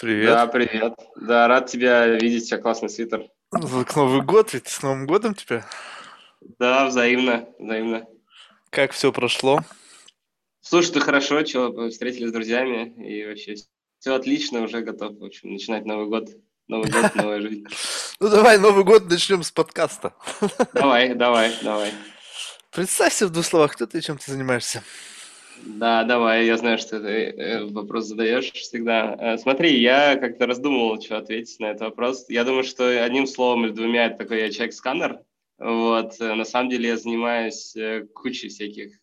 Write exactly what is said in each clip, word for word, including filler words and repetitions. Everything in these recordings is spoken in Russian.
Привет. Да, привет. Да, рад тебя видеть, у тебя классный свитер. Новый год ведь, с Новым годом тебя. Да, взаимно, взаимно. Как все прошло? Слушай, ты хорошо, чего, встретились с друзьями, и вообще все отлично, уже готов, в общем, начинать Новый год. Новый год, новая жизнь. Ну давай Новый год начнем с подкаста. Давай, давай, давай. Представься в двух словах, кто ты и чем ты занимаешься. Да, давай, я знаю, что ты вопрос задаешь всегда. Смотри, я как-то раздумывал, что ответить на этот вопрос. Я думаю, что одним словом или двумя, это такой я человек-сканер. Вот, на самом деле я занимаюсь кучей всяких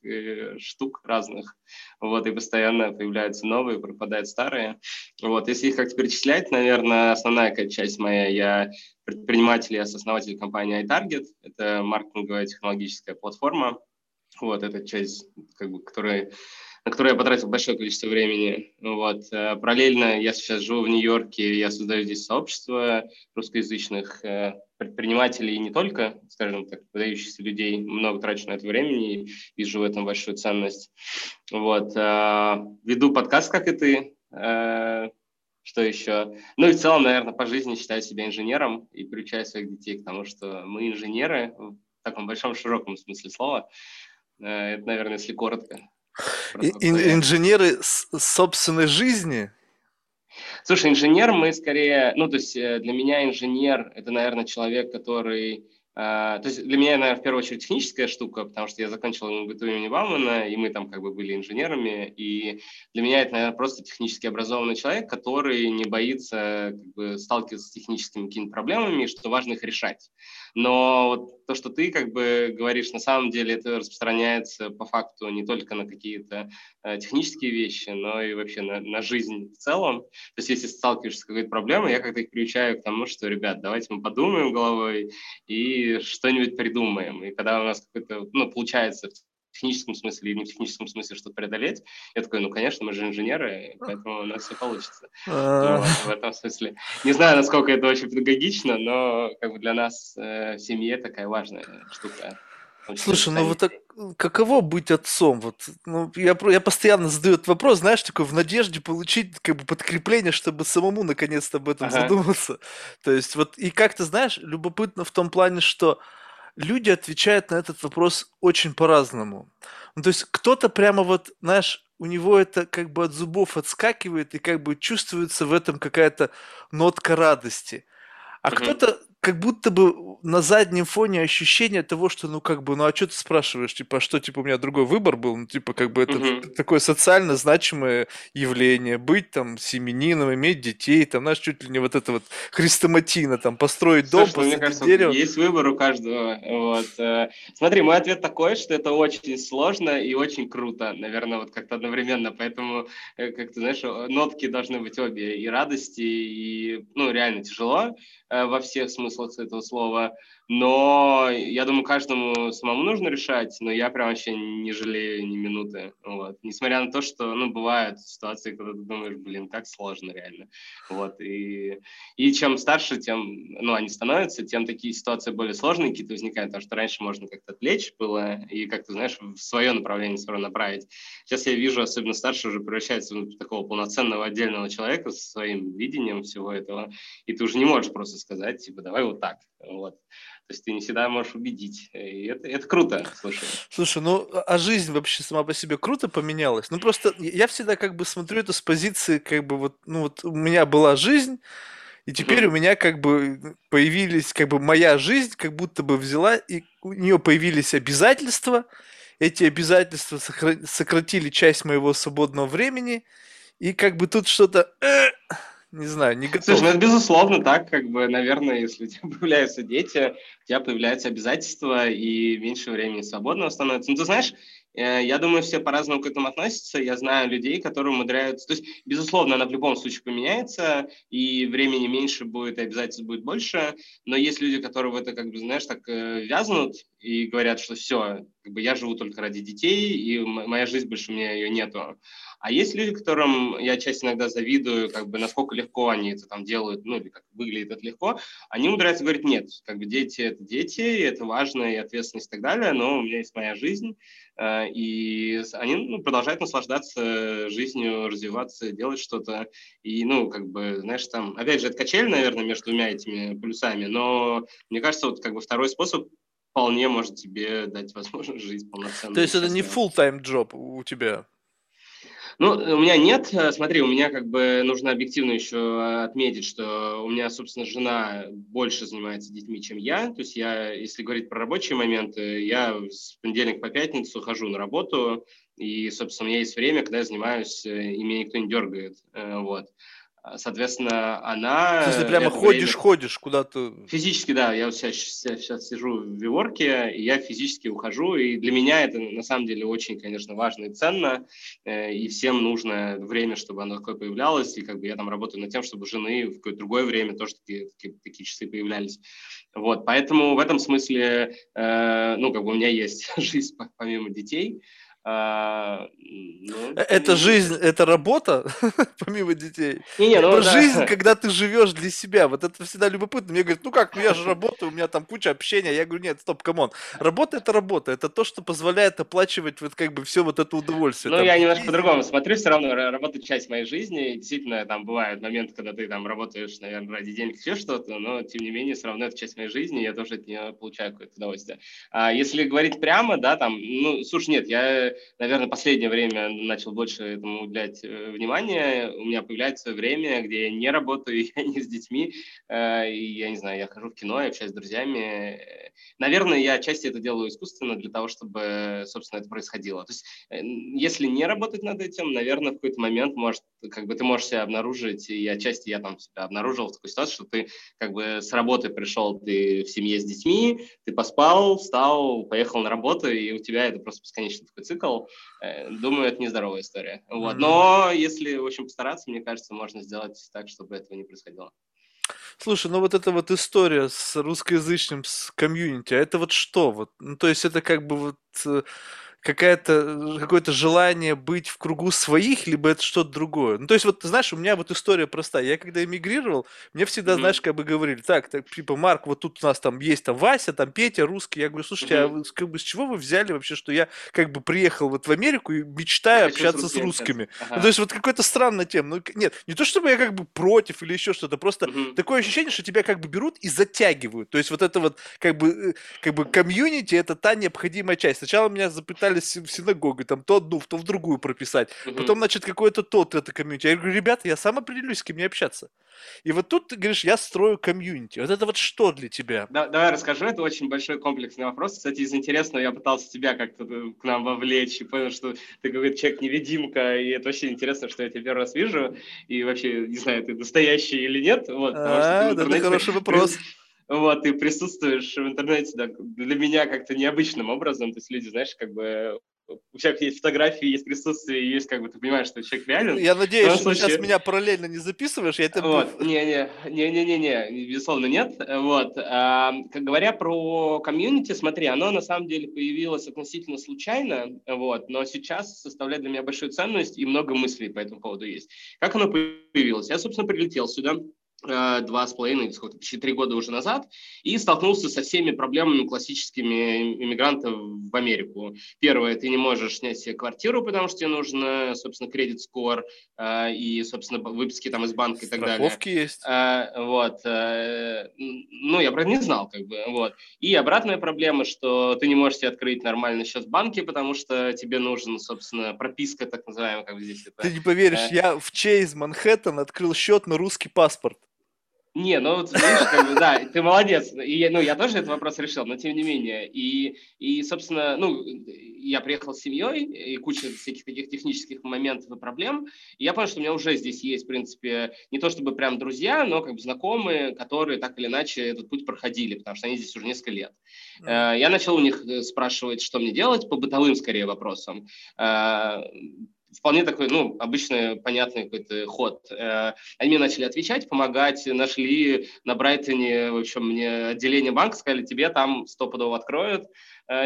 штук разных, вот, и постоянно появляются новые, пропадают старые. Вот, если их как-то перечислять, наверное, основная какая-то часть моя, я предприниматель, я сооснователь компании iTarget, это маркетинговая технологическая платформа, вот, это часть, как бы, которая... на которую я потратил большое количество времени. Вот. Параллельно я сейчас живу в Нью-Йорке, я создаю здесь сообщество русскоязычных предпринимателей, и не только, скажем так, выдающихся людей, много трачу на это времени и вижу в этом большую ценность. Вот. Веду подкаст, как и ты, что еще? Ну и в целом, наверное, по жизни считаю себя инженером и приучаю своих детей к тому, что мы инженеры в таком большом широком смысле слова. Это, наверное, если коротко. Ин- инженеры собственной жизни? Слушай, инженер мы скорее... Ну, то есть для меня инженер – это, наверное, человек, который... Э, то есть для меня, наверное, в первую очередь техническая штука, потому что я закончил эм гэ тэ у имени Баумана, и мы там как бы были инженерами. И для меня это, наверное, просто технически образованный человек, который не боится как бы сталкиваться с техническими какими-то проблемами, и что важно их решать. Но вот то, что ты как бы говоришь, на самом деле это распространяется по факту не только на какие-то э, технические вещи, но и вообще на, на жизнь в целом. То есть если сталкиваешься с какой-то проблемой, я как-то их приучаю к тому, что, ребят, давайте мы подумаем головой и что-нибудь придумаем. И когда у нас какой-то, ну, получается в техническом смысле или не в техническом смысле что-то преодолеть, я такой, ну, конечно, мы же инженеры, поэтому у нас все получится. Ну, в этом смысле. Не знаю, насколько это очень педагогично, но как бы для нас э, в семье такая важная штука. Слушай, ну вот так, каково быть отцом? Вот, ну, я, я постоянно задаю этот вопрос, знаешь, такой в надежде получить как бы подкрепление, чтобы самому наконец-то об этом ага. задуматься. То есть вот, и как ты знаешь, любопытно в том плане, что люди отвечают на этот вопрос очень по-разному. Ну, то есть кто-то прямо вот, знаешь, у него это как бы от зубов отскакивает и как бы чувствуется в этом какая-то нотка радости. А mm-hmm. кто-то как будто бы на заднем фоне ощущение того, что ну как бы, ну а что ты спрашиваешь, типа, что, типа, у меня другой выбор был, ну типа как бы это mm-hmm. такое социально значимое явление, быть там семенином, иметь детей, там, знаешь, чуть ли не вот это вот хрестоматийно, там, построить дом, Слушай, посадить мне кажется, дерево. Есть выбор у каждого, вот. Смотри, мой ответ такой, что это очень сложно и очень круто, наверное, вот как-то одновременно, поэтому, как ты знаешь, нотки должны быть обе, и радости, и, ну, реально тяжело во всех смыслах, с этого слова, но я думаю, каждому самому нужно решать, но я прям вообще не жалею ни минуты, вот, несмотря на то, что, ну, бывают ситуации, когда ты думаешь, блин, как сложно реально, вот, и, и чем старше, тем, ну, они становятся, тем такие ситуации более сложные какие-то возникают, потому что раньше можно как-то отвлечь было и как-то, знаешь, в свое направление все равно направить. Сейчас я вижу, особенно старше уже превращается в такого полноценного отдельного человека со своим видением всего этого, и ты уже не можешь просто сказать, типа, давай вот так, вот. То есть ты не всегда можешь убедить. И это, это круто, слушай. Слушай, ну, а жизнь вообще сама по себе круто поменялась? Ну, просто я всегда как бы смотрю это с позиции, как бы вот, ну, вот у меня была жизнь, и теперь mm-hmm. у меня как бы появились, как бы моя жизнь как будто бы взяла, и у нее появились обязательства, эти обязательства сокра- сократили часть моего свободного времени, и как бы тут что-то... Не знаю, не готов. Слушай, ну это безусловно так, как бы, наверное, если у тебя появляются дети, у тебя появляются обязательства и меньше времени свободного становится. Ну, ты знаешь, я думаю, все по-разному к этому относятся. Я знаю людей, которые умудряются... То есть, безусловно, она в любом случае поменяется, и времени меньше будет, и обязательств будет больше. Но есть люди, которые в это, как бы, знаешь, так вязнут, и говорят, что все, как бы я живу только ради детей, и моя жизнь больше, у меня ее нету. А есть люди, которым я часть иногда завидую, как бы насколько легко они это там делают, ну или как выглядит это легко, они умудряются говорить, нет, как бы дети — это дети, и это важно, и ответственность и так далее, но у меня есть моя жизнь, и они ну, продолжают наслаждаться жизнью, развиваться, делать что-то, и ну как бы, знаешь, там, опять же, это качель, наверное, между двумя этими полюсами, но мне кажется, вот как бы второй способ вполне может тебе дать возможность жить полноценно. То есть это не full-time job у тебя? Ну, у меня нет. Смотри, у меня как бы нужно объективно еще отметить, что у меня, собственно, жена больше занимается детьми, чем я. То есть я, если говорить про рабочие моменты, я с понедельника по пятницу хожу на работу, и, собственно, у меня есть время, когда я занимаюсь, и меня никто не дергает, вот. Соответственно, она... Ты прямо ходишь-ходишь время... куда-то... Физически, да. Я вот сейчас, сейчас сижу в виворке, и я физически ухожу. И для меня это, на самом деле, очень, конечно, важно и ценно. И всем нужно время, чтобы оно такое появлялось. И как бы я там работаю над тем, чтобы жены в какое-то другое время тоже такие, такие, такие часы появлялись. Вот. Поэтому в этом смысле, э, ну, как бы у меня есть жизнь помимо детей. А, ну, это жизнь, это работа, помимо детей. Не, не, ну, да. Жизнь, когда ты живешь для себя. Вот это всегда любопытно. Мне говорят, ну как, ну я же работаю, у меня там куча общения. Я говорю, нет, стоп, камон. Работа — это работа. Это то, что позволяет оплачивать вот как бы все вот это удовольствие. Ну там, я немножко есть... по-другому смотрю. Все равно работа — часть моей жизни. И действительно, там бывают моменты, когда ты там работаешь, наверное, ради денег еще что-то, но тем не менее, все равно это часть моей жизни. Я тоже от нее получаю какое-то удовольствие. А если говорить прямо, да, там, ну, слушай, нет, я наверное, последнее время начал больше этому уделять внимание. У меня появляется время, где я не работаю, я не с детьми, и, я не знаю, я хожу в кино, я общаюсь с друзьями. Наверное, я отчасти это делаю искусственно для того, чтобы, собственно, это происходило. То есть, если не работать над этим, наверное, в какой-то момент может, как бы ты можешь себя обнаружить, и отчасти я там себя обнаружил в такой ситуации, что ты как бы с работы пришел, ты в семье с детьми, ты поспал, встал, поехал на работу, и у тебя это просто бесконечный такой цикл. Думаю, это нездоровая история. Вот. Но если, в общем, постараться, мне кажется, можно сделать так, чтобы этого не происходило. Слушай, ну вот эта вот история с русскоязычным с комьюнити, а это вот что? Вот? Ну, то есть это как бы вот какая-то, какое-то желание быть в кругу своих, либо это что-то другое? Ну то есть вот, знаешь, у меня вот история простая. Я когда эмигрировал, мне всегда, mm-hmm. знаешь, как бы говорили, так, так, типа, Марк, вот тут у нас там есть там Вася, там Петя, русский. Я говорю, слушайте, mm-hmm. а вы, как бы, с чего вы взяли вообще, что я как бы приехал вот в Америку и мечтаю я общаться с, с русскими? Ага. Ну, то есть вот какая-то странная тема. Ну, нет, не то чтобы я как бы против или еще что-то, просто mm-hmm. такое ощущение, что тебя как бы берут и затягивают. То есть вот это вот как бы, как бы комьюнити — это та необходимая часть. Сначала меня запытали в синагогу, там, то одну, то в другую прописать. Mm-hmm. Потом, значит, какое-то то-то это комьюнити. Я говорю, ребята, я сам определюсь, с кем мне общаться. И вот тут ты говоришь, я строю комьюнити. Вот это вот что для тебя? Да, давай расскажу, это очень большой комплексный вопрос. Кстати, из интересного я пытался тебя как-то к нам вовлечь и понял, что ты какой-то человек-невидимка, и это очень интересно, что я тебя первый раз вижу, и вообще не знаю, ты настоящий или нет. Вот, а, да, это хороший вопрос. Вот, ты присутствуешь в интернете, да, для меня как-то необычным образом, то есть люди, знаешь, как бы... У всех есть фотографии, есть присутствие, есть как бы ты понимаешь, что человек реален. Я надеюсь, что случае... ты сейчас меня параллельно не записываешь, я это... Вот, не-не-не-не-не, безусловно, нет. Вот, а, как говоря про комьюнити, смотри, оно на самом деле появилось относительно случайно, вот, но сейчас составляет для меня большую ценность и много мыслей по этому поводу есть. Как оно появилось? Я, собственно, прилетел сюда два с половиной, сколько, почти три года уже назад, и столкнулся со всеми проблемами классическими иммигрантов в Америку. Первое, ты не можешь снять себе квартиру, потому что тебе нужно, собственно, кредит-скор и, собственно, выписки там из банка и так далее. Страховки есть. Вот. Ну, я про это не знал, как бы, вот. И обратная проблема, что ты не можешь себе открыть нормальный счет в банке, потому что тебе нужен, собственно, прописка, так называемая, как здесь это. Ты не поверишь, я в Чейз Манхэттен открыл счет на русский паспорт. Не, ну, вот, знаешь, как бы, да, ты молодец. И, ну, я тоже этот вопрос решил, но тем не менее. И, и, собственно, ну, я приехал с семьей, и куча всяких таких технических моментов и проблем. И я понял, что у меня уже здесь есть, в принципе, не то чтобы прям друзья, но как бы знакомые, которые так или иначе этот путь проходили, потому что они здесь уже несколько лет. Mm-hmm. Я начал у них спрашивать, что мне делать, по бытовым, скорее, вопросам. Вполне такой, ну, обычный, понятный какой-то ход. Они мне начали отвечать, помогать, нашли на Брайтоне, в общем, мне отделение банка, сказали, тебе там стопудово откроют.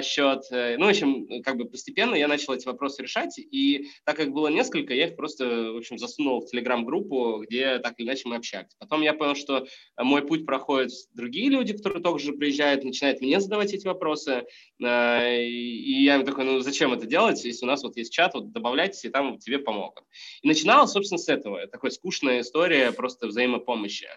счет. Ну, в общем, как бы постепенно я начал эти вопросы решать, и так как было несколько, я их просто, в общем, засунул в телеграм-группу, где так или иначе мы общались. Потом я понял, что мой путь проходят другие люди, которые также приезжают, начинают мне задавать эти вопросы, и я им такой, ну, зачем это делать, если у нас вот есть чат, вот добавляйтесь, и там тебе помогут. И начиналось, собственно, с этого, такой скучная история просто взаимопомощи.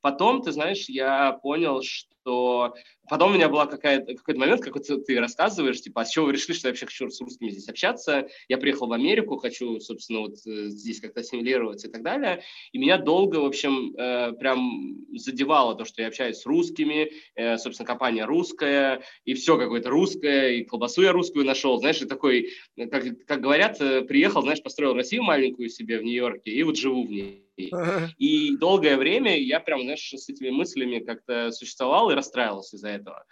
Потом, ты знаешь, я понял, что... Потом у меня был какой-то момент, как ты рассказываешь, типа, а с чего вы решили, что я вообще хочу с русскими здесь общаться? Я приехал в Америку, хочу, собственно, вот здесь как-то ассимилироваться и так далее. И меня долго, в общем, прям задевало то, что я общаюсь с русскими, собственно, компания русская, и все какое-то русское, и колбасу я русскую нашел, знаешь, и такой, как, как говорят, приехал, знаешь, построил Россию маленькую себе в Нью-Йорке, и вот живу в ней. Ага. И долгое время я прям, знаешь, с этими мыслями как-то существовал и расстраивался из-за этого.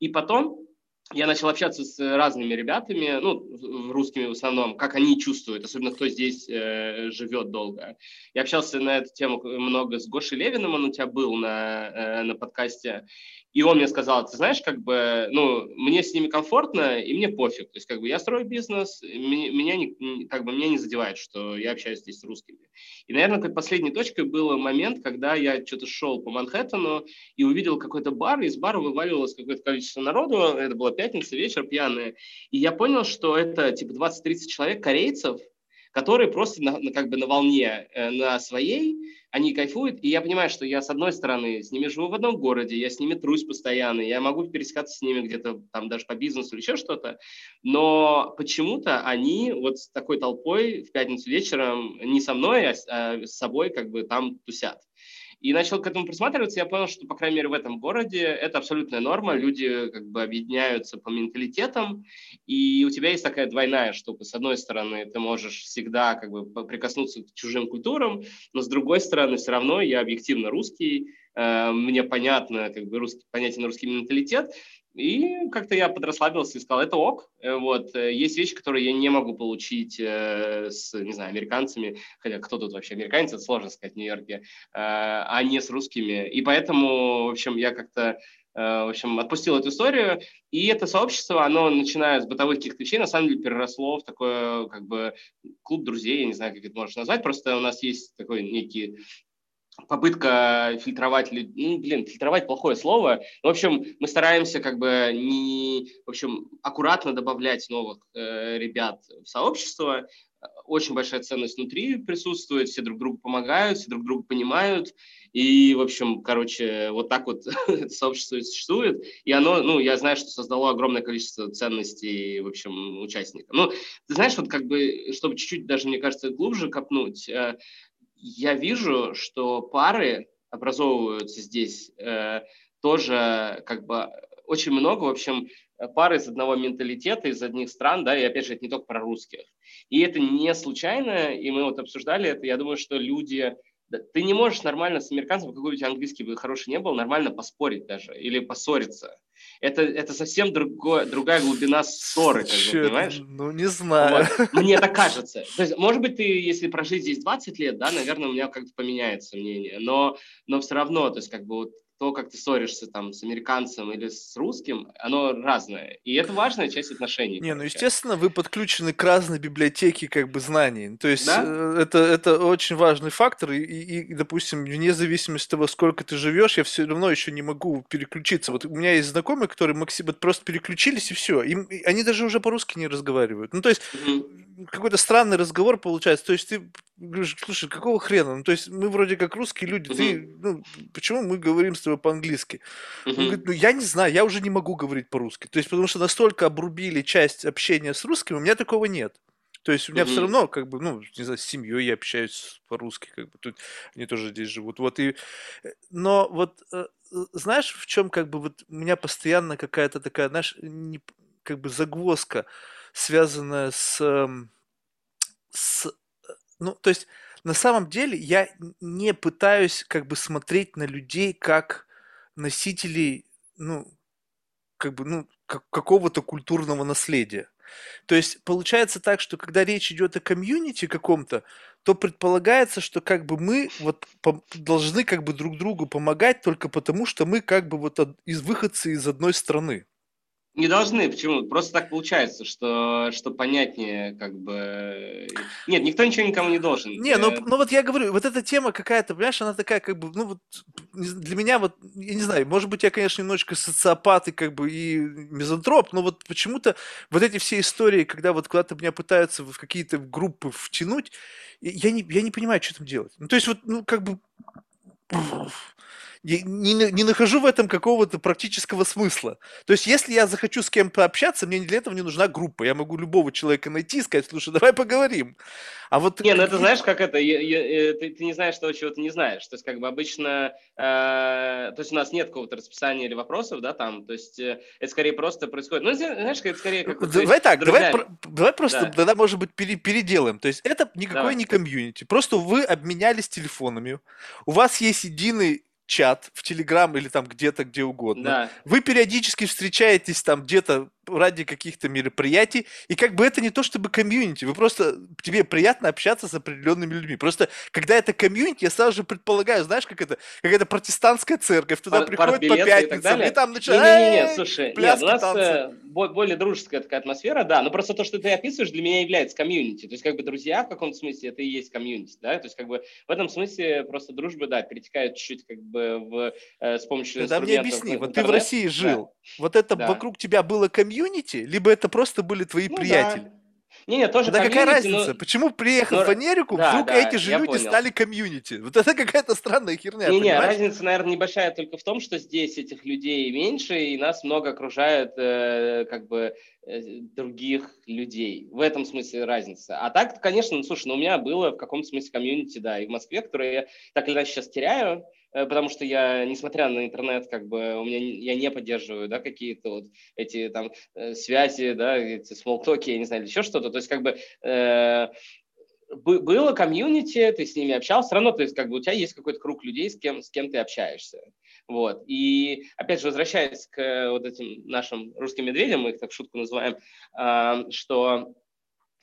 И потом я начал общаться с разными ребятами, ну, русскими в основном, как они чувствуют, особенно кто здесь э, живет долго. Я общался на эту тему много с Гошей Левиным, он у тебя был на, э, на подкасте, и он мне сказал, ты знаешь, как бы, ну, мне с ними комфортно, и мне пофиг, то есть, как бы, я строю бизнес, мне, меня не, как бы, меня не задевает, что я общаюсь здесь с русскими. И, наверное, как последней точкой был момент, когда я что-то шел по Манхэттену и увидел какой-то бар, и из бара вываливалось какое-то количество народу, это было пятница, вечер, пьяные. И я понял, что это типа двадцать-тридцать человек корейцев, которые просто на, на, как бы на волне, э, на своей, они кайфуют. И я понимаю, что я, с одной стороны, с ними живу в одном городе, я с ними трусь постоянно, я могу пересекаться с ними где-то там даже по бизнесу или еще что-то, но почему-то они вот с такой толпой в пятницу вечером не со мной, а с, а с собой как бы там тусят. И начал к этому присматриваться, я понял, что, по крайней мере, в этом городе это абсолютная норма, люди как бы объединяются по менталитетам, и у тебя есть такая двойная штука. С одной стороны, ты можешь всегда как бы прикоснуться к чужим культурам, но с другой стороны, все равно я объективно русский, мне понятно, как бы русский, понятен русский менталитет, и как-то я подрасслабился и сказал, это ок, вот, есть вещи, которые я не могу получить с, не знаю, американцами, хотя кто тут вообще американец, это сложно сказать в Нью-Йорке, а не с русскими, и поэтому, в общем, я как-то, в общем, отпустил эту историю, и это сообщество, оно, начиная с бытовых каких-то вещей, на самом деле переросло в такой, как бы, клуб друзей, я не знаю, как это можно назвать, просто у нас есть такой некий... попытка фильтровать людей, ну, блин, фильтровать плохое слово. В общем, мы стараемся как бы не, в общем, аккуратно добавлять новых э, ребят в сообщество. Очень большая ценность внутри присутствует, все друг другу помогают, все друг друга понимают. И, в общем, короче, вот так вот это сообщество и существует. И оно, ну, я знаю, что создало огромное количество ценностей, в общем, участников. Ну, ты знаешь, вот как бы, чтобы чуть-чуть даже, мне кажется, глубже копнуть, э, я вижу, что пары образовываются здесь э, тоже как бы очень много, в общем, пары из одного менталитета, из одних стран, да, и опять же, это не только про русских. И это не случайно, и мы вот обсуждали это, я думаю, что люди... Ты не можешь нормально с американцем, какой у тебя английский бы хороший не был, нормально поспорить даже или поссориться. Это, это совсем другое, другая глубина ссоры, как бы, понимаешь? Ну, не знаю. Вот. Мне так кажется. То есть, может быть, ты, если прожить здесь двадцать лет, да, наверное, у меня как-то поменяется мнение, но, но все равно, то есть, как бы, вот, то, как ты ссоришься там с американцем или с русским, оно разное. И это важная часть отношений. Не, ну, естественно, вы подключены к разной библиотеке как бы знаний. То есть да? это, это очень важный фактор. И, и, допустим, вне зависимости от того, сколько ты живешь, я все равно еще не могу переключиться. Вот у меня есть знакомые, которые максимально просто переключились, и все. Им, и они даже уже по-русски не разговаривают. Ну, то есть mm-hmm. какой-то странный разговор получается. То есть ты говоришь, слушай, какого хрена? Ну, то есть мы вроде как русские люди. Mm-hmm. Ты, ну, почему мы говорим с тобой по-английски? Mm-hmm. Он говорит, ну, я не знаю, я уже не могу говорить по-русски. То есть потому что настолько обрубили часть общения с русским, у меня такого нет. То есть у меня mm-hmm. все равно, как бы, ну, не знаю, с семьей я общаюсь по-русски, как бы, тут они тоже здесь живут. Вот и... Но вот знаешь, в чем, как бы, вот у меня постоянно какая-то такая, знаешь, не, как бы загвоздка, связанная с, с... Ну, то есть на самом деле я не пытаюсь, как бы, смотреть на людей как носителей, ну, как бы, ну, как, какого-то культурного наследия. То есть получается так, что когда речь идет о комьюнити каком-то, то предполагается, что как бы мы вот по- должны как бы друг другу помогать только потому, что мы как бы вот от- из выходцы из одной страны. Не должны, почему? Просто так получается, что, что понятнее, как бы... Нет, никто ничего никому не должен. Не, ну, ну вот я говорю, вот эта тема какая-то, понимаешь, она такая, как бы, ну вот для меня вот, я не знаю, может быть, я, конечно, немножечко социопат и как бы и мизантроп, но вот почему-то вот эти все истории, когда вот куда-то меня пытаются в какие-то группы втянуть, я не, я не понимаю, что там делать. Ну, то есть вот, ну, как бы... Не, не, не нахожу в этом какого-то практического смысла. То есть, если я захочу с кем-то общаться, мне для этого не нужна группа. Я могу любого человека найти и сказать, слушай, давай поговорим. А вот... Не, ну это знаешь, как это? Я, я, ты, ты не знаешь того, чего ты не знаешь. То есть, как бы обычно... Э, то есть, у нас нет какого-то расписания или вопросов, да, там. То есть, э, это скорее просто происходит... Ну, знаешь, это скорее... Как, давай есть, так, давай, про, давай просто, да. Тогда, может быть, пере, переделаем. То есть, это никакое давай. Не комьюнити. Просто вы обменялись телефонами. У вас есть единый... чат в Телеграм или там где-то, где угодно. Да. Вы периодически встречаетесь там где-то ради каких-то мероприятий, и как бы это не то чтобы комьюнити, вы просто, тебе приятно общаться с определенными людьми. Просто, когда это комьюнити, я сразу же предполагаю, знаешь, как это, какая-то протестантская церковь, туда приходят по пятницам, и, и там начинают слушай, пляски, нет, у нас танцы. Более дружеская такая атмосфера, да, но просто то, что ты описываешь, для меня является комьюнити, то есть как бы друзья в каком-то смысле, это и есть комьюнити, да, то есть как бы в этом смысле просто дружба, да, перетекает чуть-чуть как бы в, э, с помощью инструментов. Да, мне объясни, вот ты в России жил, да. Вот это да. Вокруг тебя было комьюнити, либо это просто были твои ну, приятели. Да. Не, не, тоже да какая разница? Но... Почему, приехав но... в Америку, да, вдруг да, эти же люди понял. Стали комьюнити? Вот это какая-то странная херня, не, не, разница, наверное, небольшая только в том, что здесь этих людей меньше, и нас много окружают э, как бы э, других людей. В этом смысле разница. А так, конечно, ну, слушай, ну, у меня было в каком-то смысле комьюнити, да, и в Москве, которое я так или иначе сейчас теряю, потому что я, несмотря на интернет, как бы у меня я не поддерживаю, да, какие-то вот эти там связи, да, эти смолтоки, я не знаю, или еще что-то. То есть, как бы э, было комьюнити, ты с ними общался, все равно, то есть, как бы у тебя есть какой-то круг людей, с кем, с кем ты общаешься. Вот. И опять же, возвращаясь к вот этим нашим русским медведям, мы их так в шутку называем, э, что.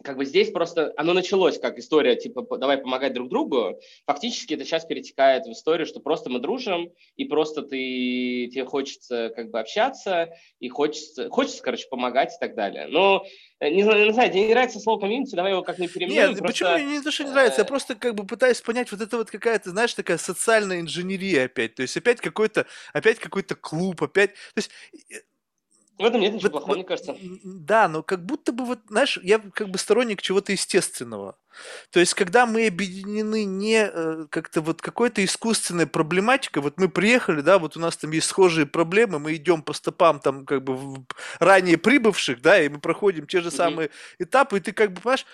Как бы здесь просто оно началось как история, типа, давай помогать друг другу. Фактически это сейчас перетекает в историю, что просто мы дружим, и просто ты, тебе хочется как бы общаться, и хочется, хочется, короче, помогать и так далее. Но... Не знаю, тебе не нравится слово комьюнити, давай его как-нибудь переименуем. Нет, просто... почему мне не то, что не нравится, я просто как бы пытаюсь понять, вот это вот какая-то, знаешь, такая социальная инженерия опять, то есть опять какой-то, опять какой-то клуб, опять, то есть... В этом нет ничего вот, плохого, вот, мне кажется. Да, но как будто бы, вот, знаешь, я как бы сторонник чего-то естественного. То есть, когда мы объединены не как-то вот какой-то искусственной проблематикой, вот мы приехали, да, вот у нас там есть схожие проблемы, мы идем по стопам там как бы ранее прибывших, да, и мы проходим те же самые mm-hmm. этапы, и ты как бы, понимаешь,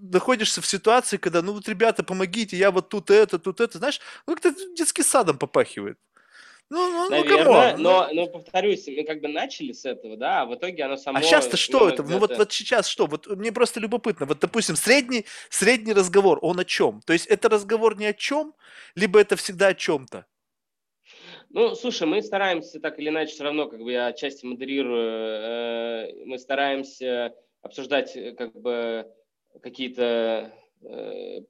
находишься в ситуации, когда, ну вот, ребята, помогите, я вот тут это, тут это, знаешь, ну как-то детским садом попахивает. Ну, ну, наверное, ну, но, но, повторюсь, мы как бы начали с этого, да, а в итоге оно само... А сейчас-то что это? Ну, вот, вот сейчас что? Вот мне просто любопытно. Вот, допустим, средний, средний разговор, он о чем? То есть это разговор не о чем, либо это всегда о чем-то? Ну, слушай, мы стараемся так или иначе, все равно, как бы я отчасти модерирую, э, мы стараемся обсуждать как бы какие-то...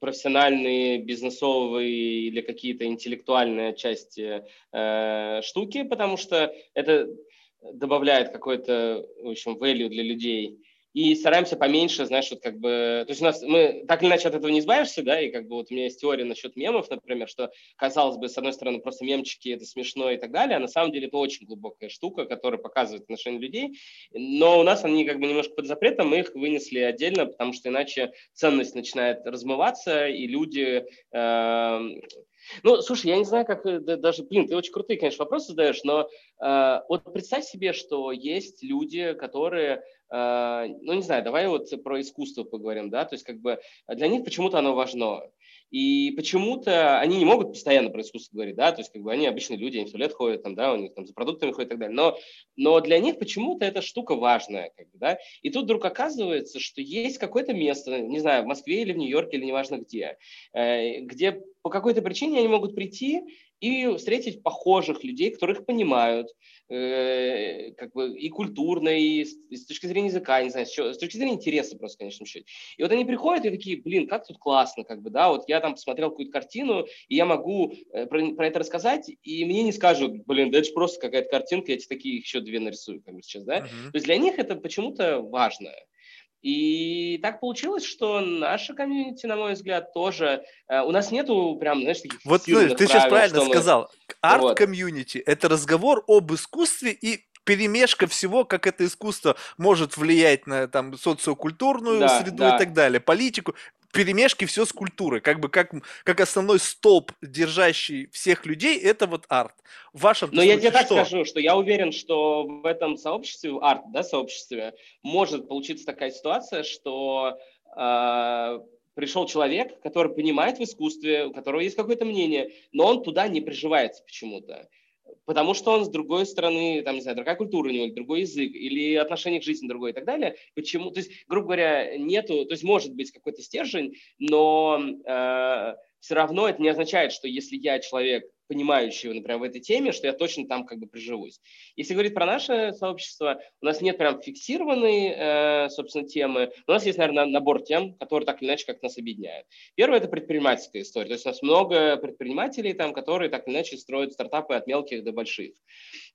профессиональные, бизнесовые или какие-то интеллектуальные части э, штуки, потому что это добавляет какой-то, в общем, value для людей. И стараемся поменьше, знаешь, вот как бы... То есть у нас мы так или иначе от этого не избавишься, да, и как бы вот у меня есть теория насчет мемов, например, что, казалось бы, с одной стороны, просто мемчики — это смешно и так далее, а на самом деле это очень глубокая штука, которая показывает отношения людей, но у нас они как бы немножко под запретом, мы их вынесли отдельно, потому что иначе ценность начинает размываться, и люди... Э- Ну, слушай, я не знаю, как даже, блин, ты очень крутые, конечно, вопросы задаешь, но э, вот представь себе, что есть люди, которые, э, ну, не знаю, давай вот про искусство поговорим, да, то есть как бы для них почему-то оно важно. И почему-то они не могут постоянно про искусство говорить, да, то есть как бы они обычные люди, они в туалет ходят, там, да, у них там за продуктами ходят и так далее, но, но для них почему-то эта штука важная, как бы, да, и тут вдруг оказывается, что есть какое-то место, не знаю, в Москве или в Нью-Йорке или неважно где, э, где по какой-то причине они могут прийти и встретить похожих людей, которых понимают, э, как бы и культурно, и с, и с точки зрения языка, не знаю, с точки зрения интереса просто, в конечном счете. И вот они приходят и такие, блин, как тут классно, как бы, да, вот я там посмотрел какую-то картину, и я могу э, про, про это рассказать, и мне не скажут, блин, да это же просто какая-то картинка, я тебе такие еще две нарисую, как бы сейчас, да. Uh-huh. То есть для них это почему-то важно. И так получилось, что наша комьюнити, на мой взгляд, тоже... Э, у нас нету прям, знаешь, таких... Вот, ну, ты правил, сейчас правильно мы... сказал. Арт-комьюнити вот. – это разговор об искусстве и перемешка всего, как это искусство может влиять на там, социокультурную да, среду да. и так далее, политику. Перемешки все с культурой. Как бы как, как основной столб, держащий всех людей, это вот арт. В вашем Но я тебе так что? скажу, что я уверен, что в этом сообществе, арт, да, сообществе, может получиться такая ситуация, что э, пришел человек, который понимает в искусстве, у которого есть какое-то мнение, но он туда не приживается почему-то. Потому что он с другой стороны, там, не знаю, другая культура у него, другой язык, или отношение к жизни другое и так далее. Почему? То есть, грубо говоря, нету, то есть может быть какой-то стержень, но э, все равно это не означает, что если я человек, понимающий, например, в этой теме, что я точно там как бы приживусь. Если говорить про наше сообщество, у нас нет прям фиксированной, э, собственно, темы. У нас есть, наверное, набор тем, которые так или иначе как нас объединяют. Первое – это предпринимательская история. То есть у нас много предпринимателей там, которые так или иначе строят стартапы от мелких до больших.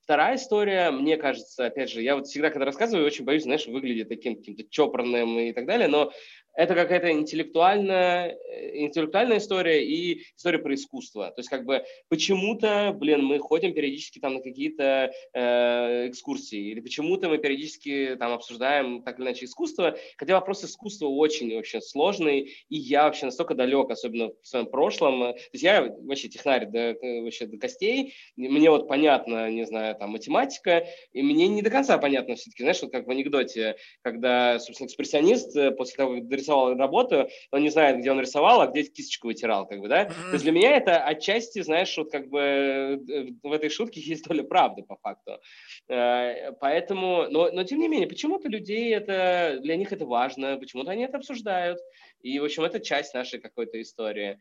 Вторая история, мне кажется, опять же, я вот всегда, когда рассказываю, очень боюсь, знаешь, выглядеть таким каким-то чопорным и так далее, но это какая-то интеллектуальная, интеллектуальная история и история про искусство. То есть как бы почему-то, блин, мы ходим периодически там на какие-то э, экскурсии, или почему-то мы периодически там обсуждаем так или иначе искусство, хотя вопрос искусства очень вообще сложный, и я вообще настолько далек, особенно в своем прошлом. То есть я вообще технарь до, вообще до костей, мне вот понятно, не знаю, там математика, и мне не до конца понятно все-таки, знаешь, вот как в анекдоте, когда, собственно, экспрессионист после того, как дорисовал работу, он не знает, где он рисовал, а где кисточку вытирал, как бы, да. Mm-hmm. То есть для меня это отчасти, знаешь, вот как бы в этой шутке есть доля правды по факту. Поэтому, но, но тем не менее, почему-то людей это, для них это важно, почему-то они это обсуждают, и, в общем, это часть нашей какой-то истории.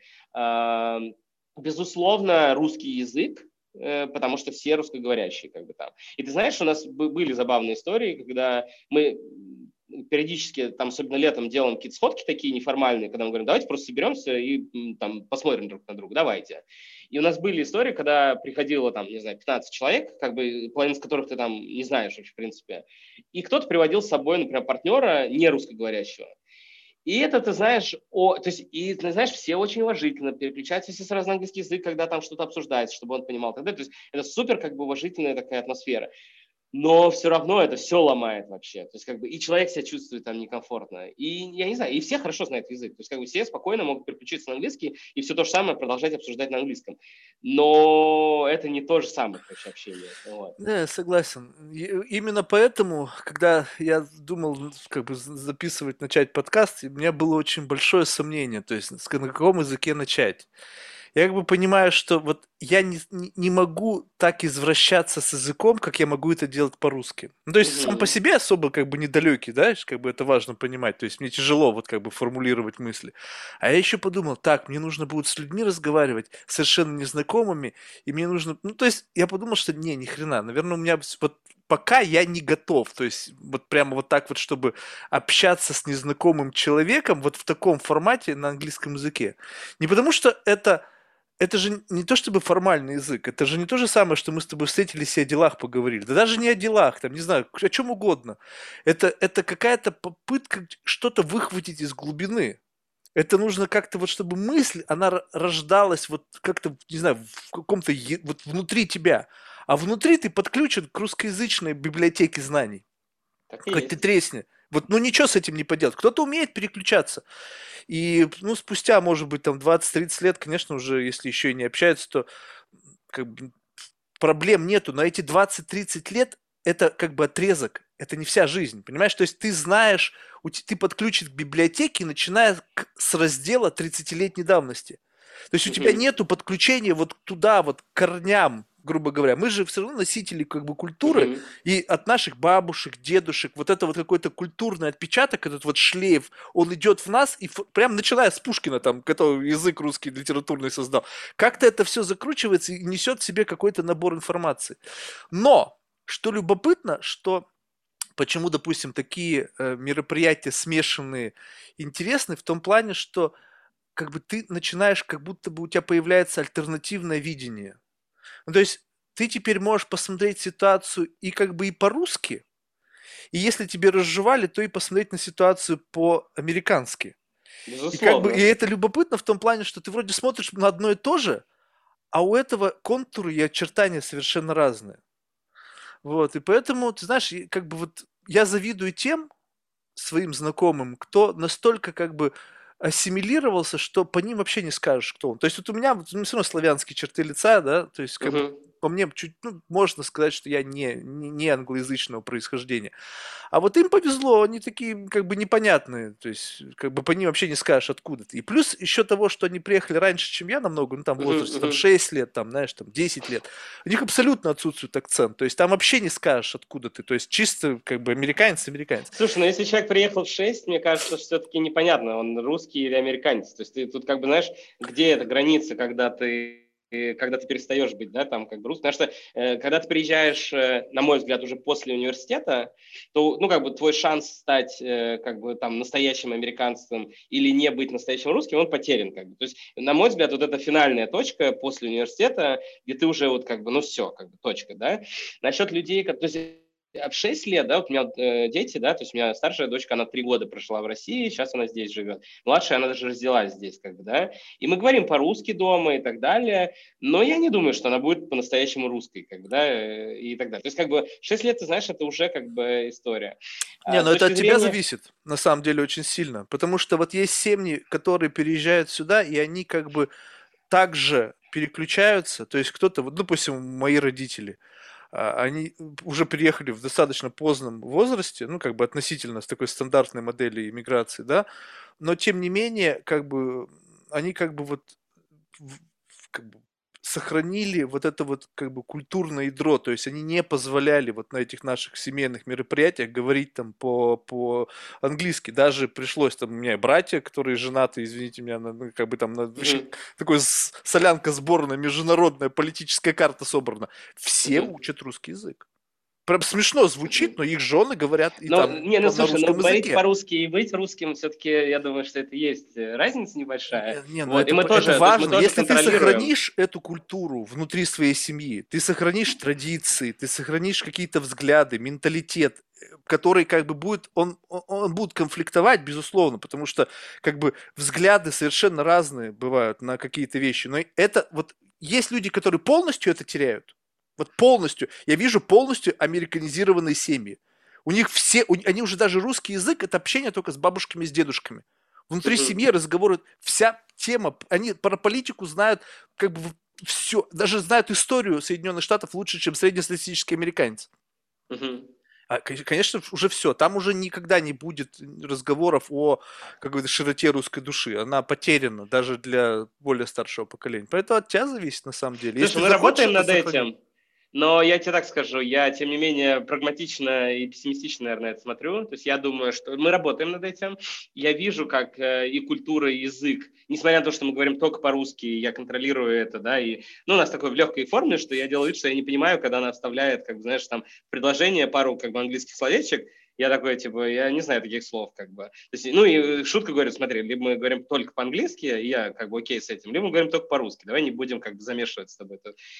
Безусловно, русский язык, потому что все русскоговорящие, как бы, там. И ты знаешь, у нас были забавные истории, когда мы периодически, там, особенно летом, делаем какие-то сходки такие неформальные, когда мы говорим, давайте просто соберемся и там, посмотрим друг на друга, давайте. И у нас были истории, когда приходило, там, не знаю, пятнадцать человек, как бы, половина из которых ты там не знаешь вообще, в принципе. И кто-то приводил с собой, например, партнера не русскоговорящего. И это, ты знаешь, о, то есть, и, ты знаешь, все очень уважительно переключаются все сразу на английский язык, когда там что-то обсуждается, чтобы он понимал. Тогда, то есть это супер, как бы, уважительная такая атмосфера. Но все равно это все ломает вообще. То есть, как бы, и человек себя чувствует там некомфортно. И, я не знаю, и все хорошо знают язык. То есть, как бы, все спокойно могут переключиться на английский и все то же самое продолжать обсуждать на английском. Но это не то же самое, короче, общение. Вот. Да, я согласен. Именно поэтому, когда я думал, как бы, записывать, начать подкаст, у меня было очень большое сомнение, то есть, на каком языке начать. Я как бы понимаю, что вот я не, не могу так извращаться с языком, как я могу это делать по-русски. Ну, то есть mm-hmm. сам по себе особо как бы недалекий, да, как бы это важно понимать. То есть мне тяжело вот как бы формулировать мысли. А я еще подумал, так, мне нужно будет с людьми разговаривать, совершенно незнакомыми, и мне нужно... Ну, то есть я подумал, что не, ни хрена, наверное, у меня вот... Пока я не готов, то есть вот прямо вот так вот, чтобы общаться с незнакомым человеком вот в таком формате на английском языке. Не потому что это... Это же не то чтобы формальный язык, это же не то же самое, что мы с тобой встретились и о делах поговорили. Да даже не о делах, там, не знаю, о чем угодно. Это, это какая-то попытка что-то выхватить из глубины. Это нужно как-то вот, чтобы мысль, она рождалась вот как-то, не знаю, в каком-то, вот внутри тебя. А внутри ты подключен к русскоязычной библиотеке знаний. Хоть ты тресни. Вот, ну, ничего с этим не поделать. Кто-то умеет переключаться. И, ну, спустя, может быть, там двадцать-тридцать лет, конечно, уже, если еще и не общаются, то как бы, проблем нету. Но эти двадцать-тридцать лет – это как бы отрезок. Это не вся жизнь, понимаешь? То есть ты знаешь, ты подключен к библиотеке, начиная с раздела тридцатилетней давности. То есть у тебя нету подключения вот туда, вот к корням грубо говоря, мы же все равно носители как бы культуры, mm-hmm. и от наших бабушек, дедушек, вот это вот какой-то культурный отпечаток, этот вот шлейф, он идет в нас, и прям начиная с Пушкина, там, который язык русский литературный создал, как-то это все закручивается и несет в себе какой-то набор информации. Но, что любопытно, что почему, допустим, такие мероприятия смешанные интересны, в том плане, что как бы ты начинаешь, как будто бы у тебя появляется альтернативное видение. Ну, то есть ты теперь можешь посмотреть ситуацию и как бы и по-русски, и если тебе разжевали, то и посмотреть на ситуацию по-американски. И, как бы, и это любопытно в том плане, что ты вроде смотришь на одно и то же, а у этого контуры и очертания совершенно разные. Вот, и поэтому, ты знаешь, как бы вот я завидую тем своим знакомым, кто настолько как бы ассимилировался, что по ним вообще не скажешь, кто он. То есть вот у меня вот, ну, все равно славянские черты лица, да, то есть как [S2] Uh-huh. [S1] Бы, по мне чуть, ну, можно сказать, что я не, не, не англоязычного происхождения. А вот им повезло, они такие как бы непонятные, то есть как бы по ним вообще не скажешь откуда ты. И плюс еще того, что они приехали раньше, чем я намного, ну там возраст, [S2] Uh-huh. [S1] Там шесть лет, там, знаешь, там десять лет, у них абсолютно отсутствует акцент, то есть там вообще не скажешь откуда ты, то есть чисто как бы американец, американец. Слушай, ну если человек приехал в шесть, мне кажется, все-таки непонятно, он русский или американец. То есть ты тут как бы знаешь, где эта граница, когда ты когда ты перестаешь быть, да, там как бы русским. Потому что э, когда ты приезжаешь, э, на мой взгляд, уже после университета, то, ну, как бы твой шанс стать э, как бы там настоящим американцем или не быть настоящим русским, он потерян, как бы. То есть, на мой взгляд, вот эта финальная точка после университета, где ты уже вот как бы, ну, все, как бы, точка, да. Насчет людей, как, то есть, в шесть лет, да, вот у меня э, дети, да, то есть у меня старшая дочка, она три года прожила в России, сейчас она здесь живет. Младшая, она даже родилась здесь, как бы, да. И мы говорим по-русски дома и так далее, но я не думаю, что она будет по-настоящему русской, как бы, да, и так далее. То есть, как бы, шесть лет, ты знаешь, это уже, как бы, история. Не, а, но это от зрения... тебя зависит, на самом деле, очень сильно, потому что вот есть семьи, которые переезжают сюда, и они, как бы, также переключаются, то есть кто-то, вот, допустим, мои родители, они уже приехали в достаточно поздном возрасте, ну, как бы относительно с такой стандартной модели иммиграции, да, но, тем не менее, как бы, они как бы вот как бы сохранили вот это вот как бы культурное ядро, то есть они не позволяли вот на этих наших семейных мероприятиях говорить там по, по-английски, даже пришлось, там у меня братья, которые женаты, извините меня, на, как бы там на, mm-hmm. такой солянка сборная, международная политическая карта собрана, все mm-hmm. учат русский язык. Прям смешно звучит, но их жены говорят и но, там не, ну, слушай, на русском ну, говорить языке. По-русски и быть русским, все-таки, я думаю, что это есть разница небольшая. Не, не, вот. это, и мы это тоже, важно. Мы тоже если ты сохранишь эту культуру внутри своей семьи, ты сохранишь традиции, ты сохранишь какие-то взгляды, менталитет, который как бы будет, он, он, он будет конфликтовать, безусловно, потому что как бы взгляды совершенно разные бывают на какие-то вещи. Но это вот есть люди, которые полностью это теряют. Вот полностью, я вижу полностью американизированные семьи. У них все, у, они уже даже русский язык, это общение только с бабушками и с дедушками. Внутри семьи разговоры, вся тема, они про политику знают как бы все, даже знают историю Соединенных Штатов лучше, чем среднестатистический американец. Uh-huh. А, конечно, уже все, там уже никогда не будет разговоров о какой-то широте русской души, она потеряна даже для более старшего поколения. Поэтому от тебя зависит на самом деле. Слушай, мы работаем над этим. Но я тебе так скажу, я, тем не менее, прагматично и пессимистично, наверное, это смотрю. То есть я думаю, что мы работаем над этим. Я вижу, как и культура, и язык, несмотря на то, что мы говорим только по-русски, я контролирую это, да, и, ну, у нас такое в легкой форме, что я делаю вид, что я не понимаю, когда она вставляет, как бы, знаешь, там, в предложение пару, как бы, английских словечек. Я такой, типа, я не знаю таких слов, как бы. То есть, ну, и шутка говорит, смотри, либо мы говорим только по-английски, и я, как бы, окей с этим, либо мы говорим только по-русски, давай не будем, как бы, замешивать с тобой.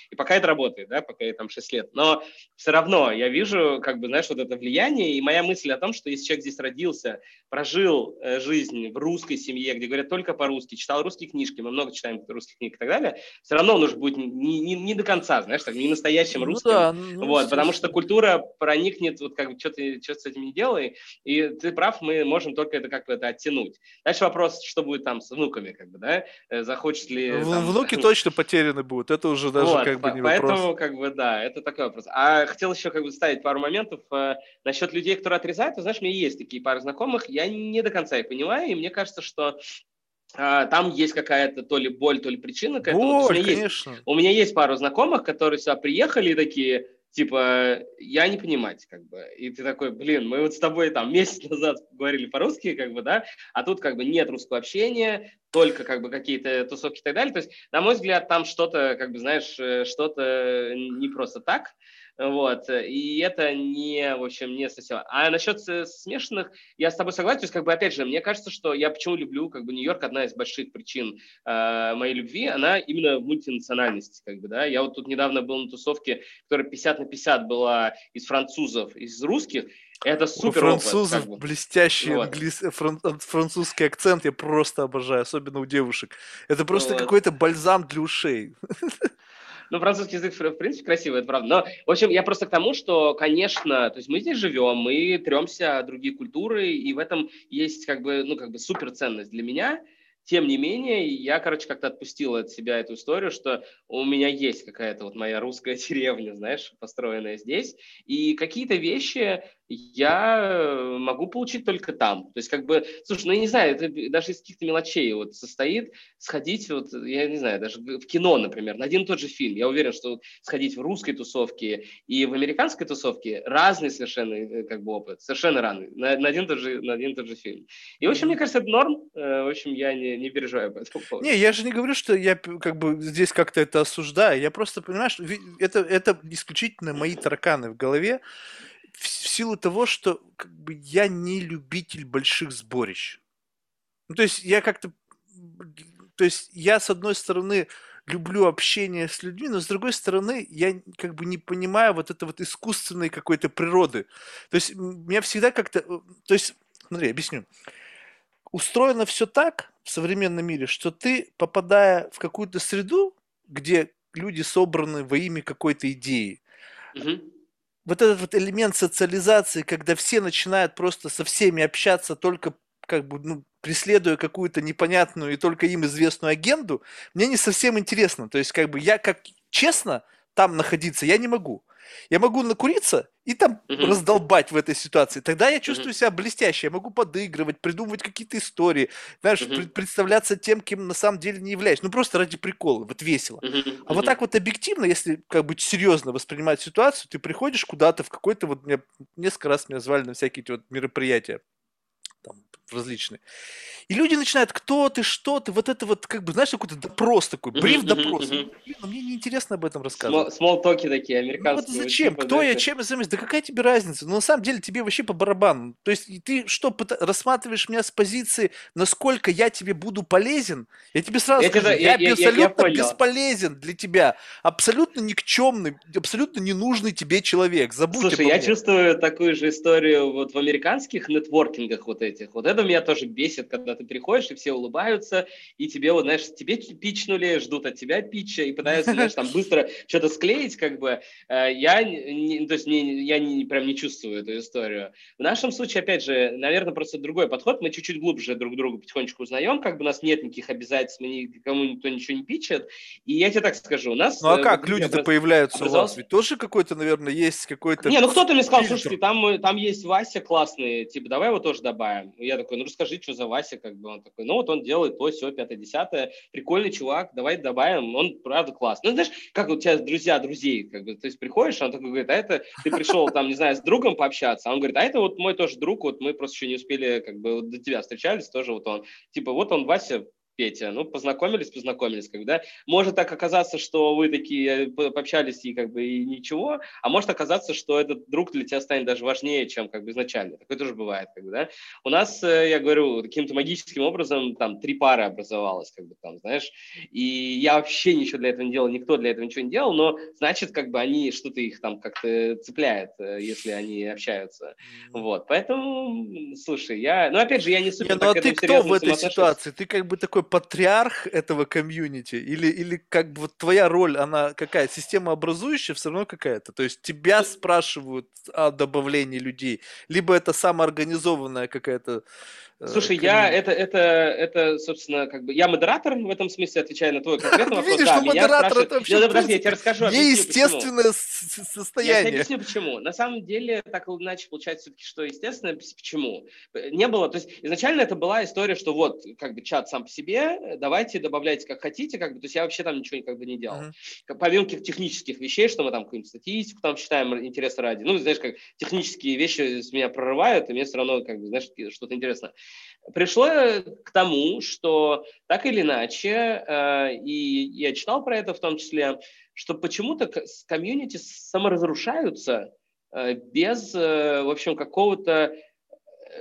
И пока это работает, да, пока я там шесть лет. Но все равно я вижу, как бы, знаешь, вот это влияние, и моя мысль о том, что если человек здесь родился, прожил э, жизнь в русской семье, где говорят только по-русски, читал русские книжки, мы много читаем русских книг и так далее, все равно он уже будет не, не, не до конца, знаешь, так, не настоящим русским. Ну, да, ну, вот, потому что культура проникнет, вот, как бы, что ты, что ты с этим не делай, и ты прав, мы можем только это как-то это оттянуть. Дальше вопрос, что будет там с внуками, как бы, да, захочет ли... В, там... Внуки точно потеряны будут, это уже даже вот, как по- бы не поэтому, вопрос. Поэтому, как бы, да, это такой вопрос. А хотел еще, как бы, ставить пару моментов э, насчет людей, которые отрезают, ты знаешь, у меня есть такие пары знакомых, я не до конца их понимаю, и мне кажется, что там есть какая-то то ли боль, то ли причина. Боль, у меня конечно. Есть, у меня есть пару знакомых, которые сюда приехали и такие, типа, я не понимать, как бы. И ты такой, блин, мы вот с тобой там месяц назад говорили по-русски, как бы, да, а тут как бы нет русского общения, только как бы какие-то тусовки и так далее. То есть, на мой взгляд, там что-то, как бы, знаешь, что-то не просто так. Вот, и это не, в общем, не совсем. А насчет смешанных, я с тобой согласен, то есть, как бы, опять же, мне кажется, что я почему люблю, как бы, Нью-Йорк, одна из больших причин э, моей любви, она именно в мультинациональности, как бы, да, я вот тут недавно был на тусовке, которая пятьдесят на пятьдесят была из французов, из русских, это супер. У французов опыт, как бы. Блестящий вот. английс... Фран... французский акцент, я просто обожаю, особенно у девушек, это просто вот. Какой-то бальзам для ушей. Ну, французский язык, в принципе, красивый, это правда. Но, в общем, я просто к тому, что, конечно, то есть мы здесь живем, мы трёмся о другие культуры, и в этом есть, как бы, ну, как бы суперценность для меня. Тем не менее, я, короче, как-то отпустил от себя эту историю, что у меня есть какая-то вот моя русская деревня, знаешь, построенная здесь, и какие-то вещи я могу получить только там. То есть, как бы, слушай, ну, я не знаю, это даже из каких-то мелочей вот состоит сходить, вот, я не знаю, даже в кино, например, на один и тот же фильм. Я уверен, что сходить в русской тусовке и в американской тусовке разный совершенно, как бы, опыт, совершенно разный, на, на, один и тот же, на один и тот же фильм. И, в общем, мне кажется, это норм, в общем, я не Не переживай по этому поводу. Не, я же не говорю, что я как бы здесь как-то это осуждаю. Я просто понимаю, что это, это исключительно мои тараканы в голове в силу того, что как бы, я не любитель больших сборищ. Ну, то есть я как-то... То есть я, с одной стороны, люблю общение с людьми, но, с другой стороны, я как бы не понимаю вот этой вот искусственной какой-то природы. То есть меня всегда как-то... То есть, смотри, объясню. Устроено все так в современном мире, что ты, попадая в какую-то среду, где люди собраны во имя какой-то идеи, mm-hmm. вот этот вот элемент социализации, когда все начинают просто со всеми общаться, только как бы, ну, преследуя какую-то непонятную и только им известную агенду, мне не совсем интересно. То есть, как бы, я как честно там находиться я не могу. Я могу накуриться и там uh-huh. раздолбать в этой ситуации. Тогда я чувствую uh-huh. себя блестяще. Я могу подыгрывать, придумывать какие-то истории. Знаешь, uh-huh. пред- представляться тем, кем на самом деле не являюсь. Ну, просто ради прикола. Вот весело. Uh-huh. Uh-huh. А вот так вот объективно, если как бы серьезно воспринимать ситуацию, ты приходишь куда-то в какой-то... вот меня, несколько раз меня звали на всякие эти вот мероприятия. Там, различные. И люди начинают, кто ты, что ты, вот это вот, как бы, знаешь, какой-то допрос такой, бриф-допрос. Блин, ну, мне неинтересно об этом рассказывать. Смолл-токи такие, американские. Ну, вот зачем? Типа, кто да, я, чем я занимаюсь? Да какая тебе разница? Ну, на самом деле, тебе вообще по барабану. То есть, ты что, пот- рассматриваешь меня с позиции, насколько я тебе буду полезен? Я тебе сразу я скажу, это, я, я абсолютно я, я бесполезен для тебя. Абсолютно никчемный, абсолютно ненужный тебе человек. Забудь. Слушай, я мне. чувствую такую же историю вот в американских нетворкингах вот этих. Вот это меня тоже бесит, когда ты приходишь, и все улыбаются, и тебе, вот, знаешь, тебе пичнули, ждут от тебя питча, и пытаются, знаешь, там быстро что-то склеить, как бы. Я, не, то есть, мне, я не, прям не чувствую эту историю. В нашем случае, опять же, наверное, просто другой подход. Мы чуть-чуть глубже друг друга потихонечку узнаем, как бы у нас нет никаких обязательств, никому никто ничего не питчит. И я тебе так скажу, у нас... Ну а как люди-то появляются образовался... у вас? Ведь тоже какой-то, наверное, есть какой-то... Не, ну кто-то мне сказал, слушайте, там, там есть Вася классный, типа, давай его тоже добавим. Я такой, ну расскажи, что за Вася, как бы он такой, ну вот он делает то, сё, пятое, десятое, прикольный чувак, давай добавим, он правда классный. Ну знаешь, как у тебя друзья друзей, как бы, то есть приходишь, он такой говорит, а это ты пришел там, не знаю, с другом пообщаться, а он говорит, а это вот мой тоже друг, вот мы просто еще не успели, как бы, вот до тебя встречались, тоже вот он, типа вот он Вася, Петя, ну, познакомились, познакомились, как бы, да, может так оказаться, что вы такие пообщались и, как бы, и ничего, а может оказаться, что этот друг для тебя станет даже важнее, чем, как бы, изначально, такое тоже бывает, как бы, да, у нас, я говорю, каким-то магическим образом, там, три пары образовалось, как бы, там, знаешь, и я вообще ничего для этого не делал, никто для этого ничего не делал, но, значит, как бы, они, что-то их там как-то цепляет, если они общаются, mm-hmm. вот, поэтому, слушай, я, ну, опять же, я не супер... Не, ну, а ты кто в этой ситуации? Ты, как бы, такой патриарх этого комьюнити или, или как бы вот твоя роль, она какая? Система образующая все равно какая-то. То есть тебя спрашивают о добавлении людей. Либо это самоорганизованная какая-то Слушай, я это, это, это, собственно, как бы я модератор в этом смысле, отвечаю на твой конкретный вопрос. Видишь, что модератор это вообще неестественное состояние. Я тебе объясню, почему. На самом деле, так или иначе, получается все-таки, что естественно, почему. Не было, то есть изначально это была история, что вот, как бы чат сам по себе, давайте добавляйте как хотите, как бы, то есть я вообще там ничего никогда не делал. Помимо каких-то технических вещей, что мы там какую-нибудь статистику там считаем, интересы ради. Ну, знаешь, как технические вещи с меня прорывают, и мне все равно, как бы, знаешь, что-то интересное. Пришло к тому, что так или иначе, э, и я читал про это в том числе, что почему-то комьюнити саморазрушаются э, без, э, в общем, какого-то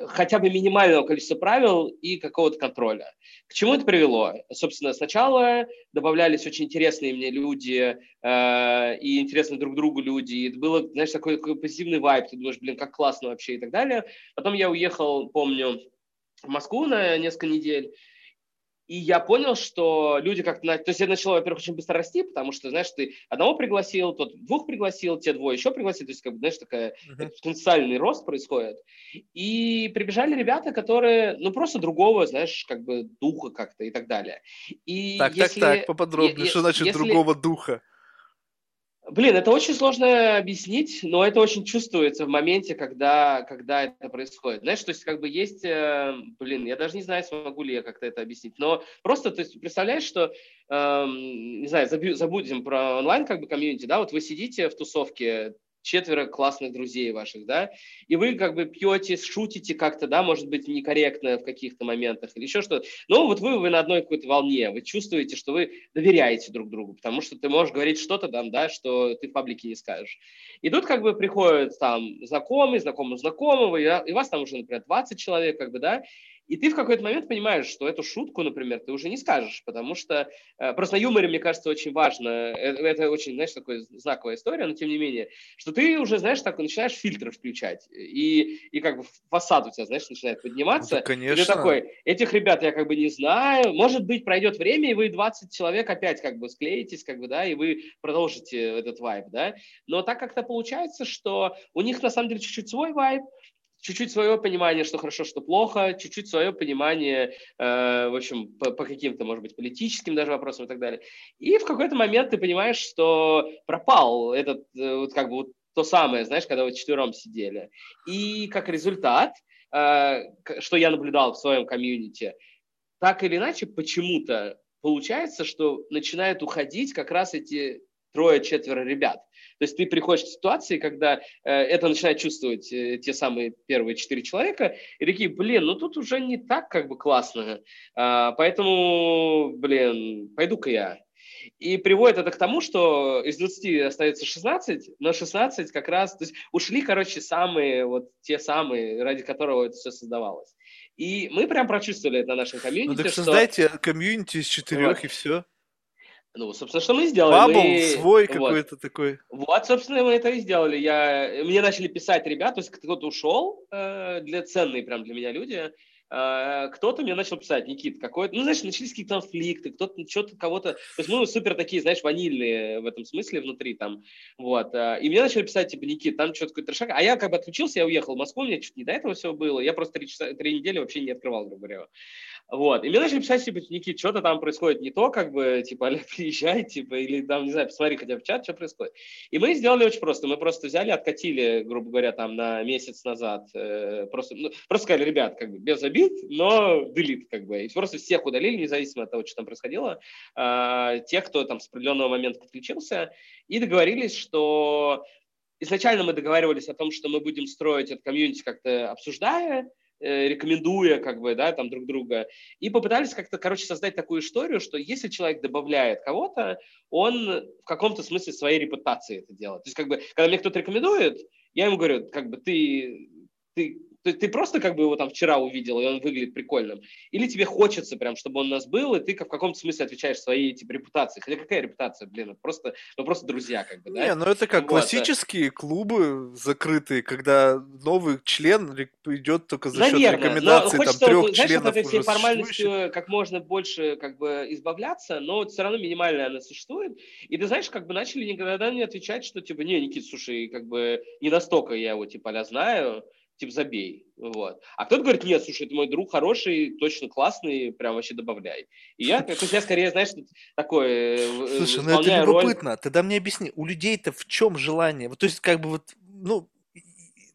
хотя бы минимального количества правил и какого-то контроля. К чему это привело? Собственно, сначала добавлялись очень интересные мне люди э, и интересные друг другу люди. И это было, знаешь, такой, такой позитивный вайб. Ты думаешь, блин, как классно вообще и так далее. Потом я уехал, помню, в Москву на несколько недель. И я понял, что люди как-то... То есть я начал, во-первых, очень быстро расти, потому что, знаешь, ты одного пригласил, тот двух пригласил, те двое еще пригласили. То есть, как бы, знаешь, такая uh-huh. потенциальный рост происходит. И прибежали ребята, которые, ну, просто другого, знаешь, как бы духа как-то и так далее. И так, если... так, так, поподробнее, и, что значит если... другого духа? Блин, это очень сложно объяснить, но это очень чувствуется в моменте, когда, когда это происходит. Знаешь, то есть как бы есть, э, блин, я даже не знаю, смогу ли я как-то это объяснить, но просто, то есть представляешь, что, э, не знаю, забью, забудем про онлайн как бы комьюнити, да, вот вы сидите в тусовке, четверо классных друзей ваших, да, и вы как бы пьете, шутите как-то, да, может быть, некорректно в каких-то моментах или еще что-то, но вот вы, вы на одной какой-то волне, вы чувствуете, что вы доверяете друг другу, потому что ты можешь говорить что-то там, да, что ты в паблике не скажешь. И тут как бы приходят там знакомые, знакомые знакомого, и вас там уже, например, двадцать человек, как бы, да, и ты в какой-то момент понимаешь, что эту шутку, например, ты уже не скажешь, потому что э, просто на юморе, мне кажется, очень важно, это, это очень, знаешь, такая знаковая история, но тем не менее, что ты уже, знаешь, так начинаешь фильтры включать, и, и как бы фасад у тебя, знаешь, начинает подниматься. Ну, да, конечно. И ты такой, этих ребят я как бы не знаю, может быть, пройдет время, и вы двадцать человек опять как бы склеитесь, как бы, да, и вы продолжите этот вайб, да, но так как-то получается, что у них на самом деле чуть-чуть свой вайб, чуть-чуть свое понимание, что хорошо, что плохо, чуть-чуть свое понимание, э, в общем, по, по каким-то, может быть, политическим даже вопросам и так далее. И в какой-то момент ты понимаешь, что пропал этот, э, вот как бы вот то самое, знаешь, когда вы четвером сидели. И как результат, э, что я наблюдал в своем комьюнити, так или иначе почему-то получается, что начинают уходить как раз эти трое-четверо ребят. То есть ты приходишь к ситуации, когда э, это начинают чувствовать э, те самые первые четыре человека, и такие, блин, ну тут уже не так как бы классно, э, поэтому, блин, пойду-ка я. И приводит это к тому, что из двадцати остается шестнадцать, но шестнадцать как раз... То есть ушли, короче, самые, вот те самые, ради которого это все создавалось. И мы прям прочувствовали это на нашем комьюнити. Ну так создайте что... комьюнити из четырех вот. И все. Ну, собственно, что мы сделали? Бабл мы... свой какой-то вот. Такой. Вот, собственно, мы это и сделали. Я... Мне начали писать ребята, то есть кто-то ушел, э, для ценные прям для меня люди, э, кто-то мне начал писать, Никит, какой-то, ну, знаешь, начались какие-то конфликты, кто-то, что-то, кого-то, то есть мы супер такие, знаешь, ванильные в этом смысле внутри там, вот, э, и мне начали писать, типа, Никит, там что-то какой-то трешак, а я как бы отключился, я уехал в Москву, у меня чуть не до этого всего было, я просто три, часа, три недели вообще не открывал, грубо говоря. Вот, и мне начали писать, типа, Никит, что-то там происходит не то, как бы, типа, приезжай, типа, или там, не знаю, посмотри хотя бы в чат, что происходит. И мы сделали очень просто, мы просто взяли, откатили, грубо говоря, там, на месяц назад, э, просто, ну, просто сказали, ребят, как бы, без обид, но delete, как бы, и просто всех удалили, независимо от того, что там происходило, э, тех, кто там с определенного момента подключился, и договорились, что изначально мы договаривались о том, что мы будем строить этот комьюнити как-то обсуждая, рекомендуя, как бы, да, там друг друга, и попытались как-то, короче, создать такую историю, что если человек добавляет кого-то, он в каком-то смысле своей репутации это делает. То есть, как бы, когда мне кто-то рекомендует, я ему говорю, как бы, ты, ты, ты, ты просто, как бы, его там вчера увидел, и он выглядит прикольным, или тебе хочется прям, чтобы он у нас был, и ты в каком-то смысле отвечаешь своей, типа, репутации. Хотя какая репутация, блин, просто, ну, просто друзья, как бы, да? Не, ну, это как вот. Классические клубы закрытые, когда новый член идет только за Наверное, счет рекомендаций, там, трех знаешь, членов вот этой всей формальностью как можно больше, как бы, избавляться, но все равно минимально она существует, и ты знаешь, как бы, начали никогда не отвечать, что, типа, не, Никит, слушай, как бы, не настолько я его, типа, я знаю, типа, забей, вот. А кто-то говорит, нет, слушай, это мой друг хороший, точно классный, прям вообще добавляй. И я, как я скорее, знаешь, такой... Слушай, ну это любопытно, роль... тогда мне объясни, у людей-то в чем желание? Вот, то есть, как бы вот, ну,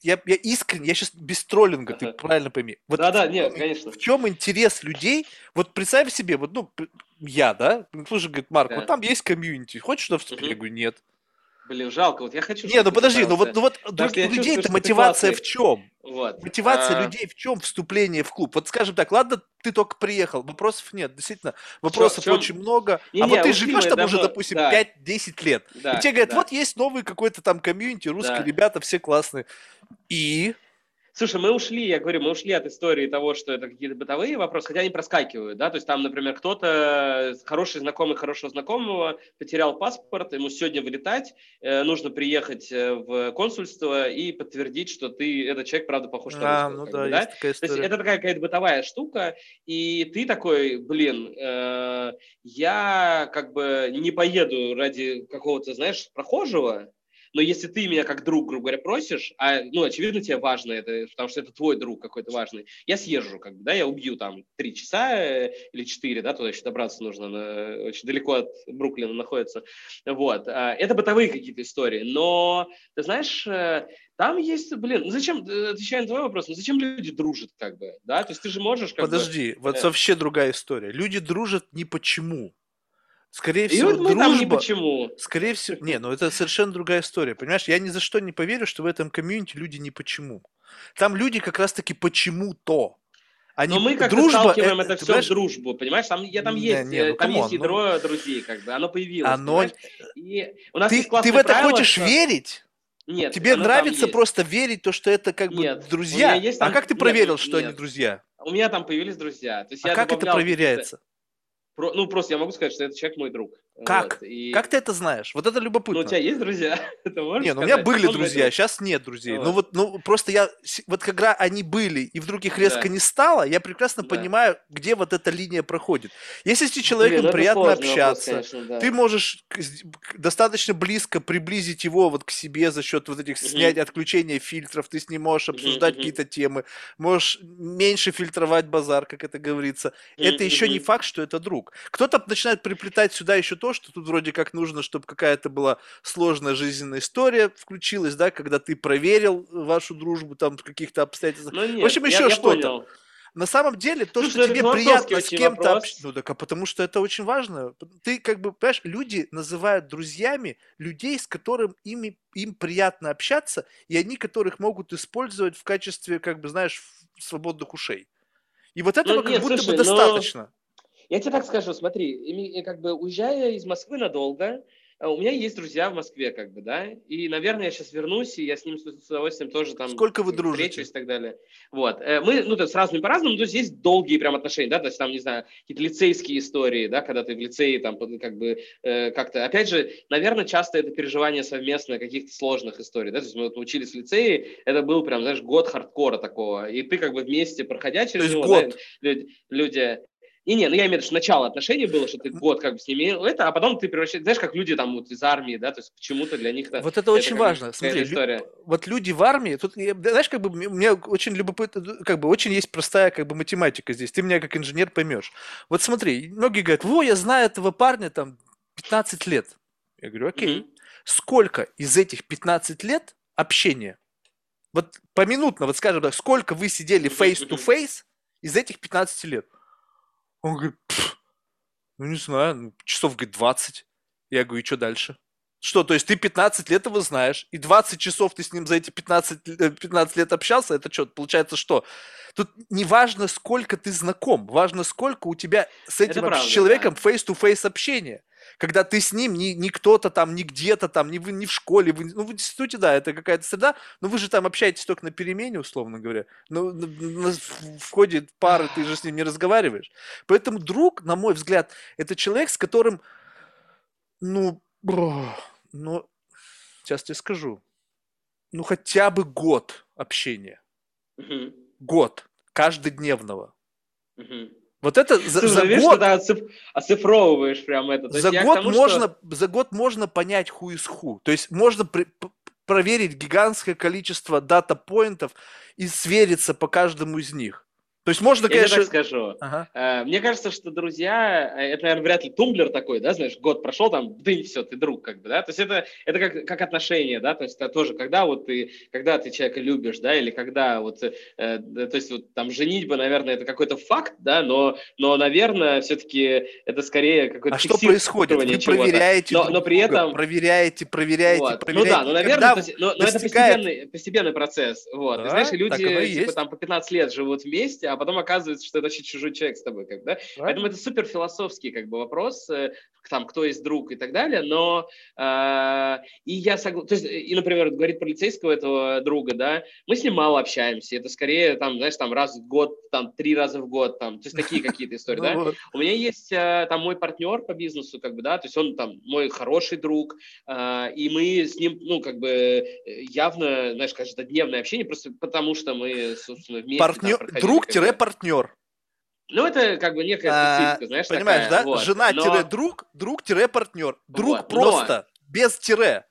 я, я искренне, я сейчас без троллинга, ага. Ты правильно пойми. Вот да-да, в, нет, конечно. В чем интерес людей? Вот представь себе, вот, ну, я, да, слушай, говорит, Марк, да. Вот там есть комьюнити, хочешь туда вступить? Угу. Я говорю, нет. Блин, жалко, вот я хочу... Не, ну подожди, ну вот, ну вот у людей-то мотивация в чем? Вот. Мотивация а... людей в чем вступление в клуб? Вот скажем так, ладно, ты только приехал, вопросов нет, действительно, вопросов чем... очень много. Не, а не, вот ты живешь там давно... уже, допустим, да. пять-десять лет, да, и тебе говорят, да. Вот есть новый какой-то там комьюнити, русские да. ребята, все классные. И... Слушай, мы ушли, я говорю, мы ушли от истории того, что это какие-то бытовые вопросы, хотя они проскакивают, да, то есть там, например, кто-то, хороший знакомый хорошего знакомого, потерял паспорт, ему сегодня вылетать, нужно приехать в консульство и подтвердить, что ты, этот человек, правда, похож на русского. А, ну да, бы, да? Есть такая история. То есть это такая какая-то бытовая штука, и ты такой, блин, э, я как бы не поеду ради какого-то, знаешь, прохожего. Но если ты меня как друг, грубо говоря, просишь, а, ну, очевидно, тебе важно это, потому что это твой друг какой-то важный, я съезжу, как бы, да, я убью там три часа или четыре, да, туда еще добраться нужно, на, очень далеко от Бруклина находится, вот. Это бытовые какие-то истории, но, ты знаешь, там есть, блин, ну зачем, отвечая на твой вопрос, ну зачем люди дружат, как бы, да, то есть ты же можешь... Как Подожди, бы, вот э... вообще другая история, люди дружат не почему. Скорее всего, дружба... Скорее всего... Не, ну это совершенно другая история, понимаешь? Я ни за что не поверю, что в этом комьюнити люди не почему. Там люди как раз-таки почему-то. Они... Но мы как-то дружба, сталкиваем это, это все понимаешь? В дружбу, понимаешь? Там, я, там не, есть, не, ну, там есть ядро ну... друзей, как бы, оно появилось. Оно... И у нас ты, ты в это правило, хочешь что... верить? Нет. Тебе нравится просто верить, то, что это как нет. бы друзья? Есть, там... А как ты проверил, нет, что нет. они друзья? У меня там появились друзья. То есть а я как добавлял... это проверяется? Про, ну, просто я могу сказать, что этот человек мой друг. Как? Вот, и... Как ты это знаешь? Вот это любопытно. Ну, у тебя есть друзья? Это можно не, ну, у меня были ну, друзья, это... сейчас нет друзей. Вот. Ну, вот, ну, просто я... Вот когда они были, и вдруг их резко да. не стало, я прекрасно да. понимаю, где вот эта линия проходит. Если с человеком Блин, приятно сложно, общаться, вопрос, конечно, да. ты можешь достаточно близко приблизить его вот к себе за счет вот этих снять, mm-hmm. отключения фильтров, ты с ним можешь обсуждать mm-hmm. какие-то темы, можешь меньше фильтровать базар, как это говорится. Mm-hmm. Это еще не факт, что это друг. Кто-то начинает приплетать сюда еще то, что тут вроде как нужно, чтобы какая-то была сложная жизненная история включилась, да, когда ты проверил вашу дружбу там в каких-то обстоятельствах. Нет, в общем, еще я, что-то. Я понял. На самом деле, то, ну, что, что тебе приятно с кем-то общаться, ну, так, а потому что это очень важно. Ты как бы, понимаешь, люди называют друзьями людей, с которыми им, им приятно общаться, и они которых могут использовать в качестве, как бы, знаешь, свободных ушей. И вот этого ну, нет, как будто слушай, бы достаточно. Но... Я тебе так скажу, смотри, как бы уезжая из Москвы надолго, у меня есть друзья в Москве, как бы, да, и, наверное, я сейчас вернусь, и я с ним с удовольствием тоже там... Сколько вы дружите? Встречусь и так далее. Вот. Мы, ну, то есть, с разными по-разному, то есть, есть долгие прям отношения, да, то есть, там, не знаю, какие-то лицейские истории, да, когда ты в лицее, там, как бы, э, как-то... Опять же, наверное, часто это переживание совместное каких-то сложных историй, да, то есть, мы вот учились в лицее, это был прям, знаешь, год хардкора такого, и ты, как бы, вместе, проходя через то него, год. Да, люди... И не, ну я имею в виду, что начало отношений было, что ты год как бы с ними, это, а потом ты превращаешь, знаешь, как люди там вот из армии, да, то есть почему-то для них... Вот это, это очень важно, смотри, лю- вот люди в армии, тут, знаешь, как бы, у меня очень любопытно, как бы, очень есть простая, как бы, математика здесь, ты меня как инженер поймешь. Вот смотри, многие говорят, во, я знаю этого парня, там, пятнадцать лет. Я говорю, окей, mm-hmm. сколько из этих пятнадцати лет общения? Вот поминутно, вот скажем так, сколько вы сидели face-to-face из этих пятнадцати лет? Он говорит, ну не знаю, часов, говорит, двадцать. Я говорю, и что дальше? Что, то есть ты пятнадцать лет его знаешь, и двадцать часов ты с ним за эти пятнадцать, пятнадцать лет общался, это что, получается что? Тут не важно, сколько ты знаком, важно, сколько у тебя с этим правда, человеком да. face-to-face общение. Когда ты с ним не, не кто-то там, не где-то там, не, вы, не в школе, вы, ну в институте, да, это какая-то среда, но вы же там общаетесь только на перемене, условно говоря. Ну, на, на, в ходе пары ты же с ним не разговариваешь. Поэтому друг, на мой взгляд, это человек, с которым, ну... Ну, сейчас тебе скажу. Ну, хотя бы год общения. Uh-huh. Год. Каждодневного. Uh-huh. Вот это за, за видишь, год... Ты оцифровываешь прям это. То за, есть год тому, можно, что... за год можно понять who is who. То есть можно при, проверить гигантское количество дата-поинтов и свериться по каждому из них. То есть можно, конечно... Я так скажу. Ага. Мне кажется, что друзья, это, наверное, вряд ли тумблер такой, да, знаешь, год прошел, там, да и все, ты друг, как бы, да, то есть это, это как, как отношения, да, то есть это тоже, когда вот ты, когда ты человека любишь, да, или когда вот, э, то есть вот там женитьба, наверное, это какой-то факт, да, но, но наверное, все-таки это скорее какой-то... А что происходит? Вы проверяете но, друг но при друга, этом... проверяете, проверяете, вот. проверяете. Ну да, ну, наверное, есть, но, достигает... но это постепенный, постепенный процесс, вот, да, и, знаешь, люди типа, там по пятнадцать лет живут вместе, а потом оказывается, что это вообще чужой человек с тобой, как, да? Right. Поэтому это супер философский как бы вопрос, там, кто есть друг и так далее, но э, и я согласен, то есть, и, например, говорит полицейского этого друга, да, мы с ним мало общаемся, это скорее, там, знаешь, там, раз в год, там, три раза в год, там, то есть такие какие-то истории, да. У меня есть, там, мой партнер по бизнесу, как бы, да, то есть он, там, мой хороший друг, и мы с ним, ну, как бы, явно, знаешь, каждодневное общение, просто потому что мы, собственно, вместе проходили. Друг-партнер. Ну, это как бы некая специфика, а, знаешь, понимаешь, такая, да? Вот. Жена-друг, но... друг-партнер. Друг вот, просто, но... без тире.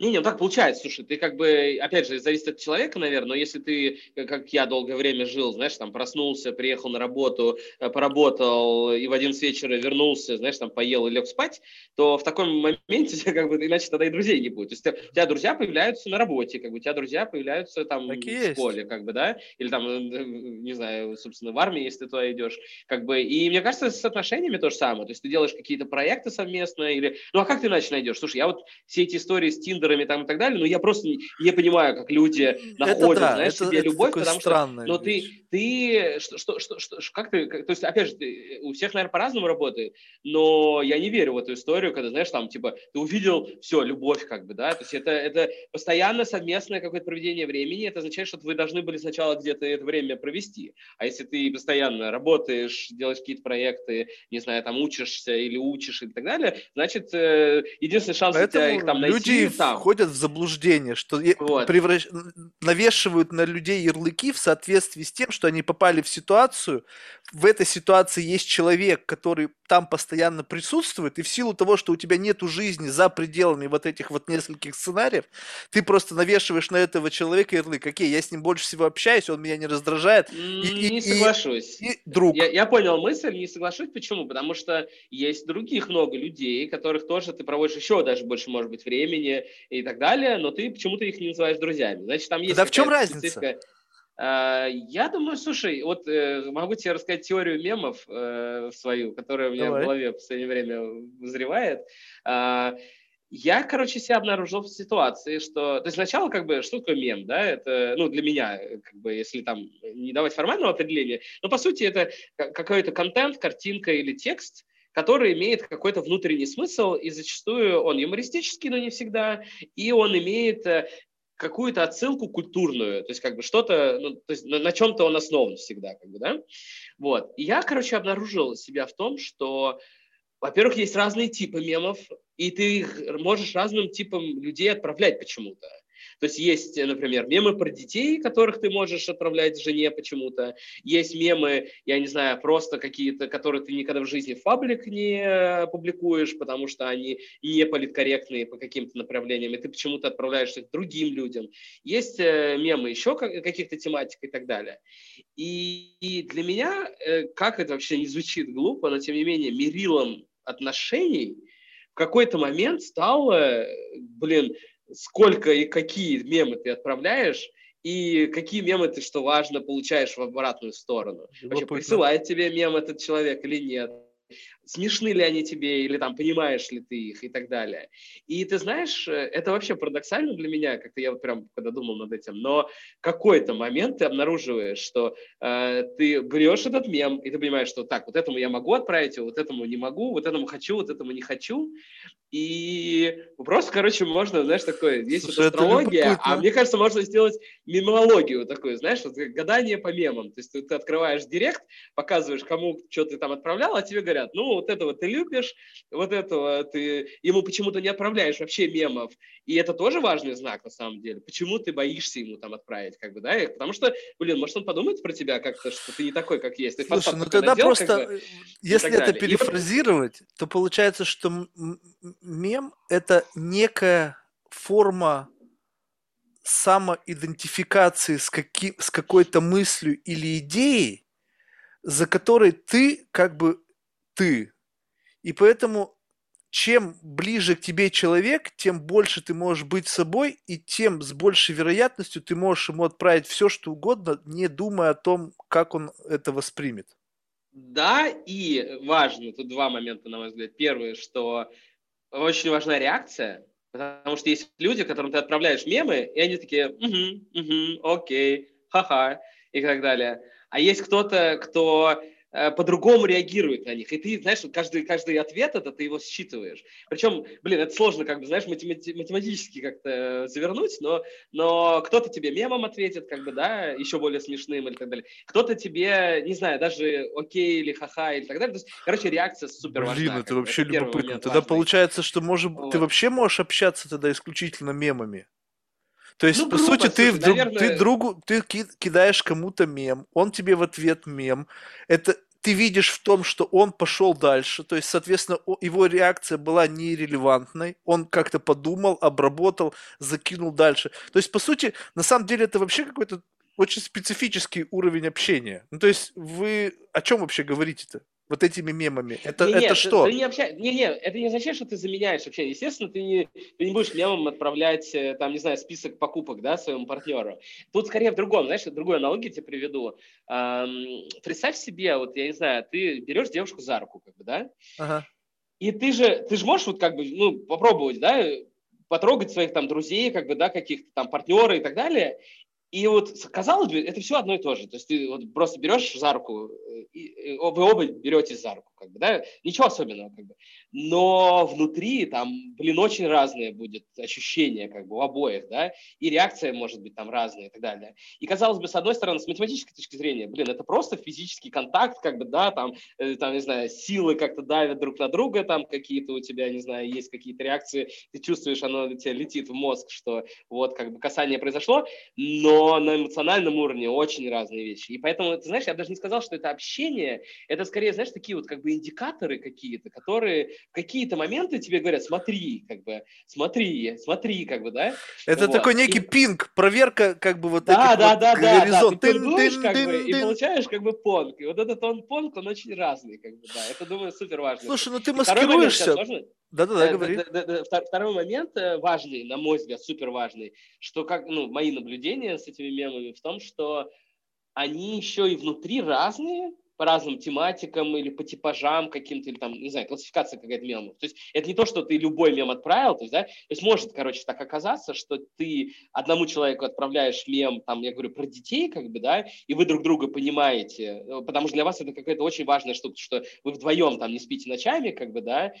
Не-не, ну так получается, слушай, ты как бы, опять же, зависит от человека, наверное, но если ты, как я долгое время жил, знаешь, там, проснулся, приехал на работу, поработал, и в одиннадцать вечера вернулся, знаешь, там, поел и лег спать, то в таком моменте, как бы, иначе тогда и друзей не будет. То есть у тебя друзья появляются на работе, как бы, у тебя друзья появляются, там, так в есть. Школе, как бы, да, или там, не знаю, собственно, в армии, если ты туда идешь, как бы, и мне кажется, с отношениями то же самое, то есть ты делаешь какие-то проекты совместно, или, ну, а как ты иначе найдешь? Слушай, я вот все эти истории с Тиндером, там и так далее, но я просто не, не понимаю, как люди находят, да, знаешь, это, себе это любовь, потому что, но ты, ты, что, что, что, что, как ты, как, то есть, опять же, ты, у всех, наверное, по-разному работает, но я не верю в эту историю, когда, знаешь, там, типа, ты увидел, все, любовь, как бы, да, то есть, это, это постоянно совместное какое-то проведение времени, это означает, что вы должны были сначала где-то это время провести, а если ты постоянно работаешь, делаешь какие-то проекты, не знаю, там, учишься или учишь и так далее, значит, единственный шанс у тебя их там найти... ходят в заблуждение, что вот. превращ... навешивают на людей ярлыки в соответствии с тем, что они попали в ситуацию. В этой ситуации есть человек, который там постоянно присутствует, и в силу того, что у тебя нету жизни за пределами вот этих вот нескольких сценариев, ты просто навешиваешь на этого человека ярлык. Окей, я с ним больше всего общаюсь, он меня не раздражает. И, не и, соглашусь. И, и друг. Я, я понял мысль, не соглашусь. Почему? Потому что есть других много людей, которых тоже ты проводишь еще даже больше, может быть, времени и так далее, но ты почему-то их не называешь друзьями. Значит, там есть... Да в чем разница? Я думаю, слушай, вот могу тебе рассказать теорию мемов свою, которая у меня Давай. в голове в последнее время вызревает. Я, короче, себя обнаружил в ситуации, что... То есть сначала, как бы, что такое мем, да? Это, ну, для меня, как бы, если там не давать формального определения, но, по сути, это какой-то контент, картинка или текст, который имеет какой-то внутренний смысл, и зачастую он юмористический, но не всегда, и он имеет какую-то отсылку культурную, то есть как бы что-то, ну, то есть на, на чем-то он основан всегда, как бы, да? Вот. И я, короче, обнаружил себя в том, что, во-первых, есть разные типы мемов, и ты их можешь разным типам людей отправлять почему-то. То есть есть, например, мемы про детей, которых ты можешь отправлять жене почему-то. Есть мемы, я не знаю, просто какие-то, которые ты никогда в жизни в паблик не публикуешь, потому что они не политкорректные по каким-то направлениям, и ты почему-то отправляешь их другим людям. Есть мемы еще каких-то тематик и так далее. И, и для меня, как это вообще не звучит глупо, но тем не менее мерилом отношений в какой-то момент стало, блин, сколько и какие мемы ты отправляешь, и какие мемы ты, что важно, получаешь в обратную сторону. Вообще, присылает тебе мем этот человек или нет? Смешны ли они тебе, или там понимаешь ли ты их и так далее. И ты знаешь, это вообще парадоксально для меня, как-то я вот прям когда думал над этим, но какой-то момент ты обнаруживаешь, что э, ты берешь этот мем, и ты понимаешь, что так, вот этому я могу отправить, вот этому не могу, вот этому хочу, вот этому не хочу. И просто, короче, можно, знаешь, такое, есть Слушай, вот астрология, а мне кажется, можно сделать мемологию такую, знаешь, вот гадание по мемам. То есть ты, ты открываешь директ, показываешь, кому что ты там отправлял, а тебе говорят, говорят, ну, вот этого ты любишь, вот этого ты... Ему почему-то не отправляешь вообще мемов. И это тоже важный знак, на самом деле. Почему ты боишься ему там отправить, как бы, да? И потому что, блин, может, он подумает про тебя как-то, что ты не такой, как есть. Ты Слушай, ну тогда надел, просто, как бы, если это перефразировать, и... то получается, что мем – это некая форма самоидентификации с, каки, с какой-то мыслью или идеей, за которой ты как бы ты. И поэтому чем ближе к тебе человек, тем больше ты можешь быть собой, и тем с большей вероятностью ты можешь ему отправить все, что угодно, не думая о том, как он это воспримет. Да, и важно, тут два момента, на мой взгляд. Первый, что очень важна реакция, потому что есть люди, которым ты отправляешь мемы, и они такие «Угу, угу, окей, ха-ха» и так далее. А есть кто-то, кто э, по-другому реагирует на них. И ты, знаешь, каждый, каждый ответ это ты его считываешь. Причем, блин, это сложно как бы, знаешь, математи- математически как-то завернуть, но, но кто-то тебе мемом ответит, как бы, да, еще более смешным или так далее. Кто-то тебе, не знаю, даже окей или ха-ха или так далее. То есть, короче, реакция супер важна. Блин, это вообще это любопытно. Тогда важный. Получается, что может, вот. Ты вообще можешь общаться тогда исключительно мемами. То есть, ну, по сути, ты, друг, наверное... ты другу ты кидаешь кому-то мем, он тебе в ответ мем. Это ты видишь в том, что он пошел дальше. То есть, соответственно, его реакция была нерелевантной. Он как-то подумал, обработал, закинул дальше. То есть, по сути, на самом деле, это вообще какой-то очень специфический уровень общения. Ну, то есть, вы о чем вообще говорите-то? Вот этими мемами. Это, не, это нет, что? Ты, ты не, общай... не, не, это не означает, что ты заменяешь общение. Естественно, ты не, ты не будешь мемом отправлять, там, не знаю, список покупок, да, своему партнеру. Тут скорее в другом, знаешь, другую аналогию тебе приведу. Эм, представь себе, вот, я не знаю, ты берешь девушку за руку, как бы, да? Ага. И ты же, ты же можешь вот как бы, ну, попробовать, да, потрогать своих там друзей, как бы, да, каких-то там партнеров и так далее. И вот, казалось бы, это все одно и то же. То есть ты вот просто берешь за руку, и вы оба беретесь за руку, как бы, да? Ничего особенного, как бы. Но внутри там, блин, очень разные будут ощущения, как бы, у обоих, да? И реакция может быть там разная и так далее. И, казалось бы, с одной стороны, с математической точки зрения, блин, это просто физический контакт, как бы, да, там, там не знаю, силы как-то давят друг на друга, там какие-то у тебя, не знаю, есть какие-то реакции, ты чувствуешь, оно тебе летит в мозг, что вот, как бы, касание произошло, но но на эмоциональном уровне очень разные вещи. И поэтому, ты знаешь, я бы даже не сказал, что это общение, это скорее, знаешь, такие вот как бы индикаторы какие-то, которые в какие-то моменты тебе говорят, смотри, как бы, смотри, смотри, как бы, да. Это вот. Такой некий и... пинг, проверка, как бы, вот да, этих да, вот да, горизонт. Да, да, да, ты пингуешь, как бы, и получаешь, как бы, понг. И вот этот он понг, он очень разный, как бы, да. Это, думаю, супер важно. Слушай, ну ты маскируешься. Да-да-да, говори. Второй момент важный, на мой взгляд, супер важный, что, как, ну, мои наблюдения с этими мемами в том, что они еще и внутри разные, по разным тематикам или по типажам каким-то, или там, не знаю, классификация какая-то мемов. То есть это не то, что ты любой мем отправил, то есть, да, то есть может, короче, так оказаться, что ты одному человеку отправляешь мем, там, я говорю, про детей, как бы, да, и вы друг друга понимаете, потому что для вас это какая-то очень важная штука, что вы вдвоем там не спите ночами, как бы, да,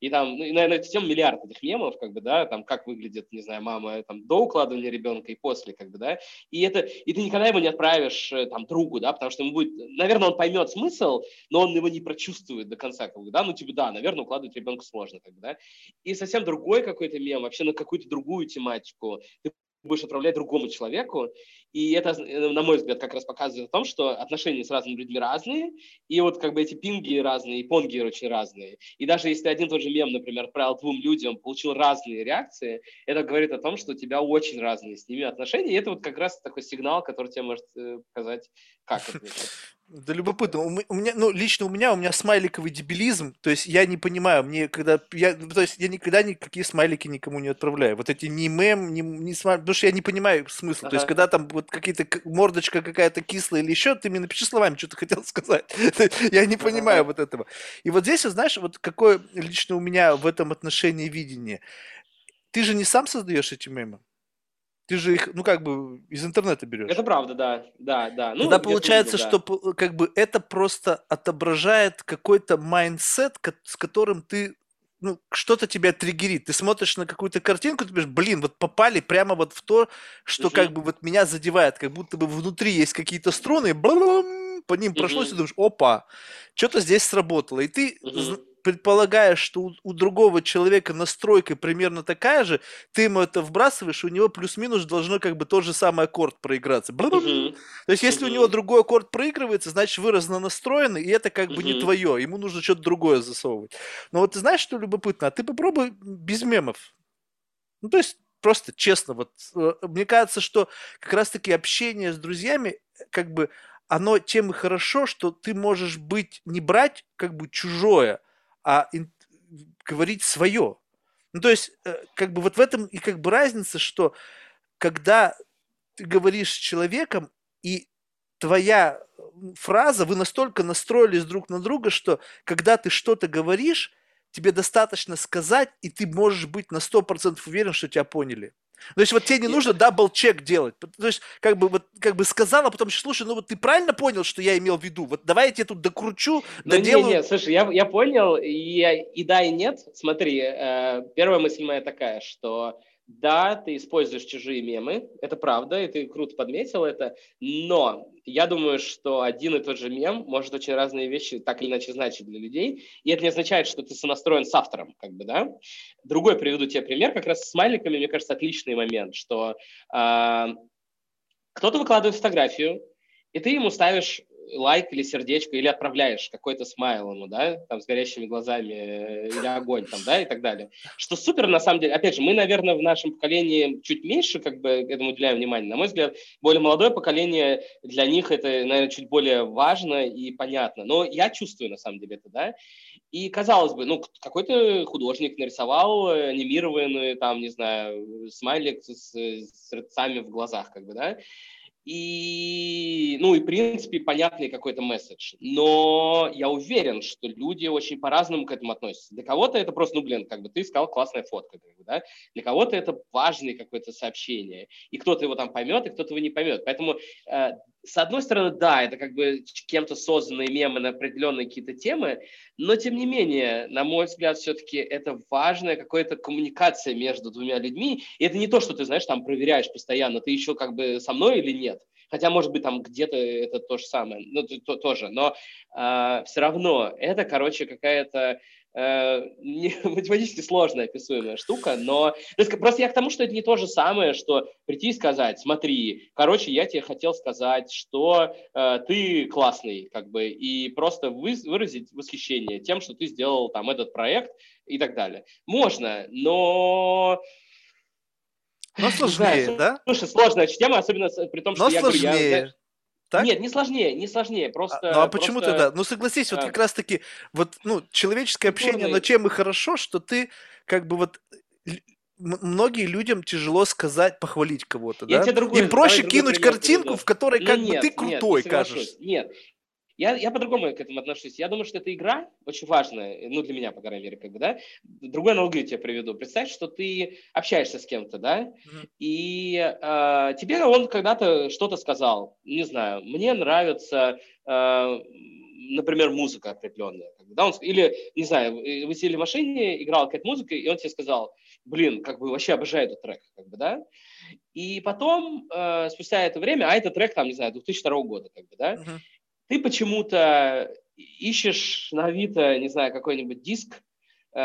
и там, ну, и, наверное, тем миллиард этих мемов, как бы, да, там, как выглядит, не знаю, мама там, до укладывания ребенка и после, как бы, да, и это, и ты никогда его не отправишь там другу, да, потому что ему будет, наверное, он поймет смысл, но он его не прочувствует до конца, как бы, да, ну, типа, да, наверное, укладывать ребенка сложно, как бы, да, и совсем другой какой-то мем, вообще на какую-то другую тематику, ты будешь отправлять другому человеку, и это, на мой взгляд, как раз показывает о том, что отношения с разными людьми разные, и вот как бы эти пинги разные, и понги очень разные, и даже если один тот же мем, например, отправил двум людям, получил разные реакции, это говорит о том, что у тебя очень разные с ними отношения, и это вот как раз такой сигнал, который тебе может показать, как это. Да любопытно. У меня, ну, лично у меня, у меня смайликовый дебилизм, то есть я не понимаю, мне когда, я, то есть я никогда никакие смайлики никому не отправляю, вот эти ни мем, ни, ни смайлики, потому что я не понимаю смысла, ага. То есть когда там вот какие-то, мордочка какая-то кислая или еще, ты мне напиши словами, что ты хотел сказать, я не понимаю вот этого. И вот здесь, знаешь, вот какое лично у меня в этом отношении видение, ты же не сам создаешь эти мемы? Ты же их, ну, как бы, из интернета берешь. Это правда, да. да, да. Ну, тогда получается, видел, да. Что как бы это просто отображает какой-то майндсет, с которым ты, ну, что-то тебя триггерит. Ты смотришь на какую-то картинку, ты думаешь, блин, вот попали прямо вот в то, что, угу. как бы, вот меня задевает. Как будто бы внутри есть какие-то струны, по ним угу. прошлось, и думаешь, опа, что-то здесь сработало. И ты... Угу. предполагаешь, что у, у другого человека настройка примерно такая же, ты ему это вбрасываешь, у него плюс-минус должно как бы тот же самый аккорд проиграться. Uh-huh. То есть, если uh-huh. у него другой аккорд проигрывается, значит, вы разнонастроены, и это как uh-huh. бы не твое, ему нужно что-то другое засовывать. Но вот ты знаешь, что любопытно? А ты попробуй без мемов. Ну, то есть, просто честно, вот мне кажется, что как раз-таки общение с друзьями, как бы, оно тем и хорошо, что ты можешь быть, не брать как бы чужое, а ин- говорить свое. Ну, то есть, как бы вот в этом и как бы разница, что когда ты говоришь с человеком, и твоя фраза, вы настолько настроились друг на друга, что когда ты что-то говоришь, тебе достаточно сказать, и ты можешь быть на сто процентов уверен, что тебя поняли. То есть вот тебе не нужно дабл-чек делать. То есть как бы, вот, как бы сказал, а потом, слушай, ну вот ты правильно понял, что я имел в виду? Вот давай я тебе тут докручу, ну, доделаю. Нет, нет, слушай, я, я понял, и, и да, и нет. Смотри, э, первая мысль моя такая, что да, ты используешь чужие мемы, это правда, и ты круто подметил это, но я думаю, что один и тот же мем может очень разные вещи так или иначе значить для людей, и это не означает, что ты сонастроен с автором, как бы, да. Другой приведу тебе пример, как раз с смайликами, мне кажется, отличный момент, что э, кто-то выкладывает фотографию, и ты ему ставишь лайк или сердечко, или отправляешь какой-то смайл ему, да, там, с горящими глазами, или огонь, там, да, и так далее. Что супер, на самом деле, опять же, мы, наверное, в нашем поколении чуть меньше, как бы, этому уделяем внимание. На мой взгляд, более молодое поколение, для них это, наверное, чуть более важно и понятно. Но я чувствую, на самом деле, это, да. И, казалось бы, ну, какой-то художник нарисовал анимированную, там, не знаю, смайлик с сердцами в глазах, как бы, да. И, ну, и, в принципе, понятный какой-то месседж. Но я уверен, что люди очень по-разному к этому относятся. Для кого-то это просто, ну, блин, как бы ты искал классная фотка, как бы, да? Для кого-то это важное какое-то сообщение. И кто-то его там поймет, и кто-то его не поймет. Поэтому, э, с одной стороны, да, это как бы кем-то созданные мемы на определенные какие-то темы, но, тем не менее, на мой взгляд, все-таки это важная какая-то коммуникация между двумя людьми. И это не то, что ты, знаешь, там проверяешь постоянно, ты еще как бы со мной или нет. Хотя, может быть, там где-то это то же самое, ну, то, тоже, но э, все равно это, короче, какая-то э, не, математически сложная описуемая штука, но то есть, просто я к тому, что это не то же самое, что прийти и сказать, смотри, короче, я тебе хотел сказать, что э, ты классный, как бы, и просто вы, выразить восхищение тем, что ты сделал там этот проект и так далее. Можно, но... Но сложнее, да, да? Слушай, сложная тема, особенно при том, но что сложнее. Я говорю... Я... Так? Нет, не сложнее, не сложнее, просто... А, ну а почему просто... тогда? Ну согласись, вот а... как раз-таки, вот, ну, человеческое Культурный... общение, но чем и хорошо, что ты, как бы, вот... Многие людям тяжело сказать, похвалить кого-то, я да? Другой, Им проще кинуть картинку, в которой, как нет, бы, ты крутой нет, кажешь. Нет, Я, я по-другому к этому отношусь. Я думаю, что эта игра очень важная, ну, для меня, по крайней мере, как бы, да. Другую аналогию тебе приведу. Представь, что ты общаешься с кем-то, да, mm-hmm. и э, тебе он когда-то что-то сказал. Не знаю, мне нравится, э, например, музыка определенная. Да? Он, или, не знаю, вы сели в машине, играла какая-то музыка, и он тебе сказал, блин, как бы вообще обожаю этот трек, как бы, да. И потом, э, спустя это время, а этот трек, там, не знаю, две тысячи второго года, как бы, да, mm-hmm. Ты почему-то ищешь на Авито, не знаю, какой-нибудь диск э,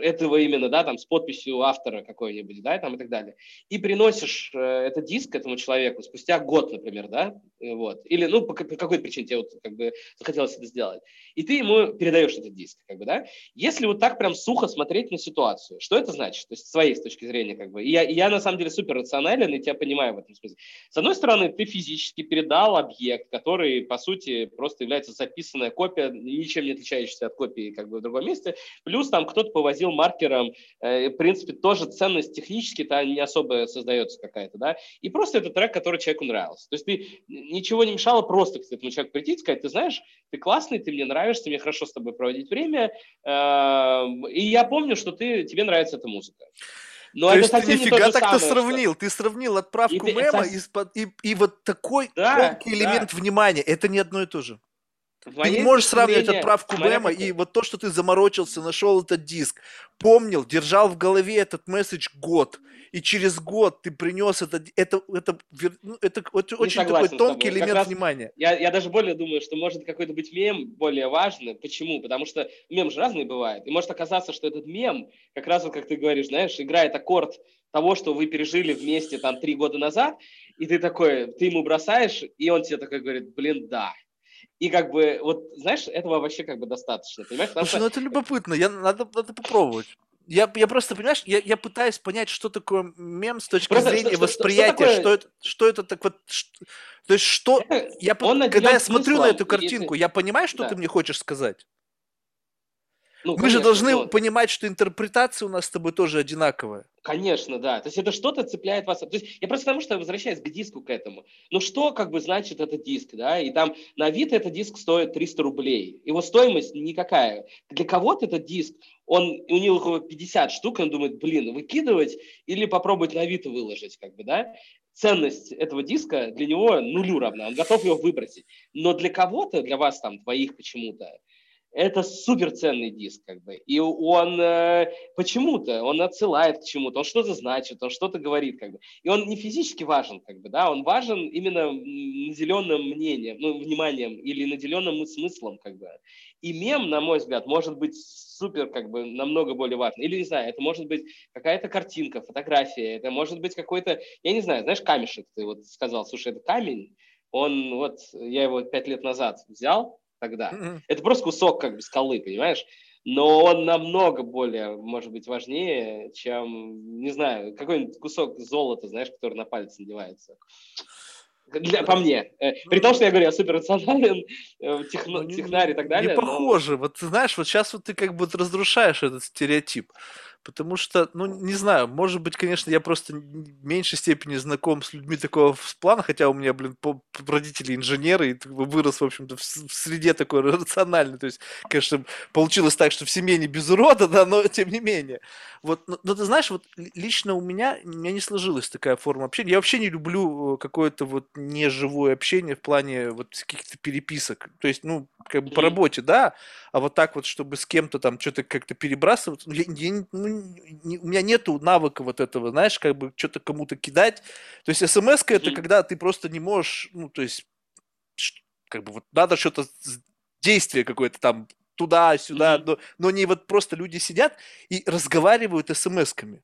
этого именно, да, там, с подписью автора какой-нибудь, да, там, и так далее, и приносишь э, этот диск этому человеку спустя год, например, да, вот, или, ну, по, по какой причине тебе вот, как бы, захотелось это сделать, и ты ему передаешь этот диск, как бы, да, если вот так прям сухо смотреть на ситуацию, что это значит, то есть, с своей точки зрения, как бы, и я, и я на самом деле супер рационален и тебя понимаю в этом смысле. С одной стороны, ты физически передал объект, который, по сути, просто является записанная копия, ничем не отличающаяся от копии, как бы, в другом месте, плюс там кто-то повозил маркером, э, в принципе, тоже ценность технически-то не особо создается какая-то, да, и просто это трек, который человеку нравился, то есть ты ничего не мешало просто к этому человеку прийти и сказать, ты знаешь, ты классный, ты мне нравишься, мне хорошо с тобой проводить время, э, и я помню, что ты, тебе нравится эта музыка. Но то есть ты нифига так-то сравнил, что... ты сравнил отправку и мема ты... и, и, и вот такой да, тонкий да. элемент внимания, это не одно и то же. Ты не можешь сравнивать отправку мема и вот то, что ты заморочился, нашел этот диск, помнил, держал в голове этот месседж год, и через год ты принес это, это, это, это, это очень такой тонкий элемент внимания. Я, я даже более думаю, что может какой-то быть мем более важный. Почему? Потому что мем же разные бывают. И может оказаться, что этот мем, как раз вот как ты говоришь, знаешь, играет аккорд того, что вы пережили вместе там три года назад, и ты такой, ты ему бросаешь, и он тебе такой говорит, блин, да. И как бы, вот, знаешь, этого вообще как бы достаточно, понимаешь? Потому Слушай, что... ну это любопытно, я, надо, надо попробовать. Я, я просто, понимаешь, я, я пытаюсь понять, что такое мем с точки просто, зрения что, восприятия, что, что, что, это, что это так вот, что, то есть что, я, когда я смотрю на эту картинку, если... я понимаю, что да. ты мне хочешь сказать? Ну, мы конечно, же должны но... понимать, что интерпретация у нас с тобой тоже одинаковая. Конечно, да. То есть это что-то цепляет вас. То есть я просто потому, что возвращаюсь к диску к этому. Ну что как бы значит этот диск, да? И там на Авито этот диск стоит триста рублей. Его стоимость никакая. Для кого-то этот диск, он, у него пятьдесят штук, он думает, блин, выкидывать или попробовать на Авито выложить, как бы, да? Ценность этого диска для него нулю равна. Он готов его выбросить. Но для кого-то, для вас там двоих почему-то, это суперценный диск, как бы, и он э, почему-то, он отсылает к чему-то, он что-то значит, он что-то говорит, как бы, и он не физически важен, как бы, да, он важен именно наделенным мнением, ну, вниманием или наделенным смыслом, как бы, и мем, на мой взгляд, может быть супер, как бы, намного более важен, или, не знаю, это может быть какая-то картинка, фотография, это может быть какой-то, я не знаю, знаешь, камешек, ты вот сказал, слушай, это камень, он, вот, я его пять лет назад взял, тогда. Mm-hmm. Это просто кусок как бы скалы, понимаешь? Но он намного более, может быть, важнее, чем, не знаю, какой-нибудь кусок золота, знаешь, который на палец надевается. Для, по мне. При том, что я говорю, я суперрационален, техно, ну, технарь и так далее. Не похоже. Но... Вот ты знаешь, вот сейчас вот ты как бы разрушаешь этот стереотип. Потому что, ну, не знаю, может быть, конечно, я просто в меньшей степени знаком с людьми такого плана, хотя у меня, блин, родители инженеры, и вырос, в общем-то, в среде такой рациональной. То есть, конечно, получилось так, что в семье не без урода, да, но тем не менее. Вот, но, но ты знаешь, вот лично у меня, у меня не сложилась такая форма общения. Я вообще не люблю какое-то вот неживое общение в плане вот каких-то переписок. То есть, ну, как бы по работе, да, а вот так вот, чтобы с кем-то там что-то как-то перебрасывать, я, я, ну, у меня нету навыка вот этого, знаешь, как бы что-то кому-то кидать. То есть смс-ка это когда ты просто не можешь, ну, то есть, как бы вот надо что-то, действие какое-то там туда-сюда, но, но не вот просто люди сидят и разговаривают смс-ками.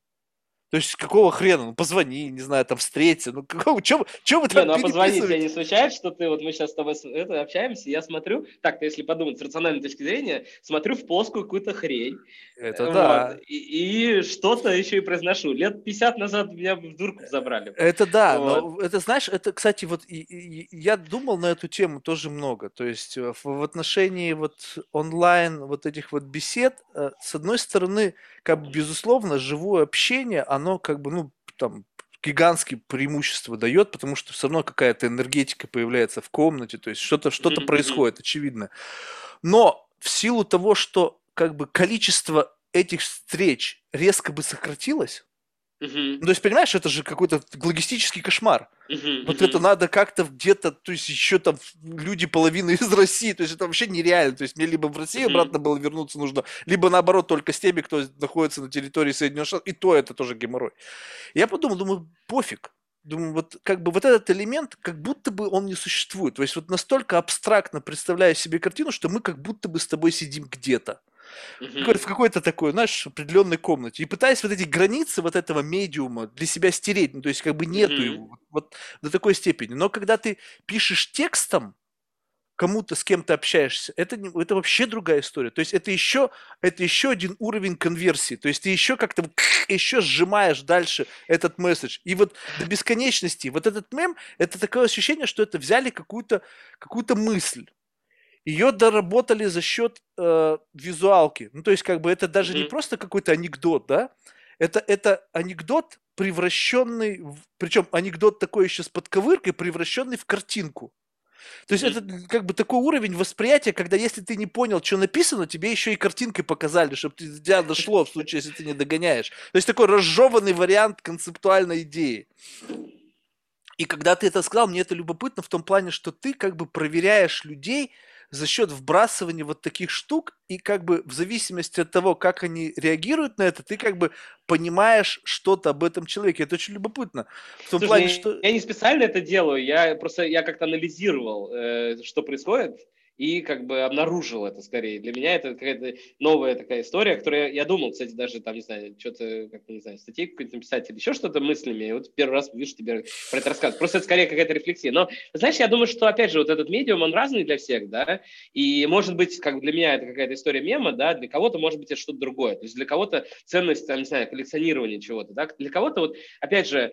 То есть, какого хрена? Ну, позвони, не знаю, там, встреться. Ну, какого, чё, чё вы там не, ну, а позвонить тебя не случается, что ты, вот мы сейчас с тобой это, общаемся, я смотрю, так-то, если подумать с рациональной точки зрения, смотрю в плоскую какую-то хрень. Это вот, да. И, и что-то еще и произношу. Лет пятьдесят назад меня в дурку забрали. Это да, вот. Но это, знаешь, это, кстати, вот и, и, я думал на эту тему тоже много. То есть, в, в отношении вот онлайн вот этих вот бесед, с одной стороны, как бы, безусловно, живое общение, оно оно как бы, ну, там, гигантские преимущества дает, потому что все равно какая-то энергетика появляется в комнате, то есть что-то, что-то происходит, очевидно. Но в силу того, что как бы количество этих встреч резко бы сократилось, ну, то есть, понимаешь, это же какой-то логистический кошмар. Uh-huh, вот uh-huh. это надо как-то где-то, то есть еще там люди половина из России, то есть это вообще нереально. То есть мне либо в Россию uh-huh. обратно было вернуться нужно, либо наоборот только с теми, кто находится на территории Соединенных Штатов, и то это тоже геморрой. Я подумал, думаю, пофиг. Думаю, вот как бы вот этот элемент, как будто бы он не существует. То есть вот настолько абстрактно представляю себе картину, что мы как будто бы с тобой сидим где-то. Uh-huh. В какой-то такой, знаешь, определенной комнате. И пытаясь вот эти границы вот этого медиума для себя стереть, ну, то есть как бы нету uh-huh. его вот до такой степени. Но когда ты пишешь текстом кому-то, с кем ты общаешься, это, это вообще другая история. То есть это еще, это еще один уровень конверсии. То есть ты еще как-то еще сжимаешь дальше этот месседж. И вот до бесконечности вот этот мем, это такое ощущение, что это взяли какую-то, какую-то мысль. Ее доработали за счет э, визуалки. Ну, то есть, как бы это даже mm-hmm. не просто какой-то анекдот, да? Это, это анекдот, превращенный, в... причем анекдот такой еще с подковыркой, превращенный в картинку. То есть, mm-hmm. это как бы такой уровень восприятия, когда если ты не понял, что написано, тебе еще и картинкой показали, чтобы ты, тебя дошло в случае, если ты не догоняешь. То есть, такой разжеванный вариант концептуальной идеи. И когда ты это сказал, мне это любопытно в том плане, что ты как бы проверяешь людей за счет вбрасывания вот таких штук, и как бы в зависимости от того, как они реагируют на это, ты как бы понимаешь что-то об этом человеке. Это очень любопытно. В том Слушай, плане, я, что... я не специально это делаю, я просто я как-то анализировал, э, что происходит. и как бы обнаружил это скорее. Для меня это какая-то новая такая история, которую я думал, кстати, даже там, не знаю, что-то, как-то, не знаю, статьи какие-то написать или еще что-то мыслями. И вот первый раз вижу тебе про это рассказывать. Просто это скорее какая-то рефлексия. Но, знаешь, я думаю, что, опять же, вот этот медиум, он разный для всех, да, и, может быть, как для меня это какая-то история мема, да, для кого-то, может быть, это что-то другое. То есть для кого-то ценность, там, не знаю, коллекционирования чего-то, да, для кого-то, вот, опять же, э,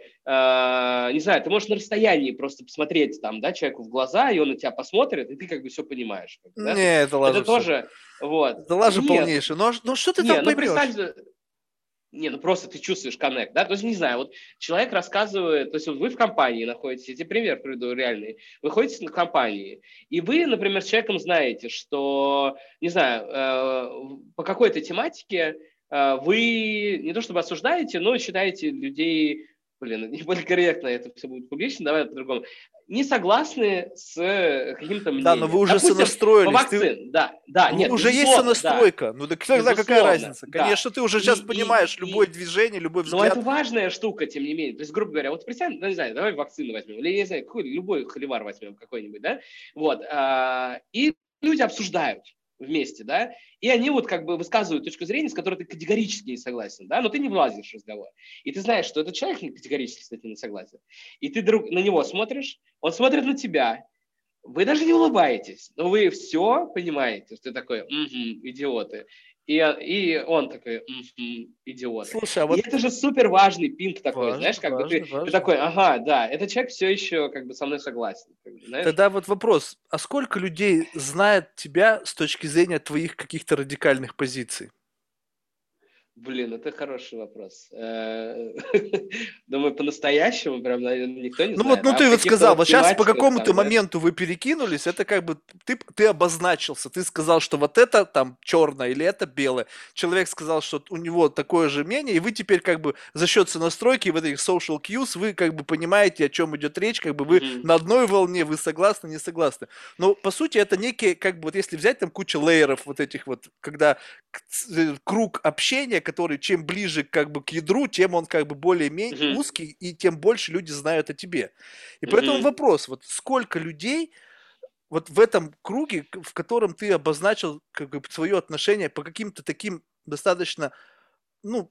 не знаю, ты можешь на расстоянии просто посмотреть, там, да, человеку в глаза, и он на тебя посмотрит, и ты как бы все понимаешь. Да? Не, это лажа. Это тоже, вот. Это лажа полнейшая. Ну, ну что ты не, там ну, поймешь? Не, ну просто ты чувствуешь коннект, да, то есть, не знаю, вот человек рассказывает, то есть вот вы в компании находитесь, я тебе пример приведу реальный, вы ходите на компании, и вы, например, с человеком знаете, что, не знаю, э, по какой-то тематике э, вы не то чтобы осуждаете, но считаете людей, блин, не более корректно, это все будет публично, давай по-другому, не согласны с каким-то мнением. Да, но вы уже допустим, сонастроились. Вакцин, ты... да, да, ну, нет, уже есть сонастройка. Да. Ну, так тогда какая разница? Да. Конечно, ты уже сейчас и, понимаешь и, любое и... движение, любой взгляд. Но это важная штука, тем не менее. То есть, грубо говоря, вот представь, ну, не знаю, давай вакцину возьмем, или, не знаю, какой, любой холивар возьмем какой-нибудь, да? Вот. А, и люди обсуждают вместе, да, и они вот как бы высказывают точку зрения, с которой ты категорически не согласен, да, но ты не влазишь в разговор. И ты знаешь, что этот человек категорически с этим не согласен. И ты друг, на него смотришь, он смотрит на тебя, вы даже не улыбаетесь, но вы все понимаете, что ты такой, угу, идиоты. И, и он такой, угу, идиот. Слушай, а вот... И это же супер важный пинг такой, важно, знаешь, как важно, бы ты, ты такой, ага, да, этот человек все еще как бы со мной согласен. Знаешь? Тогда вот вопрос, а сколько людей знает тебя с точки зрения твоих каких-то радикальных позиций? Блин, это хороший вопрос. Думаю, по-настоящему прям, наверное, никто не знает. Ну вот, ну ты вот сказал, вот сейчас по какому-то моменту вы перекинулись, это как бы ты, ты обозначился, ты сказал, что вот это там черное или это белое. Человек сказал, что у него такое же мнение, и вы теперь как бы за счет сонастройки, вот этих social cues, вы как бы понимаете, о чем идет речь, как бы вы mm-hmm. на одной волне, вы согласны, не согласны. Но по сути это некие, как бы вот если взять там кучу лейеров вот этих вот, когда круг общения, который чем ближе как бы к ядру, тем он как бы более-менее mm-hmm. узкий, и тем больше люди знают о тебе. И mm-hmm. поэтому вопрос, вот сколько людей вот в этом круге, в котором ты обозначил как бы свое отношение по каким-то таким достаточно, ну,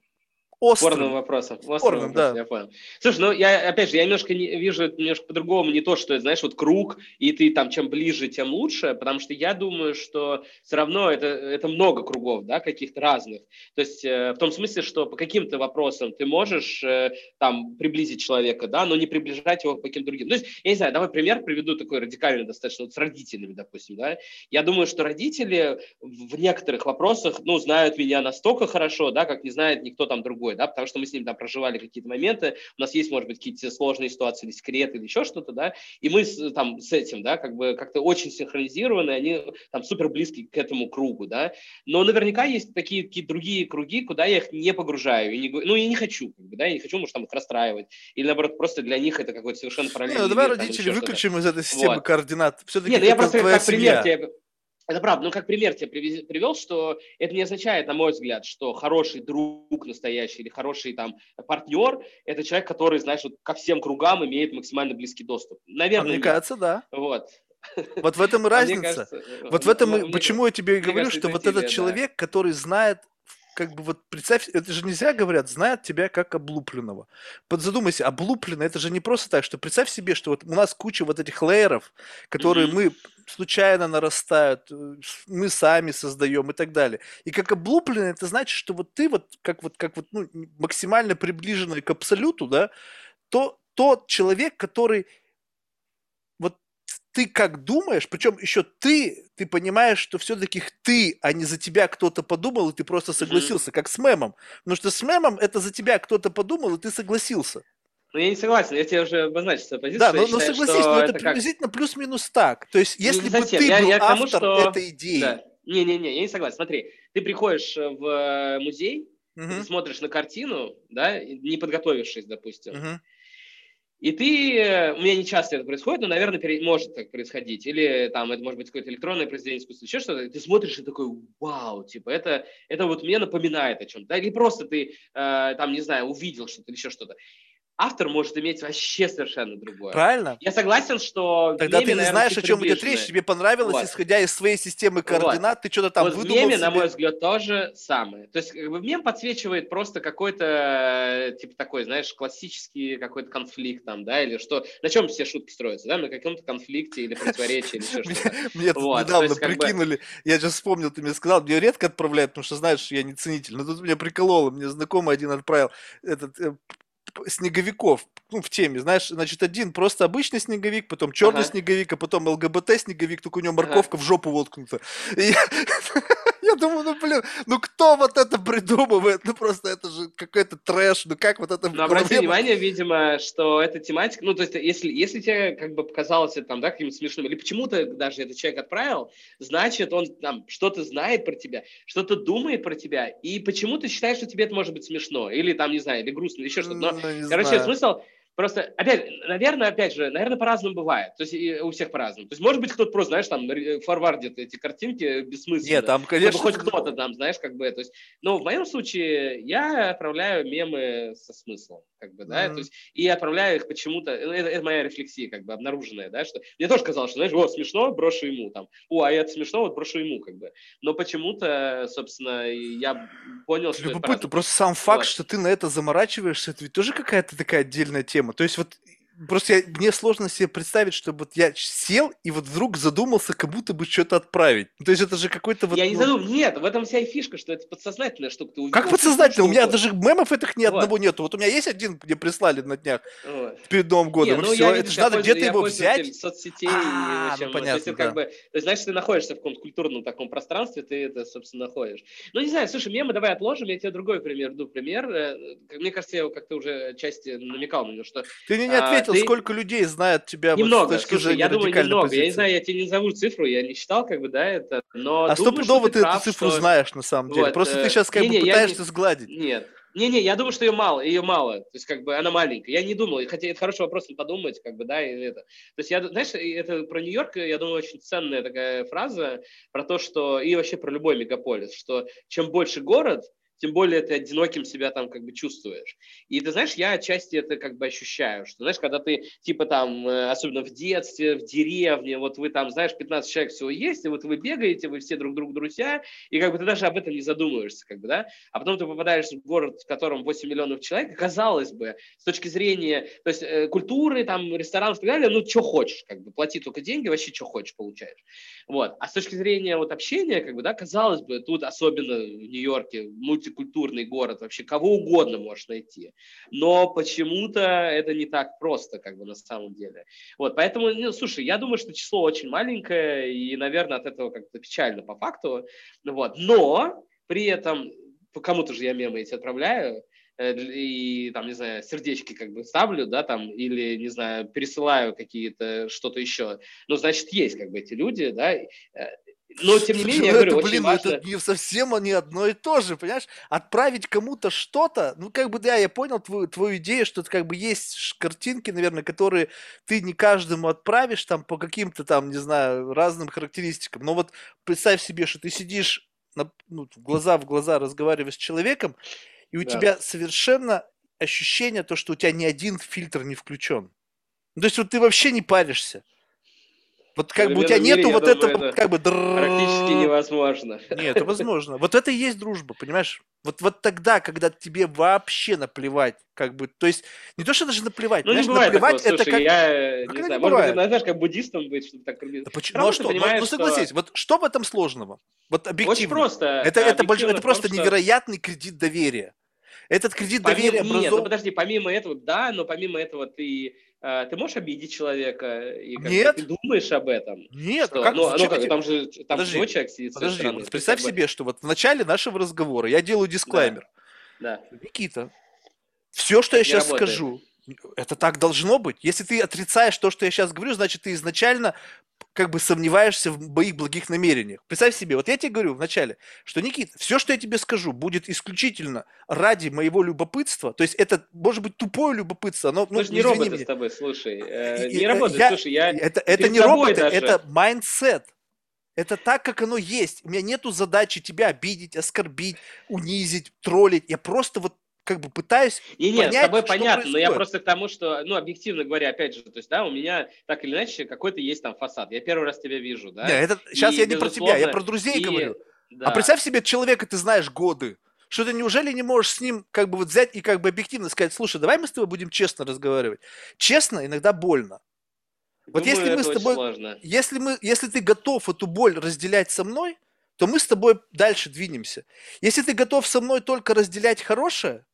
острым. Спорным вопросом. Спорным, Спорным да. Я понял. Слушай, ну, я, опять же, я немножко не, вижу немножко по-другому, не то, что, знаешь, вот круг, и ты там чем ближе, тем лучше, потому что я думаю, что все равно это, это много кругов, да, каких-то разных. То есть э, в том смысле, что по каким-то вопросам ты можешь э, там приблизить человека, да, но не приближать его к каким-то другим. То есть, я не знаю, давай пример приведу такой радикальный достаточно, вот с родителями, допустим, да. Я думаю, что родители в некоторых вопросах, ну, знают меня настолько хорошо, да, как не знает никто там другой. Да, потому что мы с ним там проживали какие-то моменты, у нас есть, может быть, какие-то сложные ситуации или секреты, или еще что-то, да, и мы с, там с этим, да, как бы как-то очень синхронизированы, они там супер близки к этому кругу, да, но наверняка есть такие какие-то другие круги, куда я их не погружаю, и не, ну, и не хочу, как бы, да, я не хочу, может, там их расстраивать, или, наоборот, просто для них это какой-то совершенно параллельный мир. Ну, давай, родители, выключим что-то из этой системы вот. Координат, все-таки Нет, это я просто твоя как семья. Пример тебе... Это правда, ну как пример тебе привел, что это не означает, на мой взгляд, что хороший друг настоящий или хороший там партнер – это человек, который, знаешь, вот ко всем кругам имеет максимально близкий доступ. Наверное, а мне кажется, да. Вот. Вот в этом и разница. А кажется, вот в этом, ну, и, почему я тебе и говорю, кажется, что вот этот тебе, человек, да. который знает, как бы вот представь, это же нельзя, говорят, знает тебя как облупленного. Подзадумайся, облуплено – это же не просто так, что представь себе, что вот у нас куча вот этих лейеров, которые mm-hmm. мы… случайно нарастают, мы сами создаем и так далее. И как облупленный, это значит, что вот ты вот, как вот, как вот, ну, максимально приближенный к абсолюту, да, то тот человек, который вот ты как думаешь, причем еще ты, ты понимаешь, что все-таки ты, а не за тебя кто-то подумал, и ты просто согласился, mm-hmm. как с мемом. Потому что с мемом это за тебя кто-то подумал, и ты согласился. Ну, я не согласен, я тебе уже обозначил свою позицию. Да, но, считаю, но согласись, но это, это приблизительно как... плюс-минус так. То есть, если не бы совсем. ты я, был я автор тому, что... этой идеи... Да. Не-не-не, я не согласен. Смотри, ты приходишь в музей, угу. ты смотришь на картину, да, не подготовившись, допустим, угу. и ты, у меня не часто это происходит, но, наверное, может так происходить, или там это может быть какое-то электронное произведение искусства, еще что-то, ты смотришь и такой, вау, типа, это, это вот мне напоминает о чем-то, да? Или просто ты, э, там, не знаю, увидел что-то, или еще что-то. автор может иметь вообще совершенно другое. Правильно. Я согласен, что... Тогда меме, ты не наверное, знаешь, о чем идет речь, тебе понравилось, вот. Исходя из своей системы координат, вот. Ты что-то там вот выдумал. Вот в меме, себе. На мой взгляд, тоже самое. То есть как бы, мем подсвечивает просто какой-то, типа такой, знаешь, классический какой-то конфликт там, да, или что... На чем все шутки строятся, да, на каком-то конфликте или противоречии, или еще что-то. Мне тут недавно прикинули, я сейчас вспомнил, ты мне сказал, мне редко отправляют, потому что знаешь, что я не ценитель, но тут меня прикололо, мне знакомый один отправил этот... снеговиков, ну, в теме, знаешь, значит, один просто обычный снеговик, потом черный ага. снеговик, а потом ЛГБТ-снеговик, только у него морковка ага. в жопу воткнута. И я думаю, ну, блин, ну, кто вот это придумывает? Ну, просто это же какой-то трэш, ну, как вот это... Ну, обрати внимание, видимо, что эта тематика, ну, то есть, если, если тебе, как бы, показалось это, там, да, каким-то смешным, или почему-то даже этот человек отправил, значит, он, там, что-то знает про тебя, что-то думает про тебя, и почему-то считает, что тебе это может быть смешно, или, там, не знаю, или грустно, или еще что-то, но, ну, короче, знаю. Смысл... Просто, опять, наверное, опять же, наверное, по-разному бывает. То есть у всех по-разному. То есть, может быть, кто-то просто, знаешь, там форвардит эти картинки бессмысленно. Нет, там, конечно. Хоть кто-то там, знаешь, как бы. То есть, но в моем случае я отправляю мемы со смыслом, как бы, да. Mm-hmm. То есть, и отправляю их почему-то. Это, это моя рефлексия, как бы, обнаруженная, да, что мне тоже казалось, что, знаешь, о, смешно, брошу ему там. О, а это смешно, вот брошу ему, как бы. Но почему-то, собственно, я понял, что. Любопытно, просто сам факт, вот. Что ты на это заморачиваешься, это ведь тоже какая-то такая отдельная тема. То есть вот просто я, мне сложно себе представить, что вот я сел и вот вдруг задумался, как будто бы что-то отправить. То есть это же какой-то... Вот, я ну... не задумал, нет, в этом вся и фишка, что это подсознательная штука. Ты как подсознательно? У меня даже мемов этих ни одного вот. Нету. Вот у меня есть один, мне прислали на днях вот. Перед Новым годом. Не, ну, все. Это же надо где-то его взять. Соцсетей. А, ну, понятно, то есть, да. Как бы, то есть, значит, ты находишься в каком-то культурном таком пространстве, ты это, собственно, находишь. Ну, не знаю, слушай, мемы давай отложим, я тебе другой пример ду. Пример. Мне кажется, я его как-то уже части намекал на него, что... Ты мне не ответил. Ты... Сколько людей знают тебя? Немного, вот, с точки слушай, зрения я думаю, немного. Позиции. Я не знаю, я тебе не назову цифру, я не считал, как бы, да, это... Но а стопудово ты, ты прав, эту цифру что... знаешь, на самом деле. Вот, просто э... ты сейчас как не, бы не, пытаешься не... сгладить. Нет. Не-не, я думаю, что ее мало, ее мало, то есть как бы она маленькая, я не думал, хотя это хороший вопрос подумать, как бы, да, и это, то есть я, знаешь, это про Нью-Йорк, я думаю, очень ценная такая фраза про то, что, и вообще про любой мегаполис, что чем больше город, тем более ты одиноким себя там как бы чувствуешь. И ты знаешь, я отчасти это как бы ощущаю, что, знаешь, когда ты типа там, особенно в детстве, в деревне, вот вы там, знаешь, пятнадцать человек всего есть, и вот вы бегаете, вы все друг другу друзья, и как бы ты даже об этом не задумываешься, как бы, да. А потом ты попадаешь в город, в котором восемь миллионов человек, и, казалось бы, с точки зрения, то есть э, культуры, там, ресторанов и так далее, ну, что хочешь, как бы, плати только деньги, вообще, что хочешь, получаешь. Вот. А с точки зрения вот общения, как бы, да, казалось бы, тут особенно в Нью-Йорке, мульти культурный город, вообще кого угодно можешь найти, но почему-то это не так просто, как бы, на самом деле. Вот, поэтому, ну, слушай, я думаю, что число очень маленькое, и, наверное, от этого как-то печально по факту, вот, но при этом, кому-то же я мемы эти отправляю, и, там, не знаю, сердечки как бы ставлю, да, там, или, не знаю, пересылаю какие-то, что-то еще, ну, значит, есть, как бы, эти люди, да, но, тем не менее, я говорю, это, очень блин, важно... это не совсем они одно и то же, понимаешь? Отправить кому-то что-то, ну, как бы, да, я понял твою, твою идею, что это, как бы, есть картинки, наверное, которые ты не каждому отправишь, там, по каким-то, там, не знаю, разным характеристикам. Но вот представь себе, что ты сидишь, на, ну, глаза в глаза разговариваешь с человеком, и у да. тебя совершенно ощущение то, что у тебя ни один фильтр не включен. Ну, то есть вот ты вообще не паришься. Вот как бы у тебя нету вот этого, как бы... Практически невозможно. Нет, это возможно. Вот это и есть дружба, понимаешь? Вот, вот тогда, когда тебе вообще наплевать, как бы, то есть, не то, что даже наплевать, ну, не бывает наплевать такого, это слушай, как... я как не знаю, не может быть, знаешь, как буддистом быть, чтобы так рубиться. Да почему? Ну а что, ну согласись, что... вот что в этом сложного? Вот объективно. Очень просто. Это, это, объективно это просто том, что... невероятный кредит доверия. Этот кредит помимо... доверия образован... Нет, ну подожди, помимо этого, да, но помимо этого ты... Ты можешь обидеть человека? И как Нет. Ты думаешь об этом? Нет. Что? Как? Ну, ну, как? Там же там подожди, человек сидит. Подожди, стороны, представь себе, что вот в начале нашего разговора я делаю дисклаймер. Да. Да. Никита, все, что я сейчас работает. Скажу, это так должно быть. Если ты отрицаешь то, что я сейчас говорю, значит, ты изначально как бы сомневаешься в моих благих намерениях. Представь себе, вот я тебе говорю вначале, что, Никита, все, что я тебе скажу, будет исключительно ради моего любопытства. То есть это, может быть, тупое любопытство. Оно, ну, не работает меня. С тобой, слушай. Э, не работает, я, слушай. Я это это не работает, даже. Это майндсет. Это так, как оно есть. У меня нету задачи тебя обидеть, оскорбить, унизить, троллить. Я просто вот как бы пытаюсь не, понять, не, с тобой понятно, происходит. Но я просто к тому, что, ну, объективно говоря, опять же, то есть, да, у меня так или иначе какой-то есть там фасад. Я первый раз тебя вижу, да? Не, это, сейчас и, я не про тебя, я про друзей и, говорю. Да. А представь себе человека, ты знаешь годы, что ты неужели не можешь с ним как бы вот взять и как бы объективно сказать, слушай, давай мы с тобой будем честно разговаривать. Честно иногда больно. Вот думаю, если мы с тобой, если, мы, если ты готов эту боль разделять со мной, то мы с тобой дальше двинемся. Если ты готов со мной только разделять хорошее,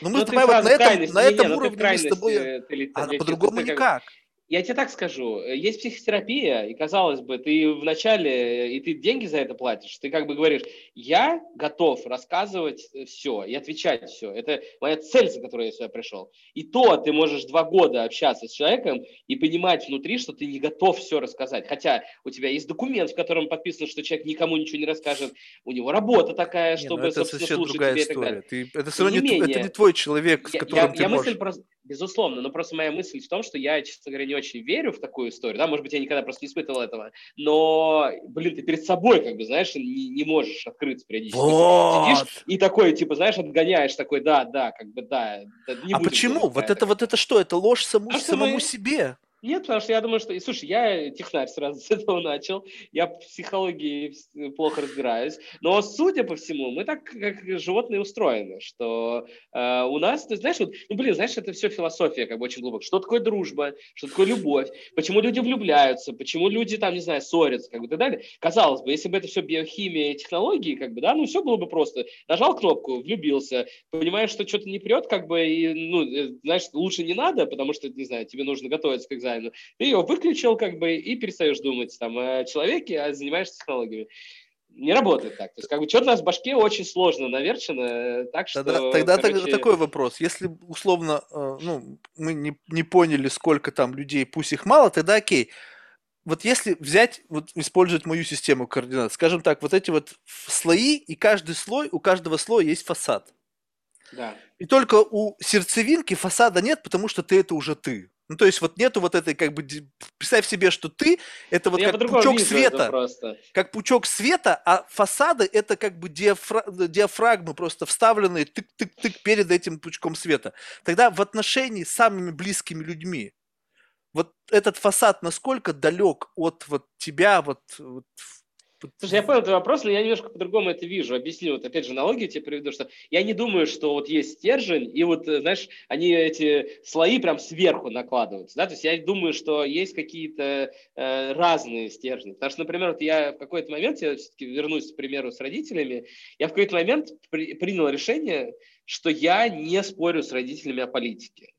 ну мы но с тобой вот на этом, на этом не, уровне мы с тобой, ты, а по-другому никак. Я тебе так скажу, есть психотерапия, и, казалось бы, ты вначале, и ты деньги за это платишь, ты как бы говоришь, я готов рассказывать все и отвечать все, это моя цель, за которой я сюда пришел. И то ты можешь два года общаться с человеком и понимать внутри, что ты не готов все рассказать, хотя у тебя есть документ, в котором подписано, что человек никому ничего не расскажет, у него работа такая, не, чтобы, это собственно, слушать тебя история. И так далее. Ты, это все равно не, не, это не твой человек, с которым я, ты я можешь. Про... Безусловно, но просто моя мысль в том, что я, честно говоря, не очень верю в такую историю, да, может быть, я никогда просто не испытывал этого, но, блин, ты перед собой, как бы, знаешь, не, не можешь открыться периодически. Вот. Сидишь и такой, типа, знаешь, отгоняешь, такой, да, да, как бы, да. да не а почему? Вот это, вот это что? Это ложь саму, а самому мы... себе? Нет, потому что я думаю, что... И, слушай, я технарь сразу с этого начал, я в психологии плохо разбираюсь, но, судя по всему, мы так, как животные, устроены, что э, у нас, ты знаешь, вот, ну, блин, знаешь, это все философия, как бы, очень глубоко. Что такое дружба, что такое любовь, почему люди влюбляются, почему люди, там, не знаю, ссорятся, как бы, и так далее. Казалось бы, если бы это все биохимия и технологии, как бы, да, ну, все было бы просто. Нажал кнопку, влюбился, понимаешь, что что-то не прет, как бы, и, ну, знаешь, лучше не надо, потому что, не знаю, тебе нужно готовиться к экзамену. Ты его выключил, как бы, и перестаешь думать там, о человеке, а занимаешься технологиями. Не работает так. То есть, как бы, что-то у нас в башке очень сложно наверчено. Так что, тогда тогда короче... такой вопрос. Если, условно, ну, мы не, не поняли, сколько там людей, пусть их мало, тогда окей. Вот если взять, вот использовать мою систему координат, скажем так, вот эти вот слои, и каждый слой, у каждого слоя есть фасад. Да. И только у сердцевинки фасада нет, потому что ты это уже ты. Ну, то есть вот нету вот этой, как бы, представь себе, что ты, это вот я как пучок света, как пучок света, а фасады это как бы диафра... диафрагмы, просто вставленные тык-тык-тык перед этим пучком света. Тогда в отношении с самыми близкими людьми вот этот фасад насколько далек от вот тебя, вот... вот... Слушай, я понял твой вопрос, но я немножко по-другому это вижу. Объясню, вот опять же, аналогию тебе приведу, что я не думаю, что вот есть стержень, и вот, знаешь, они эти слои прям сверху накладываются, да, то есть я думаю, что есть какие-то э, разные стержни, потому что, например, вот я в какой-то момент, я все-таки вернусь, к примеру, с родителями, я в какой-то момент при, принял решение, что я не спорю с родителями о политике.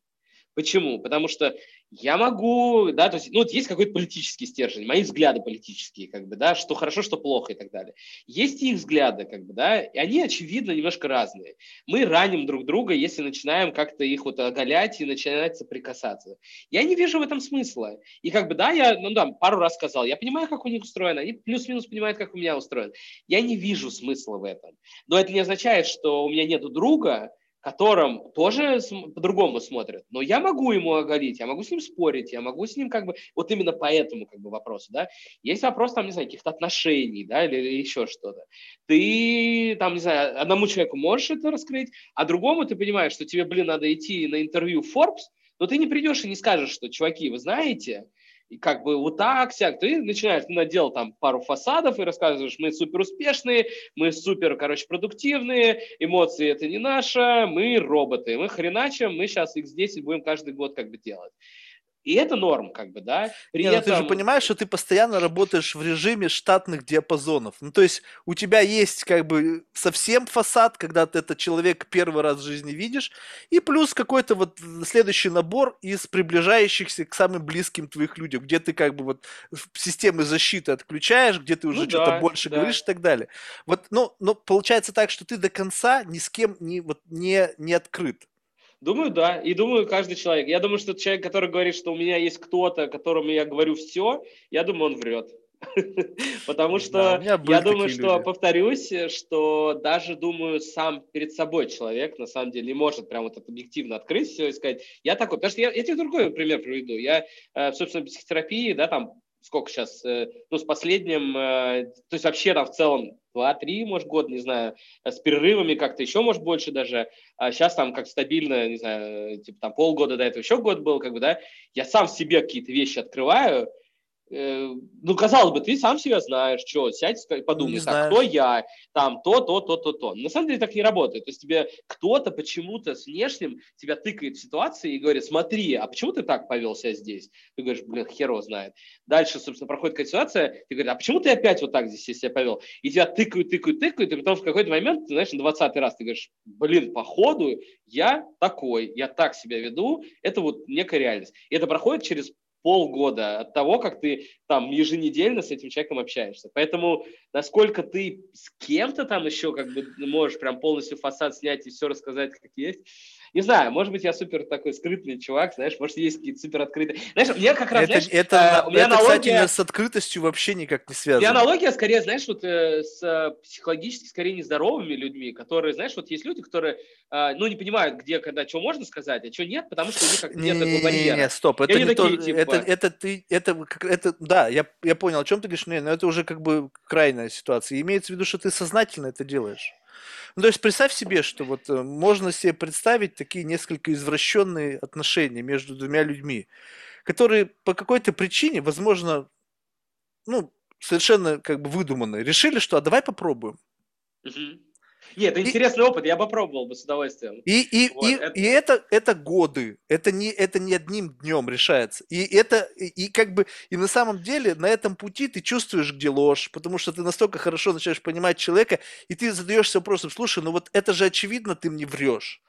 Почему? Потому что я могу, да, то есть, ну, вот есть какой-то политический стержень, мои взгляды политические, как бы, да, что хорошо, что плохо и так далее. Есть их взгляды, как бы, да, и они, очевидно, немножко разные. Мы раним друг друга, если начинаем как-то их вот оголять и начинать соприкасаться. Я не вижу в этом смысла. И, как бы, да, я, ну, да, пару раз сказал, я понимаю, как у них устроено, они плюс-минус понимают, как у меня устроено. Я не вижу смысла в этом. Но это не означает, что у меня нету друга, которым тоже по-другому смотрят, но я могу ему оголить, я могу с ним спорить, я могу с ним как бы, вот именно по этому как бы вопросу, да, есть вопрос там, не знаю, каких-то отношений, да, или, или еще что-то, ты там, не знаю, одному человеку можешь это раскрыть, а другому ты понимаешь, что тебе, блин, надо идти на интервью Forbes, но ты не придешь и не скажешь, что, чуваки, вы знаете, и как бы вот так, всяк, ты начинаешь наделать там пару фасадов и рассказываешь, мы супер успешные, мы супер, короче, продуктивные, эмоции это не наше, мы роботы, мы хреначим, мы сейчас икс десять будем каждый год как бы делать. И это норм, как бы, да. При Нет, этом... Ты же понимаешь, что ты постоянно работаешь в режиме штатных диапазонов. Ну, то есть у тебя есть, как бы, совсем фасад, когда ты этот человек первый раз в жизни видишь, и плюс какой-то вот следующий набор из приближающихся к самым близким твоих людям, где ты, как бы, вот системы защиты отключаешь, где ты уже ну, что-то да, больше да. говоришь и так далее. Вот, ну, ну, получается так, что ты до конца ни с кем не, вот, не, не открыт. Думаю, да. И думаю, каждый человек. Я думаю, что человек, который говорит, что у меня есть кто-то, которому я говорю все, я думаю, он врет. Потому что я думаю, что, повторюсь, что даже, думаю, сам перед собой человек, на самом деле, не может прям вот объективно открыть все и сказать, я такой. Потому что я тебе другой пример приведу. Я, собственно, в психотерапии, да, там, сколько сейчас, ну, с последним, то есть вообще там в целом два-три, может, года, не знаю, с перерывами как-то еще, может, больше даже. А сейчас там как стабильно, не знаю, типа там полгода до этого еще год был, как бы, да. Я сам себе какие-то вещи открываю. Ну, казалось бы, ты сам себя знаешь, что, сядь и подумай, так, кто я, там, то, то, то, то, то. На самом деле так не работает. То есть тебе кто-то почему-то с внешним тебя тыкает в ситуации и говорит, смотри, а почему ты так повел себя здесь? Ты говоришь, блин, хер его знает. Дальше, собственно, проходит какая-то ситуация, ты говоришь, а почему ты опять вот так здесь себя повел? И тебя тыкают, тыкают, тыкают, и потом в какой-то момент, ты знаешь, на двадцатый раз ты говоришь, блин, походу я такой, я так себя веду, это вот некая реальность. И это проходит через полгода от того, как ты там еженедельно с этим человеком общаешься. Поэтому насколько ты с кем-то там еще как бы можешь прям полностью фасад снять и все рассказать, как есть. Не знаю, может быть, я супер такой скрытный чувак, знаешь, может, есть какие-то супер открытые. Знаешь, мне как раз, это, знаешь, это, а, у меня это аналогия, кстати, у меня с открытостью вообще никак не связано. У меня аналогия, скорее, знаешь, вот э, с психологически, скорее, нездоровыми людьми, которые, знаешь, вот есть люди, которые, э, ну, не понимают, где, когда, что можно сказать, а что нет, потому что у них как нет этого барьера. Нет, стоп, это не то, это, это ты, это, это, да, я, я понял, о чем ты говоришь, но это уже как бы крайняя ситуация. И имеется в виду, что ты сознательно это делаешь. Ну, то есть представь себе, что вот можно себе представить такие несколько извращенные отношения между двумя людьми, которые по какой-то причине, возможно, ну, совершенно как бы выдуманные, решили, что а давай попробуем. Угу. Нет, это и, интересный опыт, я попробовал бы с удовольствием. И, и, вот, и, это... и это, это годы, это не, это не одним днем решается. И, это, и, и, как бы, и на самом деле на этом пути ты чувствуешь, где ложь, потому что ты настолько хорошо начинаешь понимать человека, и ты задаешься вопросом, слушай, ну вот это же очевидно, ты мне врешь.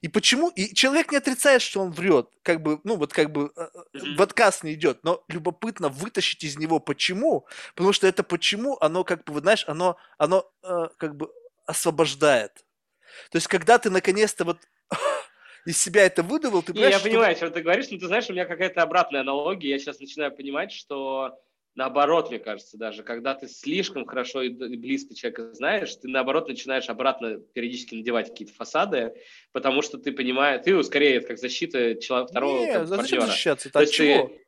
И почему? И человек не отрицает, что он врет, как бы, ну вот как бы в отказ не идет, но любопытно вытащить из него почему, потому что это почему, оно как бы, знаешь, оно, оно э, как бы освобождает. То есть, когда ты наконец-то вот из себя это выдавил, ты понимаешь... Не, я что... понимаю, о чем ты говоришь, но ты знаешь, у меня какая-то обратная аналогия. Я сейчас начинаю понимать, что наоборот, мне кажется, даже, когда ты слишком хорошо и близко человека знаешь, ты наоборот начинаешь обратно периодически надевать какие-то фасады, потому что ты понимаешь, ты скорее как защита человека, второго партнера. Нет, зачем защищаться? То есть чего? Ты...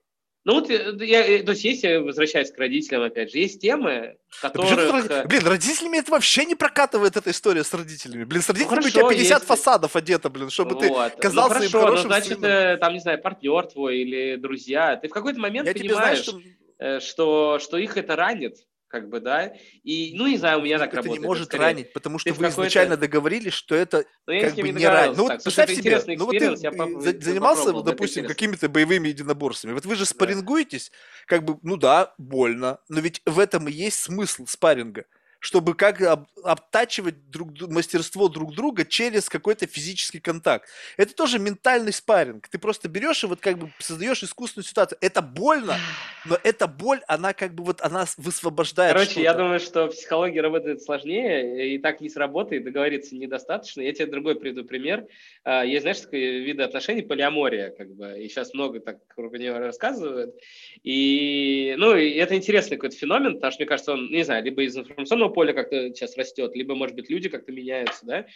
Ну, вот, я, то есть, есть, возвращаясь к родителям, опять же, есть темы, которые... Да, блин, родителями это вообще не прокатывает, эта история с родителями. Блин, с родителями ну, хорошо, у тебя пятьдесят если... фасадов одето, блин, чтобы вот. Ты казался ну, хорошо, им хорошим ну, значит, сыном. Там, не знаю, партнер твой или друзья, ты в какой-то момент я понимаешь, тебе знаю, что... Что, что их это ранит, как бы, да, и, ну, не знаю, у меня это так работает. Это не может скорее ранить, потому что ты вы изначально договорились, что это ну, как бы не ранит. Ну, вот представь себе, ну, вот ты поп- занимался, допустим, какими-то боевыми единоборствами, вот вы же спаррингуетесь, как бы, ну да, больно, но ведь в этом и есть смысл спарринга, чтобы как об, обтачивать друг, мастерство друг друга через какой-то физический контакт. Это тоже ментальный спарринг. Ты просто берешь и вот как бы создаешь искусственную ситуацию. Это больно, но эта боль, она как бы вот, она высвобождает Короче, что-то. Я думаю, что психология работает сложнее, и так не сработает, договориться недостаточно. Я тебе другой приведу пример. Есть, знаешь, такие виды отношений, полиамория, как бы, и сейчас много так про него рассказывают. И, ну, и это интересный какой-то феномен, потому что, мне кажется, он, не знаю, либо из информационного поле как-то сейчас растет, либо, может быть, люди как-то меняются, да,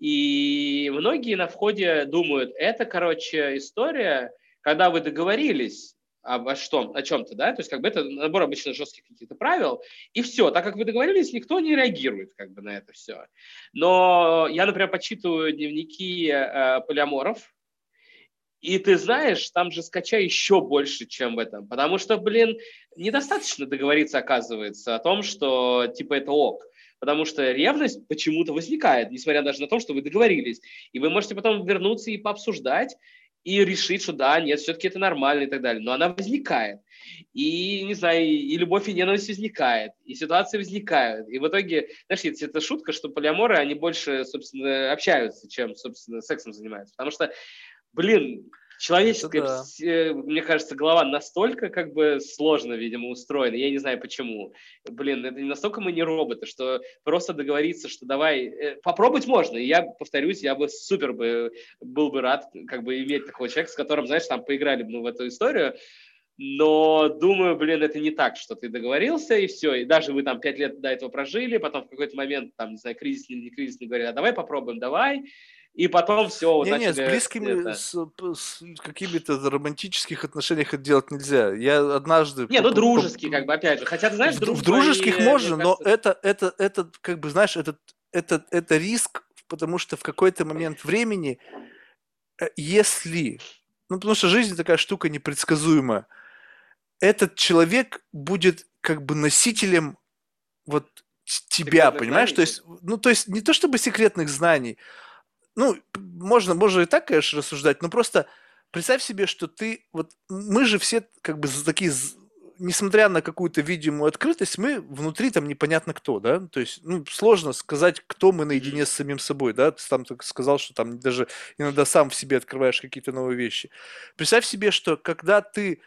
и многие на входе думают, это, короче, история, когда вы договорились обо что, о чем-то, да, то есть как бы это набор обычно жестких каких-то правил, и все, так как вы договорились, никто не реагирует как бы на это все. Но я, например, почитываю дневники э, полиаморов, и ты знаешь, там же скачай еще больше, чем в этом. Потому что, блин, недостаточно договориться, оказывается, о том, что типа это ок. Потому что ревность почему-то возникает, несмотря даже на то, что вы договорились. И вы можете потом вернуться и пообсуждать, и решить, что да, нет, все-таки это нормально и так далее. Но она возникает. И, не знаю, и любовь, и ненависть возникает, и ситуации возникают. И в итоге, знаешь, есть эта шутка, что полиаморы, они больше, собственно, общаются, чем, собственно, сексом занимаются. Потому что блин, человеческая, да. Мне кажется, голова настолько как бы сложно, видимо, устроена. Я не знаю, почему. Блин, это настолько мы не роботы, что просто договориться, что давай... Попробовать можно. И я повторюсь, я бы супер бы, был бы рад как бы иметь такого человека, с которым, знаешь, там поиграли бы ну, в эту историю. Но думаю, блин, это не так, что ты договорился, и все. И даже вы там пять лет до этого прожили, потом в какой-то момент, там, не знаю, кризисный, не кризисный, говорят, а давай попробуем, давай. и потом все. Не, не, с близкими, с, с какими-то романтических отношениях это делать нельзя. Я однажды... Не, ну дружеские, как бы, опять же. Хотя, ты знаешь, в, в дружеских и, можно, но кажется... это, это, это, как бы, знаешь, это, это, это риск, потому что в какой-то момент времени, если... Ну, потому что жизнь такая штука непредсказуемая. Этот человек будет, как бы, носителем вот тебя, понимаешь? То есть, ну, то есть не то чтобы секретных знаний. Ну, можно, можно и так, конечно, рассуждать, но просто представь себе, что ты... Вот мы же все, как бы, такие... Несмотря на какую-то видимую открытость, мы внутри там непонятно кто, да? То есть, ну, сложно сказать, кто мы наедине с самим собой, да? Ты сам так сказал, что там даже иногда сам в себе открываешь какие-то новые вещи. Представь себе, что когда ты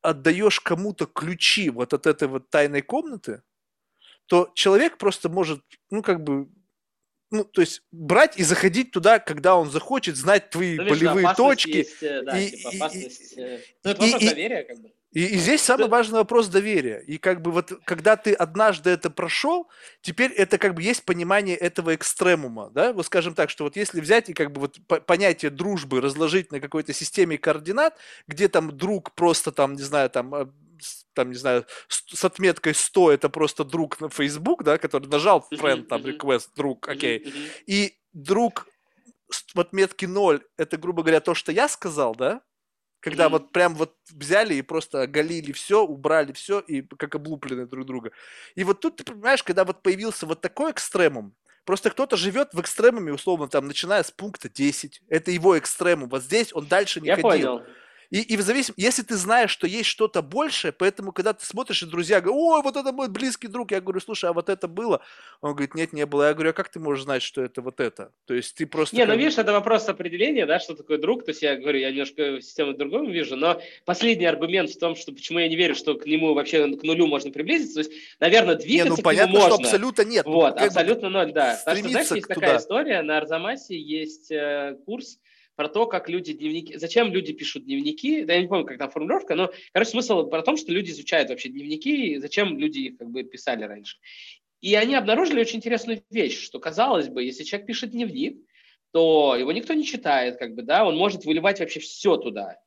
отдаешь кому-то ключи вот от этой вот тайной комнаты, то человек просто может, ну, как бы, ну, то есть брать и заходить туда, когда он захочет, знать твои, ну, видишь, болевые точки. Есть, да, и, типа, опасность. И, и, ну, это вопрос и, доверия, как бы. И, и здесь самый важный вопрос доверия. И как бы вот, когда ты однажды это прошел, теперь это как бы есть понимание этого экстремума, да? Вот скажем так, что вот если взять и как бы вот понятие дружбы разложить на какой-то системе координат, где там друг просто там, не знаю, там... там, не знаю, с отметкой сто это просто друг на Facebook, да, который нажал friend, там, request, друг, окей. Okay. И друг в отметке ноль, это, грубо говоря, то, что я сказал, да, когда вот прям вот взяли и просто оголили все, убрали все, и как облуплены друг друга. И вот тут, ты понимаешь, когда вот появился вот такой экстремум, просто кто-то живет в экстремуме, условно, там, начиная с пункта десять, это его экстремум, вот здесь он дальше не я ходил. Я понял. И, и в зависимости, если ты знаешь, что есть что-то большее, поэтому, когда ты смотришь, и друзья говорят, ой, вот это мой близкий друг, я говорю, слушай, а вот это было? Он говорит, нет, не было. Я говорю, а как ты можешь знать, что это вот это? То есть ты просто... Не, как... ну видишь, это вопрос определения, да, что такое друг, то есть я говорю, я немножко систему другому вижу, но последний аргумент в том, что почему я не верю, что к нему вообще к нулю можно приблизиться, то есть, наверное, двигаться не, ну, к понятно, нему можно. Абсолютно нет. Вот, ну, абсолютно ноль, да. Так что, знаешь, есть туда. Такая история, на Арзамасе есть э, курс, про то, как люди дневники... Зачем люди пишут дневники? Да я не помню, как там формулировка, но, короче, смысл про то, что люди изучают вообще дневники, и зачем люди их как бы писали раньше. И они обнаружили очень интересную вещь, что, казалось бы, если человек пишет дневник, то его никто не читает, как бы, да, он может выливать вообще все туда.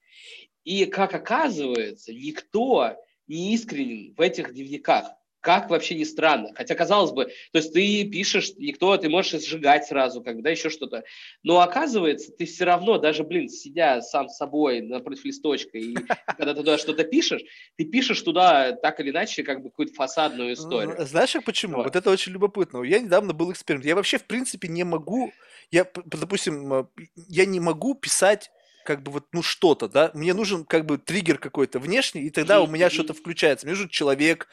И, как оказывается, никто не искренен в этих дневниках. Как вообще ни странно. Хотя, казалось бы, то есть ты пишешь, никто, ты можешь сжигать сразу, как бы, да, еще что-то. Но оказывается, ты все равно, даже, блин, сидя сам с собой напротив листочка, и когда ты туда что-то пишешь, ты пишешь туда так или иначе, как бы, какую-то фасадную историю. Знаешь, почему? Вот, вот это очень любопытно. Я недавно был эксперимент. Я вообще, в принципе, не могу, я, допустим, я не могу писать как бы вот, ну, что-то, да. Мне нужен, как бы, триггер какой-то внешний, и тогда у меня что-то включается. Мне нужен человек,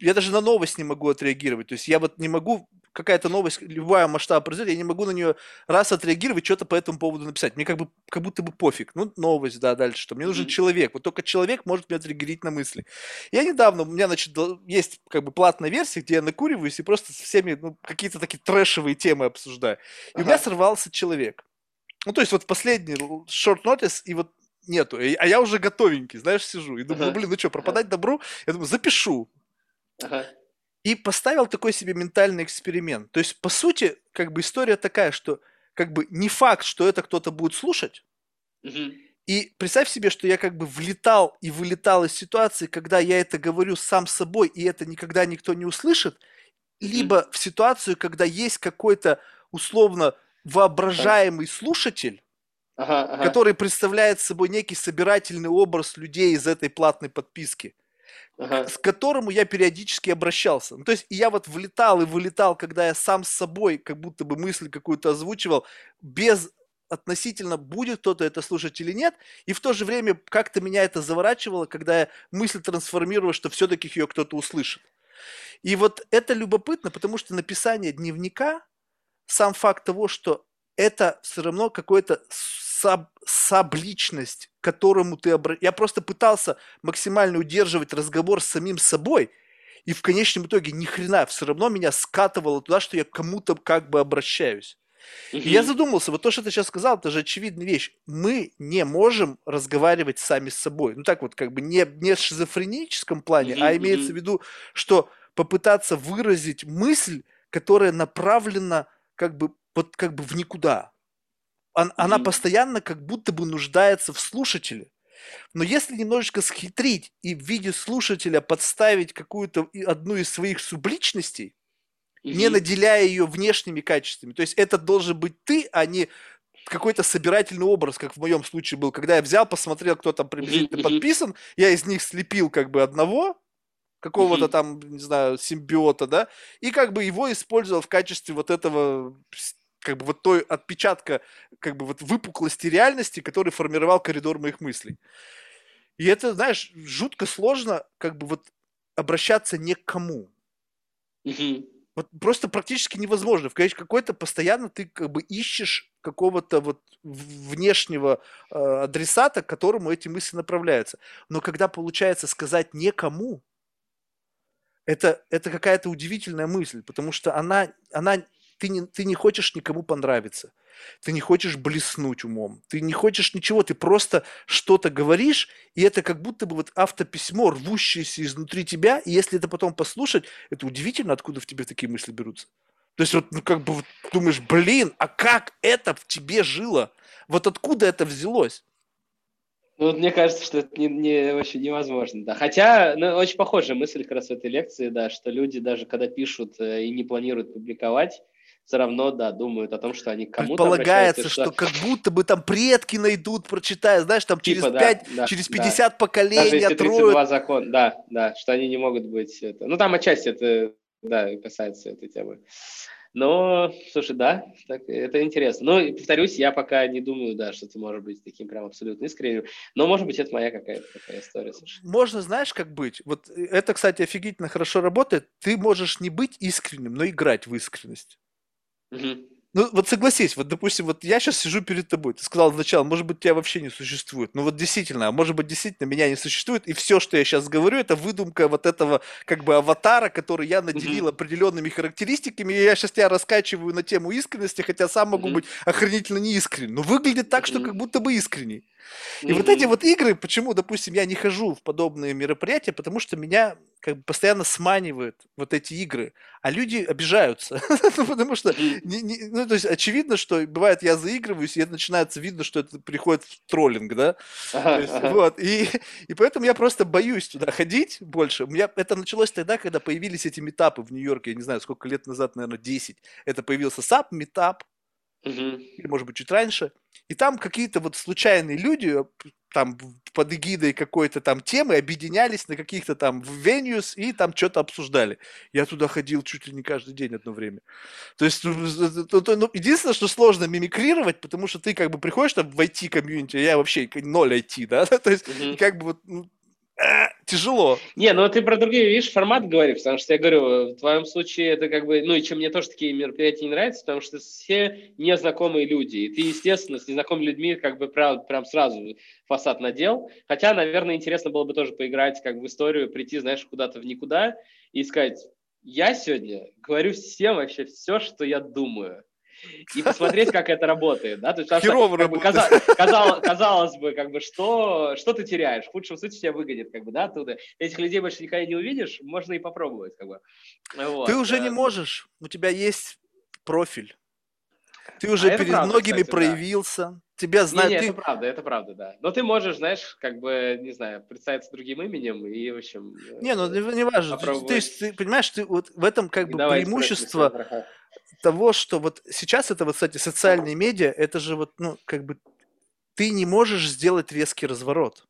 я даже на новость не могу отреагировать. То есть я вот не могу, какая-то новость, любая масштаба произойдет, я не могу на нее раз отреагировать, что-то по этому поводу написать. Мне как бы, как будто бы пофиг. Ну, новость, да, дальше что? Мне нужен mm-hmm. человек. Вот только человек может меня отреагировать на мысли. Я недавно, у меня, значит, есть как бы платная версия, где я накуриваюсь и просто со всеми, ну, какие-то такие трэшевые темы обсуждаю. И ага. у меня сорвался человек. Ну, то есть вот последний short notice, и вот нету. А я уже готовенький, знаешь, сижу. И думаю, ага. ну, блин, ну что, пропадать добру? Я думаю, запишу. Ага. И поставил такой себе ментальный эксперимент. То есть, по сути, как бы история такая, что как бы не факт, что это кто-то будет слушать. Угу. И представь себе, что я как бы влетал и вылетал из ситуации, когда я это говорю сам собой, и это никогда никто не услышит, угу. либо в ситуацию, когда есть какой-то условно воображаемый ага. слушатель, ага, ага. который представляет собой некий собирательный образ людей из этой платной подписки. Ага. С которому я периодически обращался. Ну, то есть я вот влетал и вылетал, когда я сам с собой как будто бы мысль какую-то озвучивал, без относительно, будет кто-то это слушать или нет, и в то же время как-то меня это заворачивало, когда я мысль трансформировал, что все-таки ее кто-то услышит. И вот это любопытно, потому что написание дневника, сам факт того, что это все равно какое-то... Саб, сабличность, к которому ты обращаешься. Я просто пытался максимально удерживать разговор с самим собой, и в конечном итоге ни хрена, все равно меня скатывало туда, что я к кому-то как бы обращаюсь. Угу. И я задумался, вот то, что ты сейчас сказал, это же очевидная вещь. Мы не можем разговаривать сами с собой. Ну так вот, как бы не, не в шизофреническом плане, угу, а имеется угу. в виду, что попытаться выразить мысль, которая направлена как бы, вот, как бы в никуда. он, mm-hmm. она постоянно как будто бы нуждается в слушателе. Но если немножечко схитрить и в виде слушателя подставить какую-то одну из своих субличностей, mm-hmm. не наделяя ее внешними качествами, то есть это должен быть ты, а не какой-то собирательный образ, как в моем случае был, когда я взял, посмотрел, кто там приблизительно mm-hmm. подписан, я из них слепил как бы одного, какого-то mm-hmm. там, не знаю, симбиота, да, и как бы его использовал в качестве вот этого, как бы вот той отпечатка, как бы вот выпуклости реальности, который формировал коридор моих мыслей. И это, знаешь, жутко сложно как бы вот обращаться не к кому. Mm-hmm. Вот просто практически невозможно. В какой-то постоянно ты как бы ищешь какого-то вот внешнего э, адресата, к которому эти мысли направляются. Но когда получается сказать «некому», это, это какая-то удивительная мысль, потому что она, она, ты, не, ты не хочешь никому понравиться, ты не хочешь блеснуть умом, ты не хочешь ничего, ты просто что-то говоришь, и это как будто бы вот автописьмо, рвущееся изнутри тебя, и если это потом послушать, это удивительно, откуда в тебе такие мысли берутся. То есть вот ну, как бы вот, думаешь, блин, а как это в тебе жило? Вот откуда это взялось? Ну, мне кажется, что это не, не, вообще невозможно, да. Хотя, ну, очень похожая мысль как раз в этой лекции, да, что люди даже когда пишут и не планируют публиковать, все равно, да, думают о том, что они к кому-то полагается, что... что как будто бы там предки найдут, прочитают, знаешь, там через типа, пять, да, через пятьдесят да. поколений отрубят. тридцать два закон, да, да, что они не могут быть... Это... Ну, там отчасти это, да, касается этой темы. Но, слушай, да, так, это интересно. Ну, повторюсь, я пока не думаю, да, что ты можешь быть таким прям абсолютно искренним, но, может быть, это моя какая-то такая история. Слушай. Можно, знаешь, как быть? Вот это, кстати, офигительно хорошо работает. Ты можешь не быть искренним, но играть в искренность. Mm-hmm. Ну, вот согласись, вот, допустим, вот я сейчас сижу перед тобой, ты сказал сначала, может быть, тебя вообще не существует, ну, вот действительно, а может быть, действительно меня не существует, и все, что я сейчас говорю, это выдумка вот этого, как бы, аватара, который я наделил mm-hmm. определенными характеристиками, и я сейчас тебя раскачиваю на тему искренности, хотя сам могу mm-hmm. быть охренительно неискренен, но выглядит так, mm-hmm. что как будто бы искренний. И mm-hmm. вот эти вот игры, почему, допустим, я не хожу в подобные мероприятия, потому что меня как бы постоянно сманивают вот эти игры, а люди обижаются, потому что, ну, то есть очевидно, что бывает я заигрываюсь, и это начинается видно, что это приходит в троллинг, да, вот, и поэтому я просто боюсь туда ходить больше. Это началось тогда, когда появились эти митапы в Нью-Йорке, я не знаю, сколько лет назад, наверное, десять, это появился САП, митап, или, может быть, чуть раньше. И там какие-то вот случайные люди там под эгидой какой-то там темы объединялись на каких-то там venues и там что-то обсуждали. Я туда ходил чуть ли не каждый день одно время. То есть ну, единственное, что сложно мимикрировать, потому что ты как бы приходишь там в ай ти-комьюнити, а я вообще ноль ай ти, да? То есть mm-hmm. как бы вот... Ну, тяжело. Не, ну ты про другие, видишь, формат говоришь, потому что я говорю, в твоем случае это как бы, ну и чем мне тоже такие мероприятия не нравятся, потому что все незнакомые люди, и ты, естественно, с незнакомыми людьми как бы прям, прям сразу фасад надел, хотя, наверное, интересно было бы тоже поиграть как бы в историю, прийти, знаешь, куда-то в никуда и сказать, я сегодня говорю всем вообще все, что я думаю. И посмотреть, как это работает, да, то есть, что, как бы, каза- казалось, казалось бы, как бы, что, что ты теряешь, в худшем случае тебя выгонят, как бы, да, оттуда, этих людей больше никогда не увидишь, можно и попробовать, как бы. Вот. Ты уже не можешь, у тебя есть профиль, ты уже а перед правда, многими кстати, проявился, да. тебя знают. Не, не, ты... это правда, это правда, да, но ты можешь, знаешь, как бы, не знаю, представиться другим именем и, в общем, не, ну, не важно, ты, ты, понимаешь, ты вот в этом, как и бы, преимущество... того, что вот сейчас это вот, кстати, социальные медиа, это же вот, ну, как бы ты не можешь сделать резкий разворот.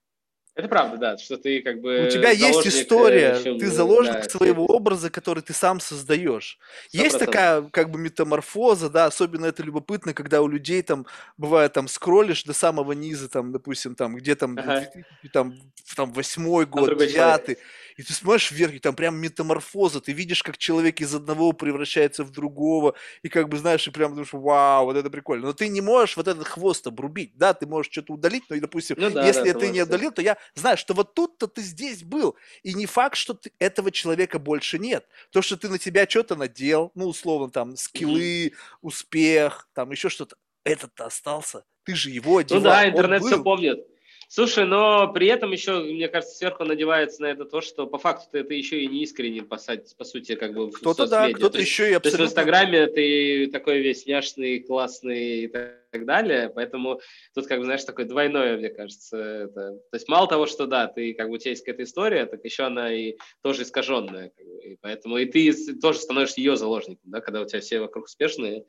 Это правда, да, что ты как бы... У тебя есть история, чем, ты заложник да, своего это... образа, который ты сам создаешь. сто процентов. Есть такая как бы метаморфоза, да, особенно это любопытно, когда у людей там, бывает, там скроллишь до самого низа, там, допустим, там, где там, ага. там, там восьмой год, а девятый, и ты смотришь вверх, и там прям метаморфоза, ты видишь, как человек из одного превращается в другого, и как бы, знаешь, и прям думаешь, вау, вот это прикольно. Но ты не можешь вот этот хвост обрубить, да, ты можешь что-то удалить, но, допустим, ну, да, если да, ты не удалил, то я... Знаешь, что вот тут-то ты здесь был, и не факт, что ты, этого человека больше нет. То, что ты на тебя что-то надел, ну, условно, там, скиллы, успех, там, еще что-то, этот-то остался, ты же его одевал. Ну да, интернет все помнит. Слушай, но при этом еще, мне кажется, сверху надевается на это то, что по факту ты это еще и не искренне, по, по сути, как бы... Кто-то да, кто-то еще и абсолютно... То есть в Инстаграме ты такой весь няшный, классный и так далее, поэтому тут, как бы, знаешь, такое двойное, мне кажется. Это... То есть мало того, что да, ты, как бы, у тебя есть какая-то история, так еще она и тоже искаженная, как бы, и поэтому и ты тоже становишься ее заложником, да, когда у тебя все вокруг успешные.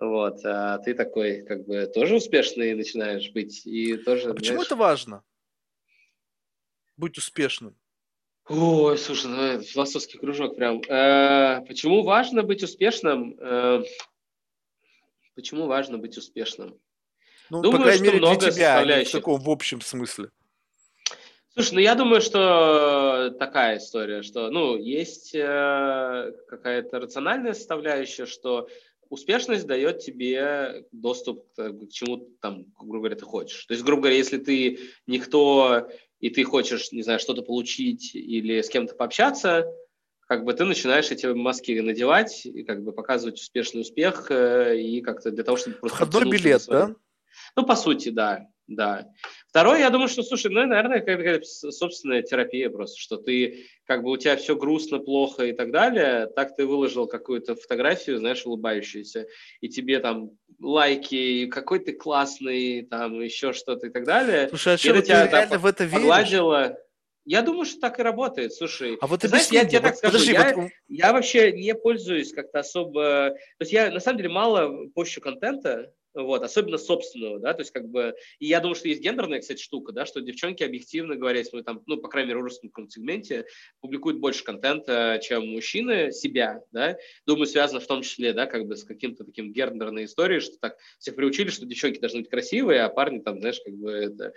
Вот, а ты такой, как бы, тоже успешный начинаешь быть и тоже. А почему это важно? Быть успешным. Ой, слушай, ну, философский кружок прям. Э-э, почему важно быть успешным? Э-э, почему важно быть успешным? Ну, думаю, по крайней мере, для тебя, а не в таком в общем смысле. Слушай, ну я думаю, что такая история, что, ну, есть какая-то рациональная составляющая, что успешность дает тебе доступ к чему там, грубо говоря, ты хочешь. То есть, грубо говоря, если ты никто, и ты хочешь, не знаю, что-то получить или с кем-то пообщаться, как бы ты начинаешь эти маски надевать и как бы показывать успешный успех и как-то для того, чтобы просто... Входной билет, да? Ну, по сути, да. Да. Второе, я думаю, что, слушай, ну, наверное, какая-то собственная терапия просто, что ты, как бы, у тебя все грустно, плохо и так далее, так ты выложил какую-то фотографию, знаешь, улыбающуюся, и тебе там лайки, какой ты классный, там, еще что-то и так далее. Слушай, а что, ты тебя, реально там, в это веришь? Погладило. Я думаю, что так и работает, слушай. А вот ты знаешь, объясни, я тебе вот, так скажу, подожди, я, вот... я вообще не пользуюсь как-то особо, то есть я, на самом деле, мало пощу контента, вот, особенно собственного, да, то есть, как бы, и я думаю, что есть гендерная, кстати, штука, да, что девчонки, объективно говоря, если мы там, ну, по крайней мере, в русском сегменте, публикуют больше контента, чем мужчины, себя, да, думаю, связано в том числе, да, как бы с каким-то таким гендерной историей, что так всех приучили, что девчонки должны быть красивые, а парни там, знаешь, как бы, это,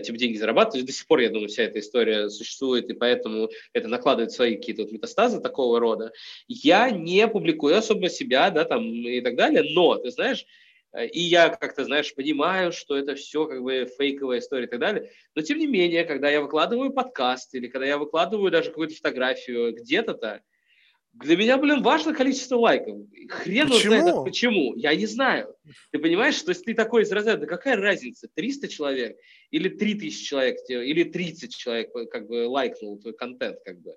типа, деньги зарабатывают, до сих пор, я думаю, вся эта история существует, и поэтому это накладывает свои какие-то вот метастазы такого рода. Я не публикую особо себя, да, там, и так далее, но, ты знаешь, и я как-то, знаешь, понимаю, что это все как бы фейковая история и так далее. Но тем не менее, когда я выкладываю подкаст или когда я выкладываю даже какую-то фотографию где-то-то, для меня, блин, важно количество лайков. Хрен знает почему. Я не знаю. Ты понимаешь, что если ты такой из разряда, да какая разница, триста человек или три тысячи человек, или тридцать человек как бы лайкнул твой контент, как бы.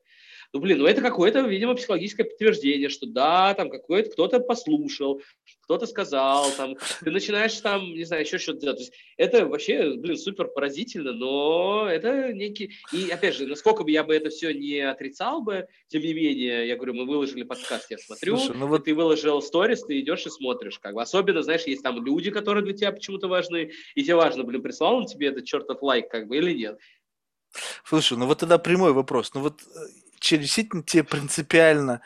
Ну, блин, ну это какое-то, видимо, психологическое подтверждение, что да, там какой-то кто-то послушал, кто-то сказал, там, ты начинаешь там, не знаю, еще что-то делать. То есть это вообще, блин, супер поразительно, но это некий... И, опять же, насколько бы я бы это все не отрицал бы, тем не менее, я говорю, мы выложили подкаст, я смотрю, слушай, ну вот... ты выложил сторис, ты идешь и смотришь, как бы. Особенно, знаешь, есть там люди, которые для тебя почему-то важны, и тебе важно, блин, прислал он тебе этот чертов лайк, как бы, или нет. Слушай, ну вот тогда прямой вопрос, ну вот... Действительно тебе принципиально.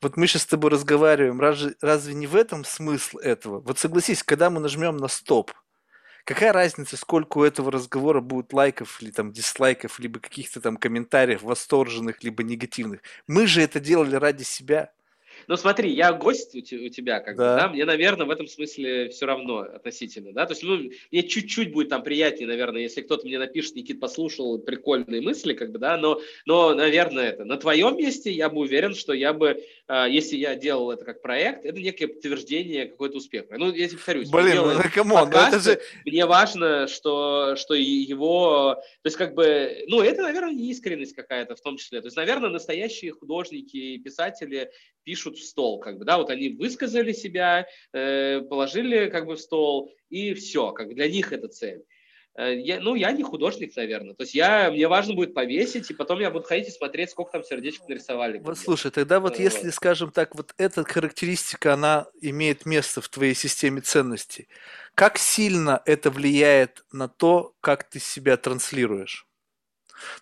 Вот мы сейчас с тобой разговариваем, раз, разве не в этом смысл этого? Вот согласись, когда мы нажмем на стоп, какая разница, сколько у этого разговора будет лайков или там дизлайков, либо каких-то там комментариев восторженных, либо негативных? Мы же это делали ради себя. Ну смотри, я гость у тебя, как да. бы, да, мне, наверное, в этом смысле все равно относительно, да, то есть, ну, мне чуть-чуть будет там приятнее, наверное, если кто-то мне напишет, Никит, послушал прикольные мысли, как бы, да, но, но наверное, это на твоем месте я бы уверен, что я бы, э, если я делал это как проект, это некое подтверждение какой-то успеха. Ну, я тебе повторюсь. Блин, ну, камон, ну это же... Мне важно, что, что его, то есть, как бы, ну, это, наверное, неискренность какая-то в том числе, то есть, наверное, настоящие художники и писатели пишут в стол, как бы, да, вот они высказали себя, положили, как бы, в стол, и все, как бы, для них это цель. Я, ну, я не художник, наверное, то есть я, мне важно будет повесить, и потом я буду ходить и смотреть, сколько там сердечек нарисовали. Вот, слушай, тогда вот ну, если, вот. скажем так, вот эта характеристика, она имеет место в твоей системе ценностей, как сильно это влияет на то, как ты себя транслируешь?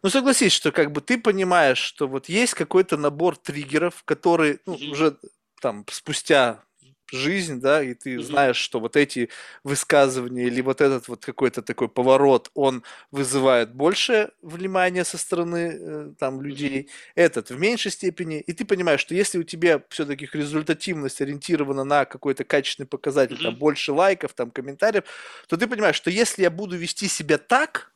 Ну, согласись, что, как бы, ты понимаешь, что вот есть какой-то набор триггеров, которые, ну, mm-hmm. уже там спустя жизнь, да, и ты mm-hmm. знаешь, что вот эти высказывания или вот этот вот какой-то такой поворот, он вызывает больше внимания со стороны там людей, mm-hmm. этот в меньшей степени, и ты понимаешь, что если у тебя все-таки результативность ориентирована на какой-то качественный показатель, mm-hmm. там больше лайков, там комментариев, то ты понимаешь, что если я буду вести себя так,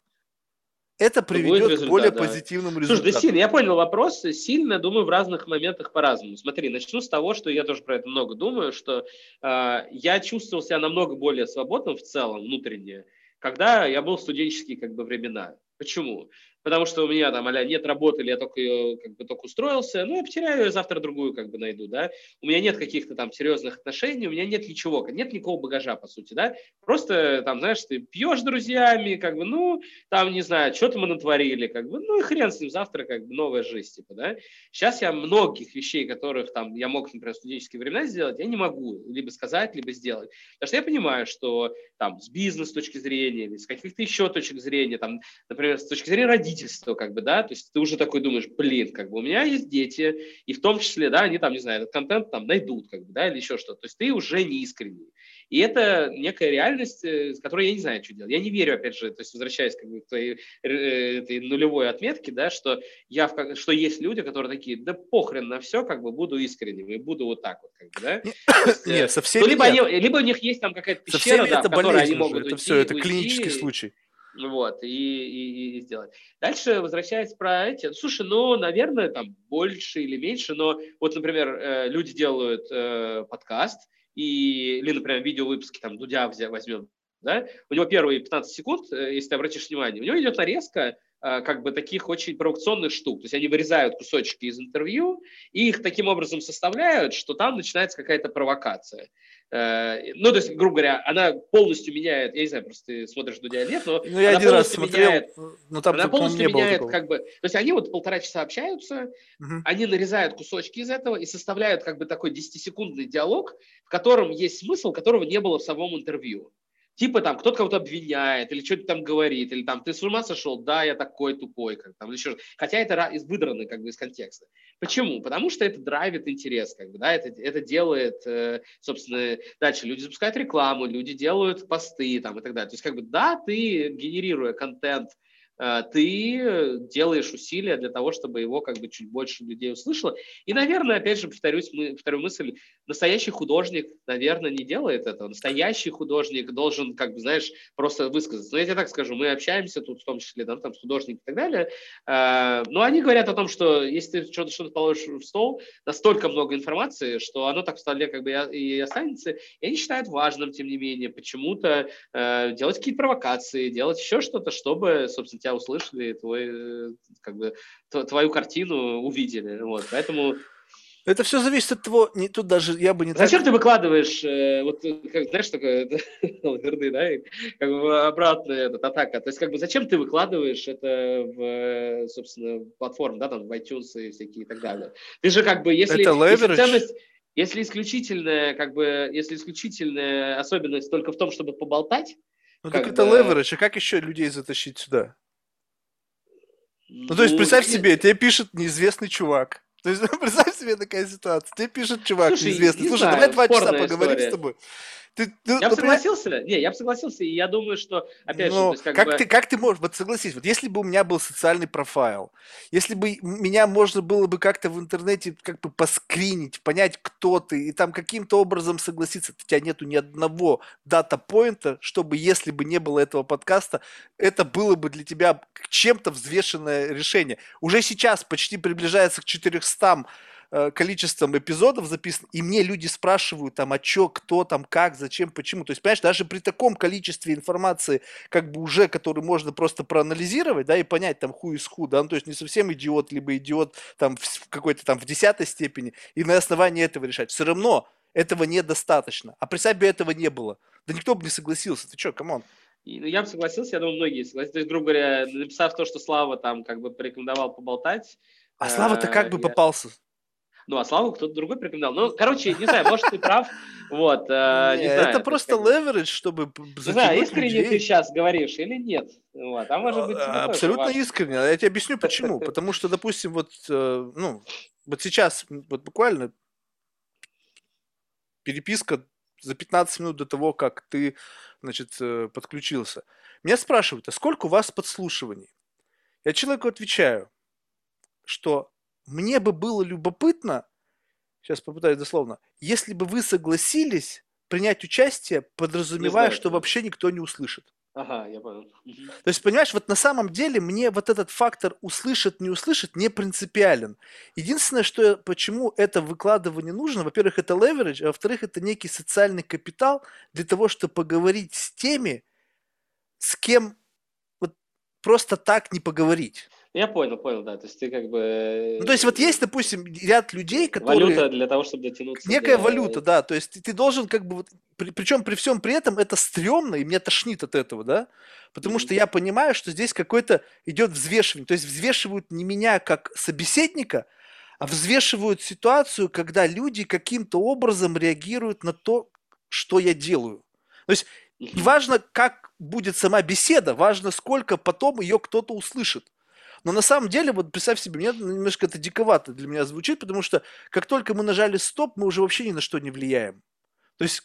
это приведет результат, к более да. позитивному результату. Слушай, да сильно, я понял вопрос, сильно думаю в разных моментах по-разному. Смотри, начну с того, что я тоже про это много думаю, что э, я чувствовал себя намного более свободным в целом внутренне, когда я был в студенческие как бы, времена. Почему? Потому что у меня там а-ля нет работы, или я только, ее, как бы, только устроился, ну, я потеряю ее, завтра другую как бы найду, да. У меня нет каких-то там серьезных отношений, у меня нет ничего, нет никакого багажа, по сути, да. Просто там, знаешь, ты пьешь с друзьями, как бы, ну, там, не знаю, что-то мы натворили, как бы, ну, и хрен с ним, завтра как бы новая жизнь, типа, да. Сейчас я многих вещей, которых там я мог, например, в студенческие времена сделать, я не могу либо сказать, либо сделать. Потому что я понимаю, что там с бизнес точки зрения, или с каких-то еще точек зрения, там, например, с точки зрения родителей, как бы, да, то есть ты уже такой думаешь, блин, как бы у меня есть дети, и в том числе, да, они там, не знаю, этот контент там найдут, как бы, да, или еще что-то, то есть ты уже не искренний, и это некая реальность, с которой я не знаю, что делать, я не верю, опять же, то есть возвращаясь как бы к твоей этой нулевой отметке, да, что я, в, что есть люди, которые такие, да похрен на все, как бы, буду искренним, и буду вот так вот, как бы, да. Нет, со всеми либо, они, либо у них есть там какая-то пещера, да, в которой они могут уйти. Это все, это клинический случай. Вот, и, и, и сделать. Дальше, возвращаясь про эти... Слушай, ну, наверное, там больше или меньше, но вот, например, люди делают э, подкаст, и, или, например, видеовыпуски, там, Дудя возьмем, да, у него первые пятнадцать секунд, если ты обратишь внимание, у него идет нарезка, как бы таких очень провокационных штук. То есть они вырезают кусочки из интервью и их таким образом составляют, что там начинается какая-то провокация. Ну, то есть, грубо говоря, она полностью меняет, я не знаю, просто ты смотришь Дудя, нет, но ну, я она один раз смотрел, меняет, но там она полностью не меняет, было как бы, то есть они вот полтора часа общаются, угу. Они нарезают кусочки из этого и составляют как бы такой десятисекундный диалог, в котором есть смысл, которого не было в самом интервью. Типа там кто-то кого-то обвиняет, или что-то там говорит, или там ты с ума сошел, да, я такой тупой, как там, или еще. Хотя это выдрано как бы из контекста. Почему? Потому что это драйвит интерес, как бы, да, это, это делает, собственно, дальше люди запускают рекламу, люди делают посты там и так далее. То есть как бы да, ты, генерируя контент, ты делаешь усилия для того, чтобы его как бы чуть больше людей услышало. И, наверное, опять же, повторюсь, мы, повторю мысль, настоящий художник, наверное, не делает этого. Настоящий художник должен, как бы, знаешь, просто высказаться. Но я тебе так скажу, мы общаемся тут, в том числе, да, там, с художниками и так далее, э, но они говорят о том, что если ты что-то, что-то положишь в стол, настолько много информации, что оно так в столе как бы и останется, и они считают важным, тем не менее, почему-то э, делать какие-то провокации, делать еще что-то, чтобы, собственно, тебя услышали, твой, как бы, твою картину увидели. Вот, поэтому... Это все зависит от того, не, тут даже я бы не... Зачем так... ты выкладываешь, э, вот, как, знаешь, такое, верны, да, как бы обратная этот, атака, то есть, как бы, зачем ты выкладываешь это в, собственно, платформу, да, там, в iTunes и всякие и так далее. Ты же, как бы, если... Это leverage. Ценность... Если исключительная, как бы, если исключительная особенность только в том, чтобы поболтать, ну, как так бы... это leverage, а как еще людей затащить сюда? Ну, ну, то есть, представь себе, тебе пишет неизвестный чувак. То есть, представь себе такая ситуация. Тебе пишет чувак Слушай, неизвестный. Не Слушай, знаю, давай два часа поговорим история. С тобой. Ты, ну, я бы например... согласился. Не, я бы согласился, и я думаю, что, опять Но же... То есть, как, как, бы... ты, как ты можешь... Вот согласись, вот если бы у меня был социальный профайл, если бы меня можно было бы как-то в интернете как бы поскринить, понять, кто ты, и там каким-то образом согласиться, у тебя нету ни одного дата-поинта, чтобы, если бы не было этого подкаста, это было бы для тебя чем-то взвешенное решение. Уже сейчас почти приближается к четырёмстам количеством эпизодов записано, и мне люди спрашивают там, а чё, кто там, как, зачем, почему. То есть, понимаешь, даже при таком количестве информации, как бы уже, которую можно просто проанализировать, да, и понять там who is who, да, ну, то есть не совсем идиот, либо идиот там в какой-то там в десятой степени, и на основании этого решать. Все равно этого недостаточно. А при себе этого не было. Да никто бы не согласился. Ты чё, камон? Я бы согласился, я думаю, многие согласились. То есть, грубо говоря, написав то, что Слава там как бы порекомендовал поболтать. А Слава-то как бы попался? Ну, а Славу кто-то другой прикомендовал. Ну, короче, не знаю, может, ты прав. Вот, э, не, не знаю. Это просто леверидж, чтобы затянуть людей. Не знаю, искренне ты сейчас говоришь или нет. Вот, а может быть, абсолютно искренне. Я тебе объясню, почему. Потому что, допустим, вот, ну, вот сейчас, вот буквально переписка за пятнадцать минут до того, как ты, значит, подключился. Меня спрашивают, а сколько у вас подслушиваний? Я человеку отвечаю, что... Мне бы было любопытно, сейчас попытаюсь дословно, если бы вы согласились принять участие, подразумевая, что вообще никто не услышит. Ага, я понял. То есть, понимаешь, вот на самом деле мне вот этот фактор услышит, не услышит не принципиален. Единственное, что почему это выкладывание нужно, во-первых, это leverage, а во-вторых, это некий социальный капитал для того, чтобы поговорить с теми, с кем вот просто так не поговорить. Я понял, понял, да. То есть ты как бы... Ну, то есть вот есть, допустим, ряд людей, которые... Валюта для того, чтобы дотянуться. Некая для... валюта, да. То есть ты должен как бы... Вот... Причем при всем при этом это стрёмно, и меня тошнит от этого, да. Потому mm-hmm. что я понимаю, что здесь какой-то идет взвешивание. То есть взвешивают не меня как собеседника, а взвешивают ситуацию, когда люди каким-то образом реагируют на то, что я делаю. То есть mm-hmm. важно, как будет сама беседа, важно, сколько потом ее кто-то услышит. Но на самом деле, вот представь себе, мне немножко это диковато для меня звучит, потому что как только мы нажали стоп, мы уже вообще ни на что не влияем. То есть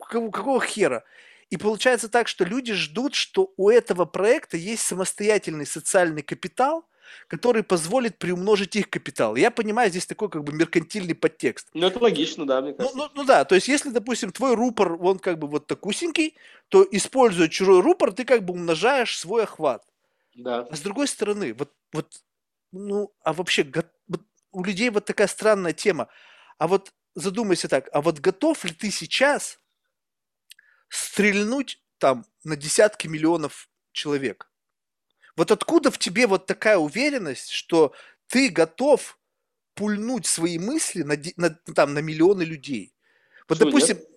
какого, какого хера? И получается так, что люди ждут, что у этого проекта есть самостоятельный социальный капитал, который позволит приумножить их капитал. Я понимаю, здесь такой как бы меркантильный подтекст. Ну, это логично, да, мне кажется. Ну, ну, ну да, то есть если, допустим, твой рупор, он как бы вот такусенький, то, используя чужой рупор, ты как бы умножаешь свой охват. Да. А с другой стороны, вот, вот, ну, а вообще го, вот, у людей вот такая странная тема. А вот задумайся так, а вот готов ли ты сейчас стрельнуть там на десятки миллионов человек? Вот откуда в тебе вот такая уверенность, что ты готов пульнуть свои мысли на, на, там, на миллионы людей? Вот, что, допустим, нет?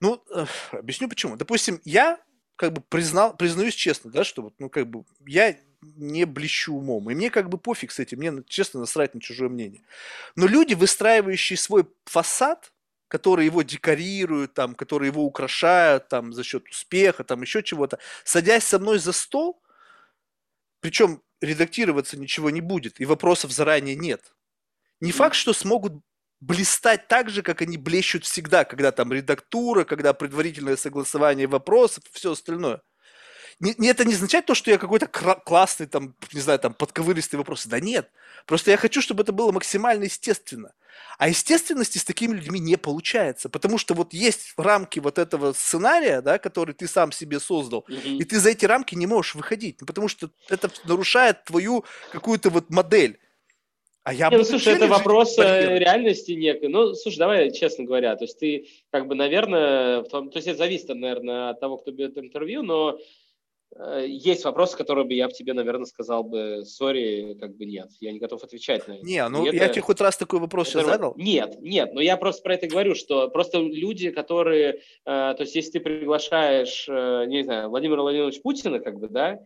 ну, э, объясню почему. Допустим, я... как бы признал, признаюсь честно, да, что вот, ну, как бы, я не блещу умом, и мне как бы пофиг с этим, мне, честно, насрать на чужое мнение. Но люди, выстраивающие свой фасад, которые его декорируют, там, которые его украшают, там, за счет успеха, там, еще чего-то, садясь со мной за стол, причем редактироваться ничего не будет, и вопросов заранее нет. Не факт, что смогут блистать так же, как они блещут всегда, когда там редактура, когда предварительное согласование вопросов, все остальное. Не, это не означает то, что я какой-то кра- классный, там, не знаю, там, подковыристый вопрос. Да нет. Просто я хочу, чтобы это было максимально естественно. А естественности с такими людьми не получается. Потому что вот есть рамки вот этого сценария, да, который ты сам себе создал, mm-hmm. и ты за эти рамки не можешь выходить. Потому что это нарушает твою какую-то вот модель. А я не, ну, слушай, это вопрос партнер. реальности некой. Ну, слушай, давай, честно говоря, то есть ты, как бы, наверное, в том, то есть это зависит, наверное, от того, кто берет интервью, но э, есть вопросы, которые бы я бы тебе, наверное, сказал бы, сори, как бы нет, я не готов отвечать на это. Не, ну, это, я тебе хоть раз такой вопрос это, сейчас задал? Нет, нет, но я просто про это говорю, что просто люди, которые, э, то есть если ты приглашаешь, э, не знаю, Владимира Владимировича Путина, как бы, да,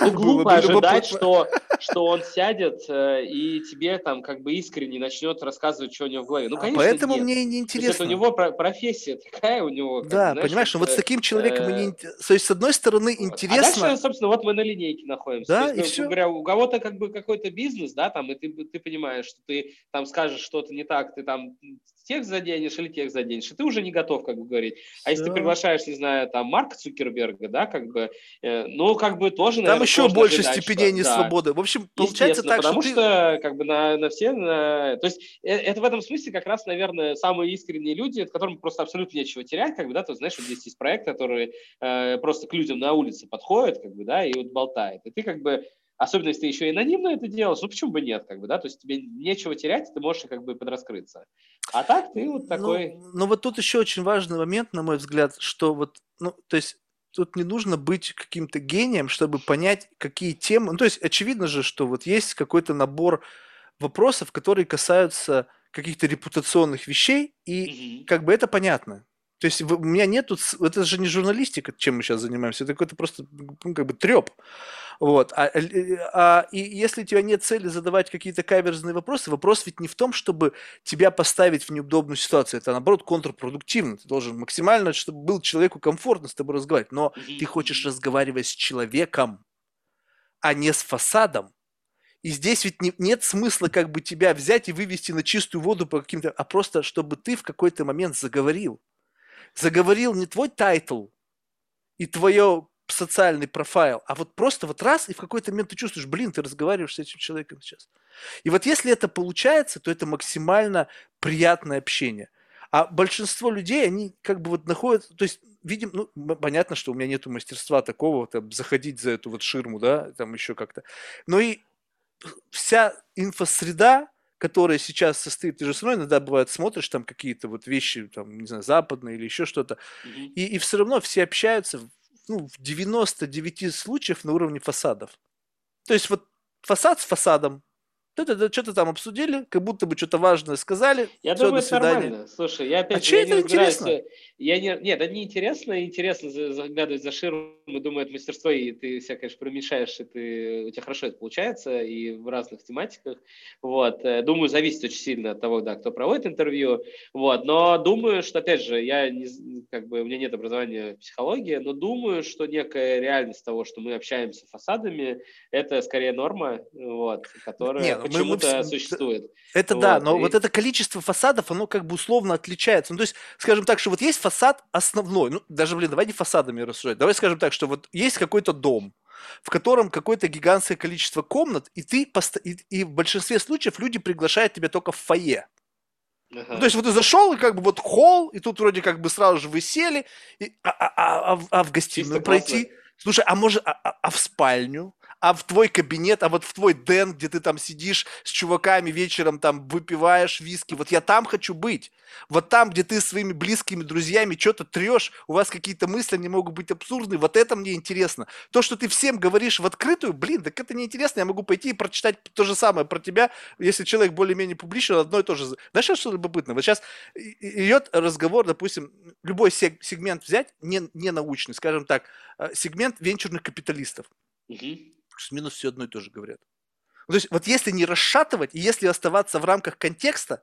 ну, глупо было ожидать, бы что, что он сядет э, и тебе там как бы искренне начнет рассказывать, что у него в голове. Ну, конечно, а поэтому нет. Мне и неинтересно. У него про- профессия такая у него. Как, да, знаешь, понимаешь, это, вот с таким человеком... Э... Не... То есть, с одной стороны, интересно... А дальше, собственно, вот мы на линейке находимся. Да, есть, и ну, все. Говоря, у кого-то как бы какой-то бизнес, да, там, и ты, ты понимаешь, что ты там скажешь что-то не так, ты там текст заденешь или текст заденешь, и ты уже не готов как бы говорить. А все. Если ты приглашаешь, не знаю, там, Марка Цукерберга, да, как бы, э, ну, как бы тоже... Там еще больше степеней несвободы. Да. В общем, получается так, потому что... Потому ты... что, как бы, на, на все... На... То есть, это в этом смысле как раз, наверное, самые искренние люди, которым просто абсолютно нечего терять, как бы, да, то, знаешь, вот здесь есть проект, который э, просто к людям на улице подходит, как бы, да, и вот болтает. И ты, как бы, особенно если ты еще и анонимно это делаешь, ну, почему бы нет, как бы, да, то есть, тебе нечего терять, ты можешь, как бы, подраскрыться. А так ты вот такой... Ну, но вот тут еще очень важный момент, на мой взгляд, что вот, ну, то есть, тут не нужно быть каким-то гением, чтобы понять, какие темы... Ну, то есть, очевидно же, что вот есть какой-то набор вопросов, которые касаются каких-то репутационных вещей, и mm-hmm. как бы это понятно. То есть, у меня нет тут... Это же не журналистика, чем мы сейчас занимаемся, это какой-то просто, ну, как бы треп. Вот. А, а и если у тебя нет цели задавать какие-то каверзные вопросы, вопрос ведь не в том, чтобы тебя поставить в неудобную ситуацию. Это, наоборот, контрпродуктивно. Ты должен максимально, чтобы был человеку комфортно с тобой разговаривать. Но ты хочешь разговаривать с человеком, а не с фасадом. И здесь ведь не, нет смысла как бы тебя взять и вывести на чистую воду по каким-то... А просто, чтобы ты в какой-то момент заговорил. Заговорил не твой тайтл и твое социальный профайл, а вот просто вот раз, и в какой-то момент ты чувствуешь, блин, ты разговариваешь с этим человеком сейчас. И вот если это получается, то это максимально приятное общение. А большинство людей, они как бы вот находятся, то есть, видим, ну, понятно, что у меня нету мастерства такого, там, заходить за эту вот ширму, да, там еще как-то. Но и вся инфосреда, которая сейчас состоит, ты же все равно иногда бывает смотришь там какие-то вот вещи, там, не знаю, западные или еще что-то, mm-hmm. и, и все равно все общаются ну, в девяноста девяти случаев на уровне фасадов. То есть вот фасад с фасадом, что-то там обсудили, как будто бы что-то важное сказали. Я все, думаю, это нормально. Слушай, я опять а же... А это не интересно? Я не... Нет, это не интересно. Интересно заглядывать за ширму, думаю, это мастерство, и ты себя, конечно, примешаешь, и ты... у тебя хорошо это получается, и в разных тематиках. Вот. Думаю, зависит очень сильно от того, да, кто проводит интервью. Вот. Но думаю, что, опять же, я не... как бы у меня нет образования в психологии, но думаю, что некая реальность того, что мы общаемся фасадами, это скорее норма, вот, которая... Нет. Почему-то мы, существует. Это вот, да, но и... вот это количество фасадов, оно как бы условно отличается. Ну, то есть, скажем так, что вот есть фасад основной, ну, даже, блин, давай не фасадами рассуждать, давай скажем так, что вот есть какой-то дом, в котором какое-то гигантское количество комнат, и ты, пост... и, и в большинстве случаев люди приглашают тебя только в фойе. Ага. Ну, то есть, вот ты зашел, и как бы вот холл, и тут вроде как бы сразу же вы сели, и... а, а, а, а в гостиную чисто пройти... Классно. Слушай, а может, а, а, а в спальню? А в твой кабинет, а вот в твой дэн, где ты там сидишь с чуваками вечером, там выпиваешь виски. Вот я там хочу быть. Вот там, где ты своими близкими друзьями что-то трешь, у вас какие-то мысли, они могут быть абсурдны. Вот это мне интересно. То, что ты всем говоришь в открытую, блин, так это неинтересно. Я могу пойти и прочитать то же самое про тебя, если человек более-менее публичен, одно и то же. Знаешь, что любопытно? Вот сейчас идет разговор, допустим, любой сегмент взять, не, не научный, скажем так, сегмент венчурных капиталистов. Угу. Минус все одно и то же говорят. То есть вот если не расшатывать, и если оставаться в рамках контекста,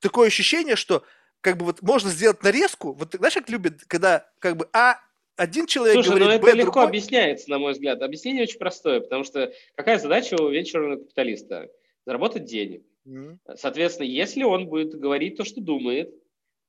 такое ощущение, что как бы вот можно сделать нарезку. Вот знаешь, как любят, когда как бы а один человек Слушай, говорит, ну это Б, легко другой... объясняется, на мой взгляд. Объяснение очень простое, потому что какая задача у венчурного капиталиста? Заработать денег. Mm-hmm. Соответственно, если он будет говорить то, что думает,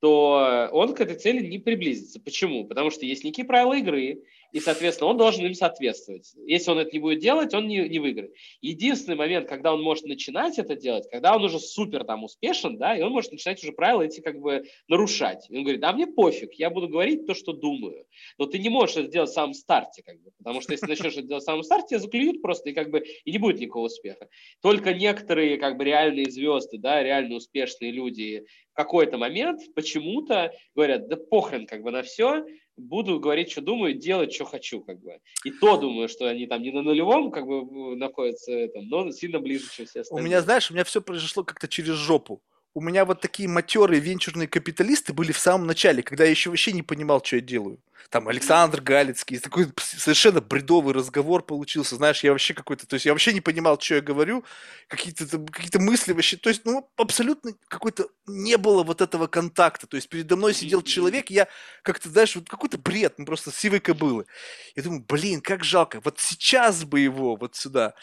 то он к этой цели не приблизится. Почему? Потому что есть некие правила игры, и, соответственно, он должен им соответствовать. Если он это не будет делать, он не, не выиграет. Единственный момент, когда он может начинать это делать, когда он уже супер там успешен, да, и он может начинать уже правила эти как бы нарушать. И он говорит, да мне пофиг, я буду говорить то, что думаю. Но ты не можешь это делать в самом старте, как бы, потому что если начнешь это делать в самом старте, тебя заклюют просто, и как бы и не будет никакого успеха. Только некоторые как бы реальные звезды, да, реально успешные люди, в какой-то момент почему-то говорят, да похрен как бы на все, буду говорить, что думаю, делать, что хочу, как бы. И то думаю, что они там не на нулевом, как бы, находятся, там, но сильно ближе, чем все остальные. У меня, знаешь, у меня все произошло как-то через жопу. У меня вот такие матерые венчурные капиталисты были в самом начале, когда я еще вообще не понимал, что я делаю. Там Александр Галицкий, такой совершенно бредовый разговор получился, знаешь, я вообще какой-то, то есть я вообще не понимал, что я говорю, какие-то, какие-то мысли вообще, то есть, ну, абсолютно какой-то не было вот этого контакта, то есть передо мной сидел человек, я как-то, знаешь, вот какой-то бред, ну, просто сивой кобылы. Я думаю, блин, как жалко, вот сейчас бы его вот сюда...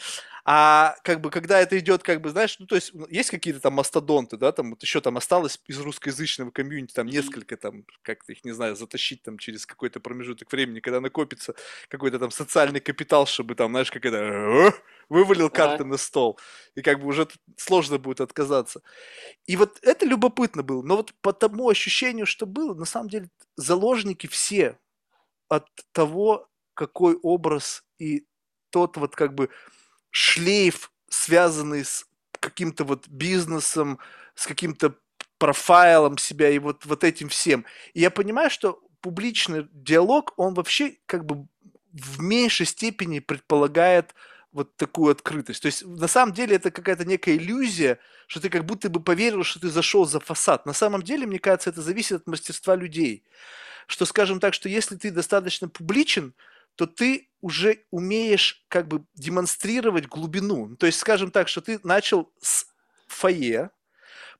А как бы когда это идет, как бы, знаешь, ну, то есть есть какие-то там мастодонты, да, там вот еще там осталось из русскоязычного комьюнити там несколько там, как-то их, не знаю, затащить там через какой-то промежуток времени, когда накопится какой-то там социальный капитал, чтобы там, знаешь, как это, вывалил карты на стол, и как бы уже сложно будет отказаться. И вот это любопытно было, но вот по тому ощущению, что было, на самом деле заложники все от того, какой образ и тот вот как бы... шлейф, связанный с каким-то вот бизнесом, с каким-то профайлом себя и вот, вот этим всем. И я понимаю, что публичный диалог, он вообще как бы в меньшей степени предполагает вот такую открытость. То есть на самом деле это какая-то некая иллюзия, что ты как будто бы поверил, что ты зашел за фасад. На самом деле, мне кажется, это зависит от мастерства людей. Что, скажем так, что если ты достаточно публичен, то ты уже умеешь как бы демонстрировать глубину. То есть, скажем так, что ты начал с фойе,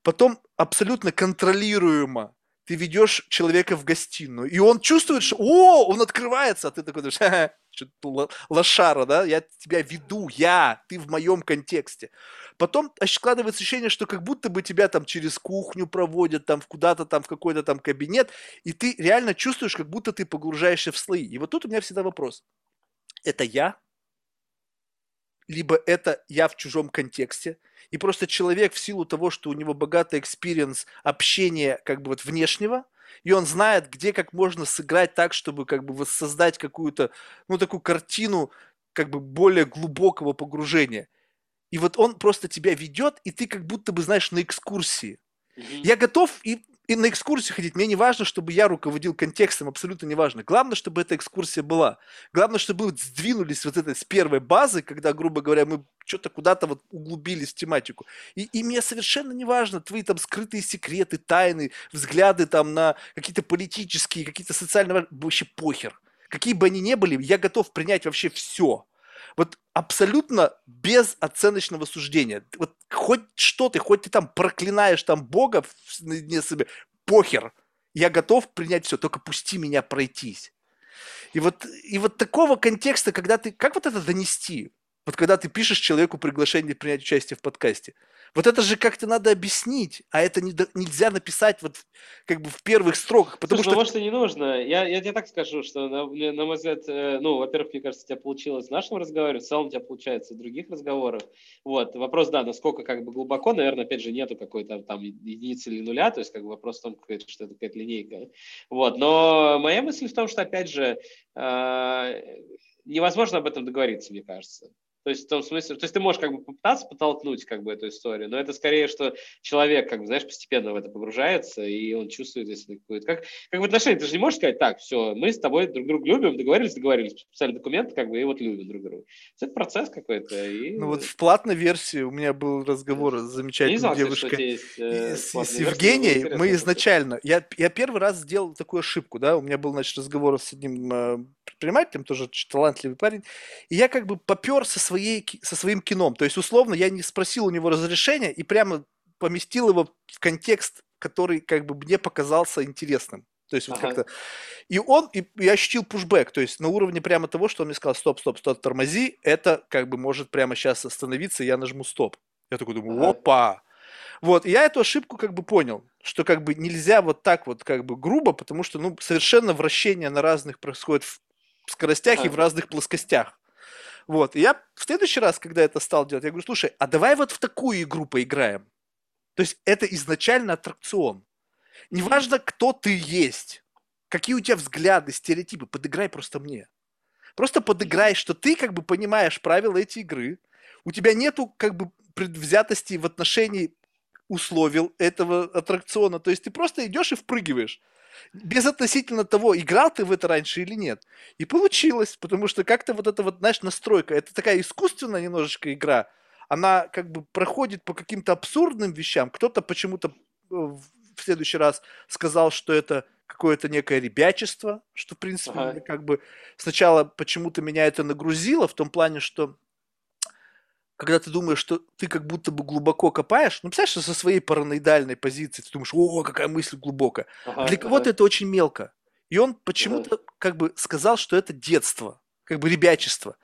потом абсолютно контролируемо ты ведешь человека в гостиную, и он чувствует, что «О, он открывается!» А ты такой думаешь «Ха-ха, что-то лошара, да? Я тебя веду, я, ты в моем контексте». Потом складывается ощущение, что как будто бы тебя там через кухню проводят, там куда-то там в какой-то там кабинет, и ты реально чувствуешь, как будто ты погружаешься в слои. И вот тут у меня всегда вопрос. Это я? Либо это я в чужом контексте, и просто человек в силу того, что у него богатый экспириенс общения как бы вот внешнего, и он знает, где как можно сыграть так, чтобы как бы воссоздать какую-то, ну, такую картину как бы более глубокого погружения. И вот он просто тебя ведет, и ты как будто бы, знаешь, на экскурсии. Mm-hmm. Я готов и и на экскурсию ходить. Мне не важно, чтобы я руководил контекстом, абсолютно не важно. Главное, чтобы эта экскурсия была. Главное, чтобы мы сдвинулись вот этой с первой базы, когда, грубо говоря, мы что-то куда-то вот углубились в тематику. И, и мне совершенно не важно твои там скрытые секреты, тайны, взгляды там на какие-то политические, какие-то социальные... Вообще похер. Какие бы они ни были, я готов принять вообще все. Вот абсолютно без оценочного суждения. Вот хоть что ты, хоть ты там проклинаешь там Бога на дне себе, похер, я готов принять все, только пусти меня пройтись. И вот, и вот такого контекста, когда ты... Как вот это донести? Вот когда ты пишешь человеку приглашение принять участие в подкасте. Вот это же как-то надо объяснить, а это не, нельзя написать вот как бы в первых строках, потому... Слушай, что... Ну, может, и не нужно. Я, я тебе так скажу, что, на, на мой взгляд, ну, во-первых, мне кажется, у тебя получилось в нашем разговоре, в целом у тебя получается в других разговорах. Вот. Вопрос, да, насколько как бы глубоко, наверное, опять же, нету какой-то там единицы или нуля, то есть как бы вопрос в том, что это какая-то линейка. Вот. Но моя мысль в том, что, опять же, невозможно об этом договориться, мне кажется. То есть в том смысле, то есть ты можешь как бы попытаться подтолкнуть как бы эту историю, но это скорее, что человек, как бы, знаешь, постепенно в это погружается, и он чувствует, если какую-то... Как, как в отношении, ты же не можешь сказать, так, все, мы с тобой друг друга любим, договорились, договорились, писали документы, как бы, и вот любим друг друга. Это процесс какой-то. И... Ну вот в платной версии у меня был разговор с замечательной девушкой, с Евгенией. Мы изначально... Я, я первый раз сделал такую ошибку, да, у меня был, значит, разговор с одним предпринимателем, тоже талантливый парень, и я как бы попер со своей, со своим кином, то есть условно я не спросил у него разрешения и прямо поместил его в контекст, который как бы мне показался интересным, то есть вот ага. как-то, и он, и я ощутил пушбэк, то есть на уровне прямо того, что он мне сказал, стоп, стоп, стоп, тормози, это как бы может прямо сейчас остановиться, я нажму стоп, я такой думаю, опа. Вот, и я эту ошибку как бы понял, что как бы нельзя вот так вот как бы грубо, потому что, ну, совершенно вращение на разных происходит в скоростях ага. и в разных плоскостях. Вот, и я в следующий раз, когда это стал делать, я говорю, слушай, а давай вот в такую игру поиграем. То есть это изначально аттракцион. Неважно, кто ты есть, какие у тебя взгляды, стереотипы, подыграй просто мне. Просто подыграй, что ты как бы понимаешь правила этой игры, у тебя нету как бы предвзятости в отношении условий этого аттракциона, то есть ты просто идешь и впрыгиваешь. Безотносительно того, играл ты в это раньше или нет. И получилось, потому что как-то вот эта вот, знаешь, настройка, это такая искусственная немножечко игра, она как бы проходит по каким-то абсурдным вещам. Кто-то почему-то в следующий раз сказал, что это какое-то некое ребячество, что, в принципе, ага. как бы сначала почему-то меня это нагрузило в том плане, что когда ты думаешь, что ты как будто бы глубоко копаешь, ну, представляешь, что со своей параноидальной позиции ты думаешь, о, какая мысль глубокая. Ага, Для кого-то ага. это очень мелко. И он почему-то ага. как бы сказал, что это детство, как бы ребячество.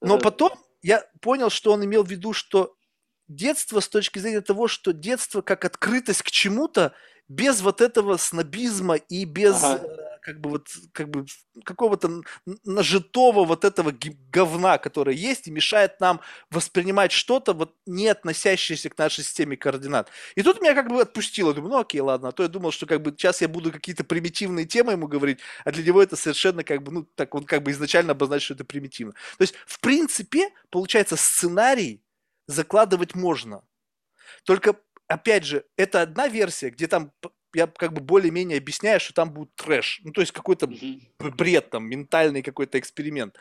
Но ага. потом я понял, что он имел в виду, что детство с точки зрения того, что детство как открытость к чему-то без вот этого снобизма и без... Ага. как бы вот как бы какого-то нажитого вот этого говна, которое есть и мешает нам воспринимать что-то, вот не относящееся к нашей системе координат. И тут меня как бы отпустило. Думаю, ну окей, ладно. А то я думал, что как бы сейчас я буду какие-то примитивные темы ему говорить, а для него это совершенно как бы, ну, так он как бы изначально обозначил, что это примитивно. То есть, в принципе, получается, сценарий закладывать можно. Только, опять же, это одна версия, где там... я как бы более-менее объясняю, что там будет трэш. Ну, то есть какой-то бред там, ментальный какой-то эксперимент.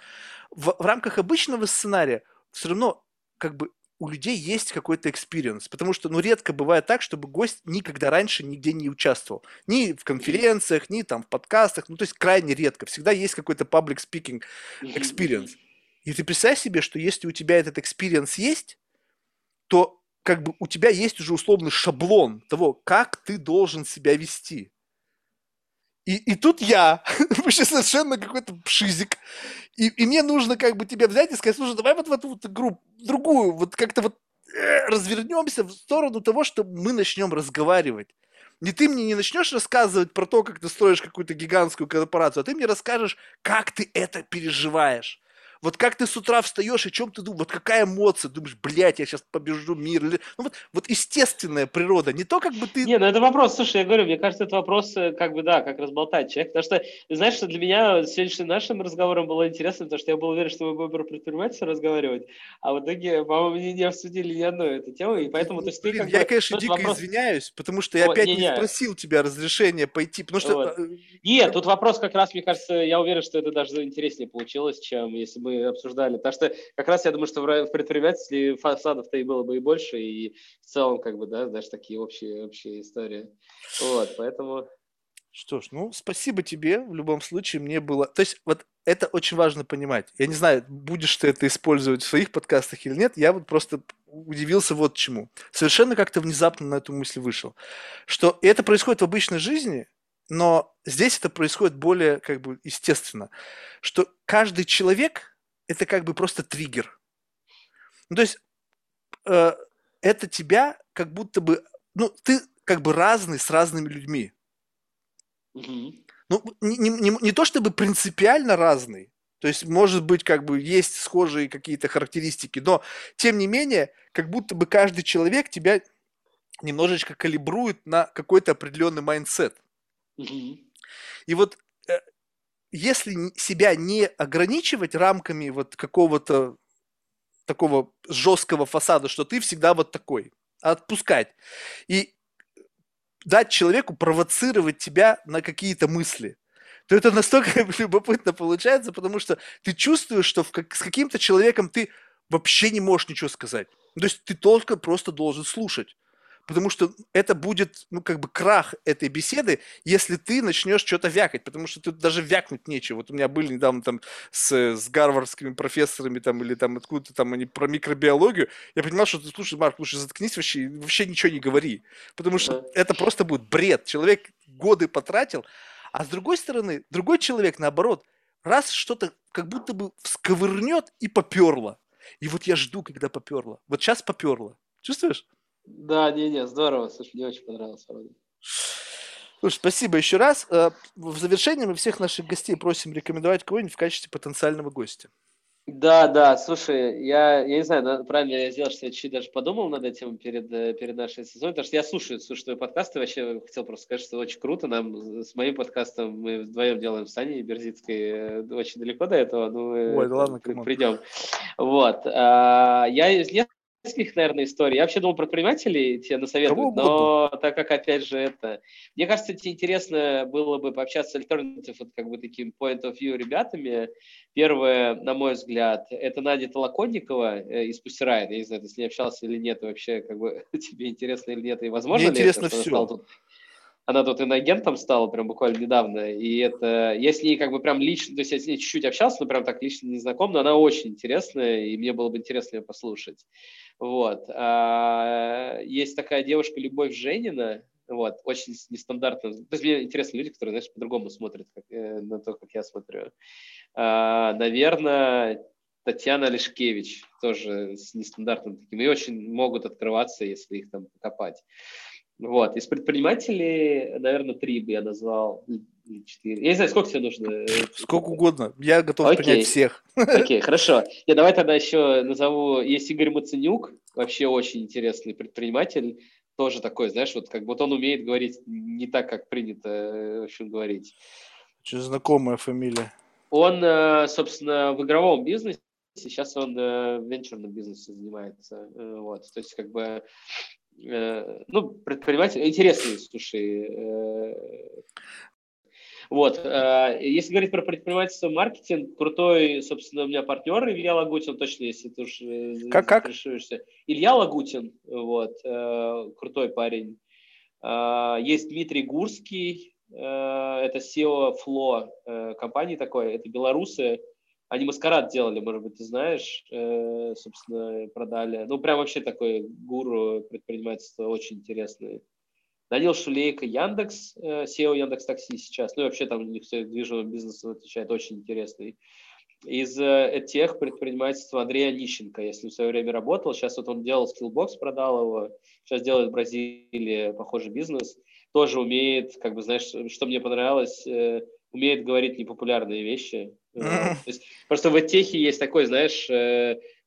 В, в рамках обычного сценария все равно как бы у людей есть какой-то экспириенс, потому что, ну, редко бывает так, чтобы гость никогда раньше нигде не участвовал. Ни в конференциях, ни там в подкастах, ну, то есть крайне редко. Всегда есть какой-то public speaking experience. И ты представь себе, что если у тебя этот experience есть, то как бы у тебя есть уже условный шаблон того, как ты должен себя вести. И, и тут я, вообще совершенно какой-то пшизик, и, и мне нужно как бы тебя взять и сказать, слушай, давай вот в эту вот игру, другую, вот как-то вот э, развернемся в сторону того, что мы начнем разговаривать. И ты мне не начнешь рассказывать про то, как ты строишь какую-то гигантскую корпорацию, а ты мне расскажешь, как ты это переживаешь. Вот как ты с утра встаешь, о чем ты думаешь, вот какая эмоция, думаешь, блядь, я сейчас побежу мир. Ну вот, вот естественная природа, не то как бы ты... Не, ну это вопрос, слушай, я говорю, мне кажется, это вопрос, как бы, да, как разболтать человека, потому что, знаешь, что для меня сегодняшним нашим разговором было интересно, потому что я был уверен, что мы будем про предпринимательство разговаривать, а в итоге, по-моему, не, не обсудили ни одну эту тему, и поэтому... Ну, то есть, блин, ты, как я, бы, конечно, дико вопрос... извиняюсь, потому что я О, опять не, не, не спросил тебя разрешения пойти, потому что... Вот. Нет, тут вопрос как раз, мне кажется, я уверен, что это даже интереснее получилось, чем если бы обсуждали. Потому что как раз я думаю, что в предпринимательстве фасадов-то и было бы и больше, и в целом, как бы, да, даже такие общие, общие истории. Вот, поэтому... Что ж, ну, спасибо тебе, в любом случае, мне было... То есть, вот это очень важно понимать. Я не знаю, будешь ты это использовать в своих подкастах или нет, я вот просто удивился вот чему. Совершенно как-то внезапно на эту мысль вышел. Что это происходит в обычной жизни, но здесь это происходит более, как бы, естественно. Что каждый человек... Это как бы просто триггер. Ну, то есть э, это тебя как будто бы... Ну, ты как бы разный с разными людьми. Mm-hmm. Ну, не, не, не то чтобы принципиально разный. То есть, может быть, как бы есть схожие какие-то характеристики. Но, тем не менее, как будто бы каждый человек тебя немножечко калибрует на какой-то определенный майндсет. Mm-hmm. И вот... Э, если себя не ограничивать рамками вот какого-то такого жесткого фасада, что ты всегда вот такой, а отпускать и дать человеку провоцировать тебя на какие-то мысли, то это настолько любопытно получается, потому что ты чувствуешь, что в как, с каким-то человеком ты вообще не можешь ничего сказать. То есть ты только просто должен слушать. Потому что это будет, ну, как бы крах этой беседы, если ты начнешь что-то вякать, потому что тут даже вякнуть нечего. Вот у меня были недавно там с, с гарвардскими профессорами там или там откуда-то там они про микробиологию. Я понимал, что ты, слушай, Марк, лучше заткнись вообще, вообще ничего не говори, потому что да. Это просто будет бред. Человек годы потратил, а с другой стороны, другой человек, наоборот, раз что-то как будто бы всковырнет и поперло. И вот я жду, когда поперло. Вот сейчас поперло. Чувствуешь? Да, не-не, здорово, слушай, мне очень понравилось. Слушай, спасибо еще раз. В завершение мы всех наших гостей просим рекомендовать кого-нибудь в качестве потенциального гостя. Да, да, слушай, я, я не знаю, правильно я сделал, что я чуть даже подумал над этим перед, перед нашей сезоном, потому что я слушаю, слушаю твои подкасты, вообще хотел просто сказать, что очень круто, нам с моим подкастом мы вдвоем делаем с Аней Берзицкой, очень далеко до этого, но мы Ой, да ладно, придем. Вот, а, я я нескольких, наверное, историй. Я вообще думал, предпринимателей тебе насоветуют, но так как, опять же, это... Мне кажется, тебе интересно было бы пообщаться с альтернатив, вот как бы таким point of view ребятами. Первое, на мой взгляд, это Надя Толоконникова из Pussy Riot. Я не знаю, ты с ней общался или нет, вообще, как бы, тебе интересно или нет, и возможно Мне ли это, что она тут... Она тут иноагентом стала прям буквально недавно, и это, я с ней как бы прям лично, то есть я с ней чуть-чуть общался, но прям так лично не знаком, но она очень интересная, и мне было бы интересно ее послушать. Вот. А, есть такая девушка Любовь Женина, вот, очень нестандартная, то есть мне интересны люди, которые, знаешь, по-другому смотрят как, э, на то, как я смотрю. А, наверное, Татьяна Олешкевич тоже с нестандартным таким, и очень могут открываться, если их там покопать. Вот, из предпринимателей, наверное, три бы я назвал, четыре. Я не знаю, сколько тебе нужно? Сколько угодно, я готов Окей. принять всех. Окей, хорошо. Я давай тогда еще назову, есть Игорь Маценюк, вообще очень интересный предприниматель, тоже такой, знаешь, вот как будто он умеет говорить не так, как принято, в общем, говорить. Очень знакомая фамилия. Он, собственно, в игровом бизнесе, сейчас он в венчурном бизнесе занимается, вот, то есть как бы... Ну, предприниматель, интересный, слушай. Вот, если говорить про предпринимательство, маркетинг, крутой, собственно, у меня партнер Илья Лагутин, точно, если ты уж решишься. Илья Лагутин, вот, крутой парень. Есть Дмитрий Гурский, это си и о Flow компании такой, это белорусы. Они маскарад делали, может быть, ты знаешь, э, собственно, продали. Ну, прям вообще такой гуру предпринимательства, очень интересный. Данил Шулейко, Яндекс, э, си и о Яндекс Такси сейчас. Ну, и вообще там у них все движимым бизнесом отвечает, очень интересный. Из э, тех предпринимательства Андрея Нищенко, если в свое время работал. Сейчас вот он делал Skillbox, продал его. Сейчас делает в Бразилии похожий бизнес. Тоже умеет, как бы, знаешь, что мне понравилось... Э, умеет говорить непопулярные вещи. То есть, просто в эдтехе есть такой, знаешь,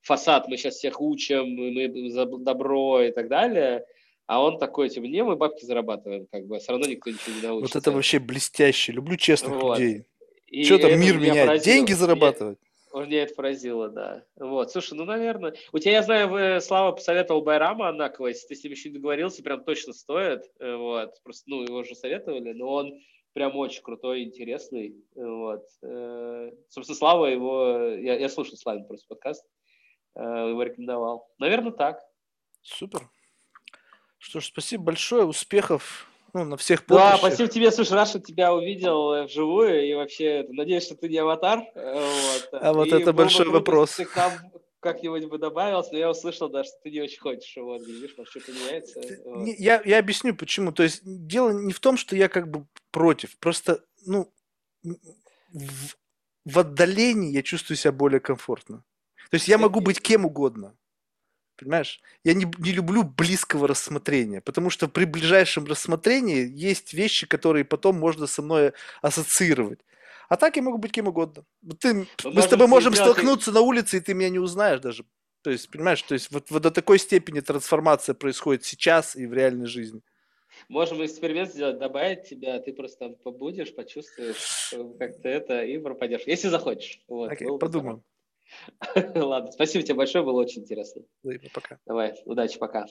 фасад, мы сейчас всех учим, мы за добро и так далее, а он такой, типа, не, мы бабки зарабатываем, как бы, все равно никто ничего не научится. Вот это вообще блестяще, люблю честных вот. людей. И что там мир меня меняет, поразило. Деньги зарабатывать? Меня, меня это поразило, да. Вот, слушай, ну, наверное, у тебя, я знаю, Слава посоветовал Байрама Анакова, если ты с ним еще не договорился, прям точно стоит, вот, просто, ну, его уже советовали, но он прям очень крутой, интересный, вот. Собственно, Слава его, я, я слушал Славин просто подкаст, его рекомендовал. Наверное, так. Супер. Что ж, спасибо большое, успехов. Ну, на всех подписях. Да, спасибо тебе, слушай, рад, что тебя увидел вживую, и вообще, надеюсь, что ты не аватар. Вот. А вот и это большой бы, вопрос. Ты к нам как-нибудь бы добавился, но я услышал, да, что ты не очень хочешь, вот, видишь, может, что-то меняется. Вот. Я, я объясню, почему. То есть дело не в том, что я как бы против, просто, ну, в, в отдалении я чувствую себя более комфортно. То есть я могу быть кем угодно. Понимаешь? Я не, не люблю близкого рассмотрения, потому что при ближайшем рассмотрении есть вещи, которые потом можно со мной ассоциировать. А так я могу быть кем угодно. Ты, мы с тобой можем столкнуться ты... на улице, и ты меня не узнаешь даже. То есть, понимаешь, то есть вот, вот до такой степени трансформация происходит сейчас и в реальной жизни. Можем эксперимент сделать, добавить тебя, ты просто там побудешь, почувствуешь как ты это и пропадешь, если захочешь. Вот, окей, подумаем. Ладно, спасибо тебе большое, было очень интересно. Пока. Давай, удачи, пока.